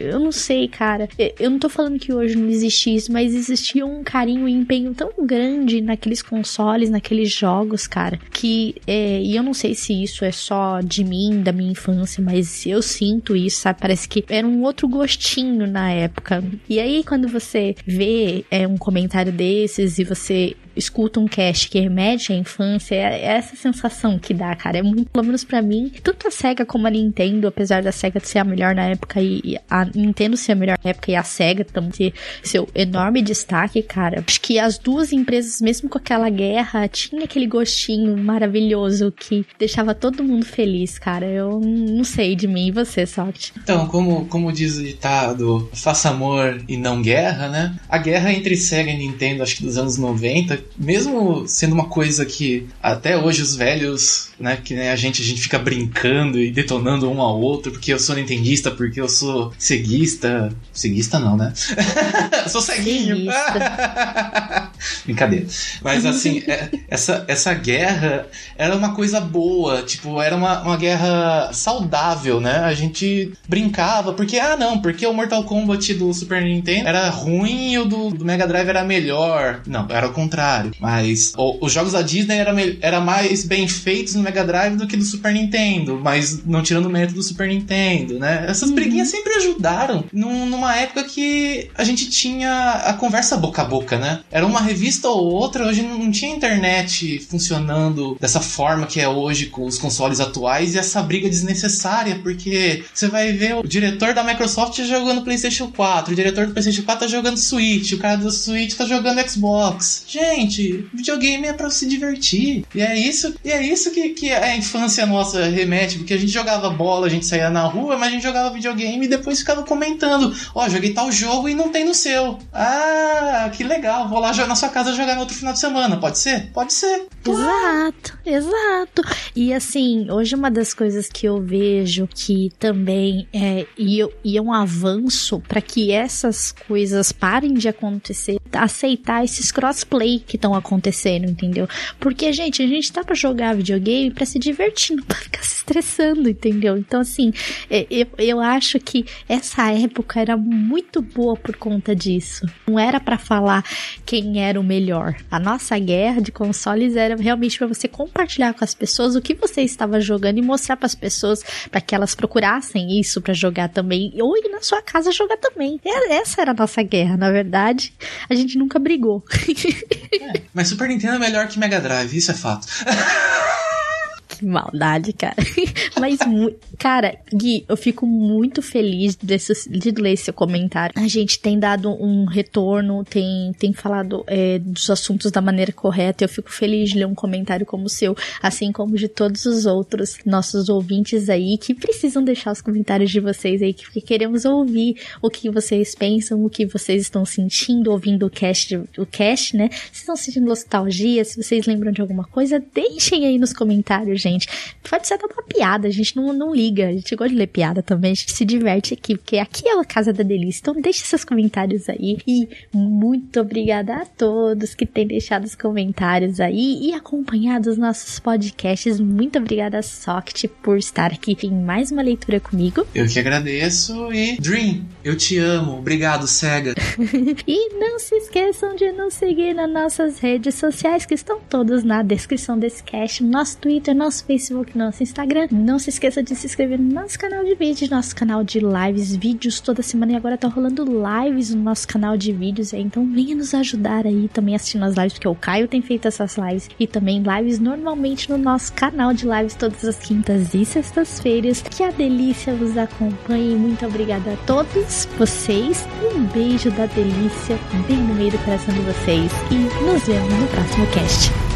Eu não sei, cara. Eu não tô falando que hoje não existe isso, mas existia um carinho e empenho tão grande naqueles consoles, naqueles jogos, cara, que... E eu não sei se isso é só de mim, da minha infância, mas eu sinto isso, sabe? Parece que era um outro gostinho na época. E aí, quando você vê um comentário desses e você... escuta um cast que remete à infância, é essa sensação que dá, cara. É muito, pelo menos pra mim, tanto a Sega como a Nintendo, apesar da Sega ser a melhor na época e a Nintendo ser a melhor na época e a Sega também ter seu enorme destaque, cara. Acho que as duas empresas, mesmo com aquela guerra, tinha aquele gostinho maravilhoso que deixava todo mundo feliz, cara. Eu não sei de mim e você, Soct. Então, como diz o ditado, faça amor e não guerra, né? A guerra entre Sega e Nintendo, acho que dos anos 90, mesmo sendo uma coisa que até hoje os velhos, né, que né, a gente fica brincando e detonando um ao outro, porque eu sou nintendista, porque eu sou ceguista. Ceguista não, né? Sou ceguinho. Brincadeira. Mas assim, essa guerra era uma coisa boa, tipo, era uma guerra saudável, né? A gente brincava, porque, porque o Mortal Kombat do Super Nintendo era ruim e o do Mega Drive era melhor. Não, era o contrário. Mas os jogos da Disney era mais bem feitos no Mega Drive do que do Super Nintendo, mas não tirando o mérito do Super Nintendo, né? Essas briguinhas sempre ajudaram numa época que a gente tinha a conversa boca a boca, né? Era uma revista ou outra, hoje não tinha internet funcionando dessa forma que é hoje com os consoles atuais e essa briga desnecessária, porque você vai ver o diretor da Microsoft jogando PlayStation 4, o diretor do PlayStation 4 tá jogando Switch, o cara do Switch tá jogando Xbox. Gente, videogame é pra se divertir. E é isso que a infância nossa remete, porque a gente jogava bola, a gente saía na rua, mas a gente jogava videogame e depois ficava comentando. Joguei tal jogo e não tem no seu. Que legal, vou lá na sua casa jogar no outro final de semana, pode ser? Pode ser. Exato. E assim, hoje uma das coisas que eu vejo que também é um avanço pra que essas coisas parem de acontecer, aceitar esses crossplay que estão acontecendo, entendeu? Porque, gente, a gente tá pra jogar videogame pra se divertir, não pra ficar se estressando, entendeu? Então, assim, eu acho que essa época era muito boa por conta disso. Não era pra falar quem era o melhor. A nossa guerra de consoles era realmente pra você compartilhar com as pessoas o que você estava jogando e mostrar pras pessoas, pra que elas procurassem isso pra jogar também, ou ir na sua casa jogar também. Essa era a nossa guerra, na verdade. A gente nunca brigou. É, mas Super Nintendo é melhor que Mega Drive, isso é fato. Que maldade, cara. Mas, cara, Gui, eu fico muito feliz de ler seu comentário. A gente tem dado um retorno, tem falado dos assuntos da maneira correta. Eu fico feliz de ler um comentário como o seu, assim como de todos os outros nossos ouvintes aí, que precisam deixar os comentários de vocês aí, que queremos ouvir o que vocês pensam, o que vocês estão sentindo, ouvindo o cast, né? Se estão sentindo nostalgia, se vocês lembram de alguma coisa, deixem aí nos comentários, gente. Pode ser até uma piada, a gente não liga, a gente gosta de ler piada também, a gente se diverte aqui, porque aqui é a casa da delícia. Então deixe seus comentários aí e muito obrigada a todos que têm deixado os comentários aí e acompanhado os nossos podcasts. Muito obrigada a Soct por estar aqui em mais uma leitura comigo. Eu que agradeço e Dream, eu te amo, obrigado Sega. E não se esqueçam de nos seguir nas nossas redes sociais que estão todas na descrição desse cast, nosso Twitter, nosso Facebook, nosso Instagram. Não se esqueça de se inscrever no nosso canal de vídeos, nosso canal de lives, vídeos toda semana, e agora tá rolando lives no nosso canal de vídeos, então venha nos ajudar aí também assistindo as lives, porque o Caio tem feito essas lives e também lives normalmente no nosso canal de lives todas as quintas e sextas-feiras. Que a delícia vos acompanhe. Muito obrigada a todos vocês, um beijo da delícia bem no meio do coração de vocês e nos vemos no próximo cast.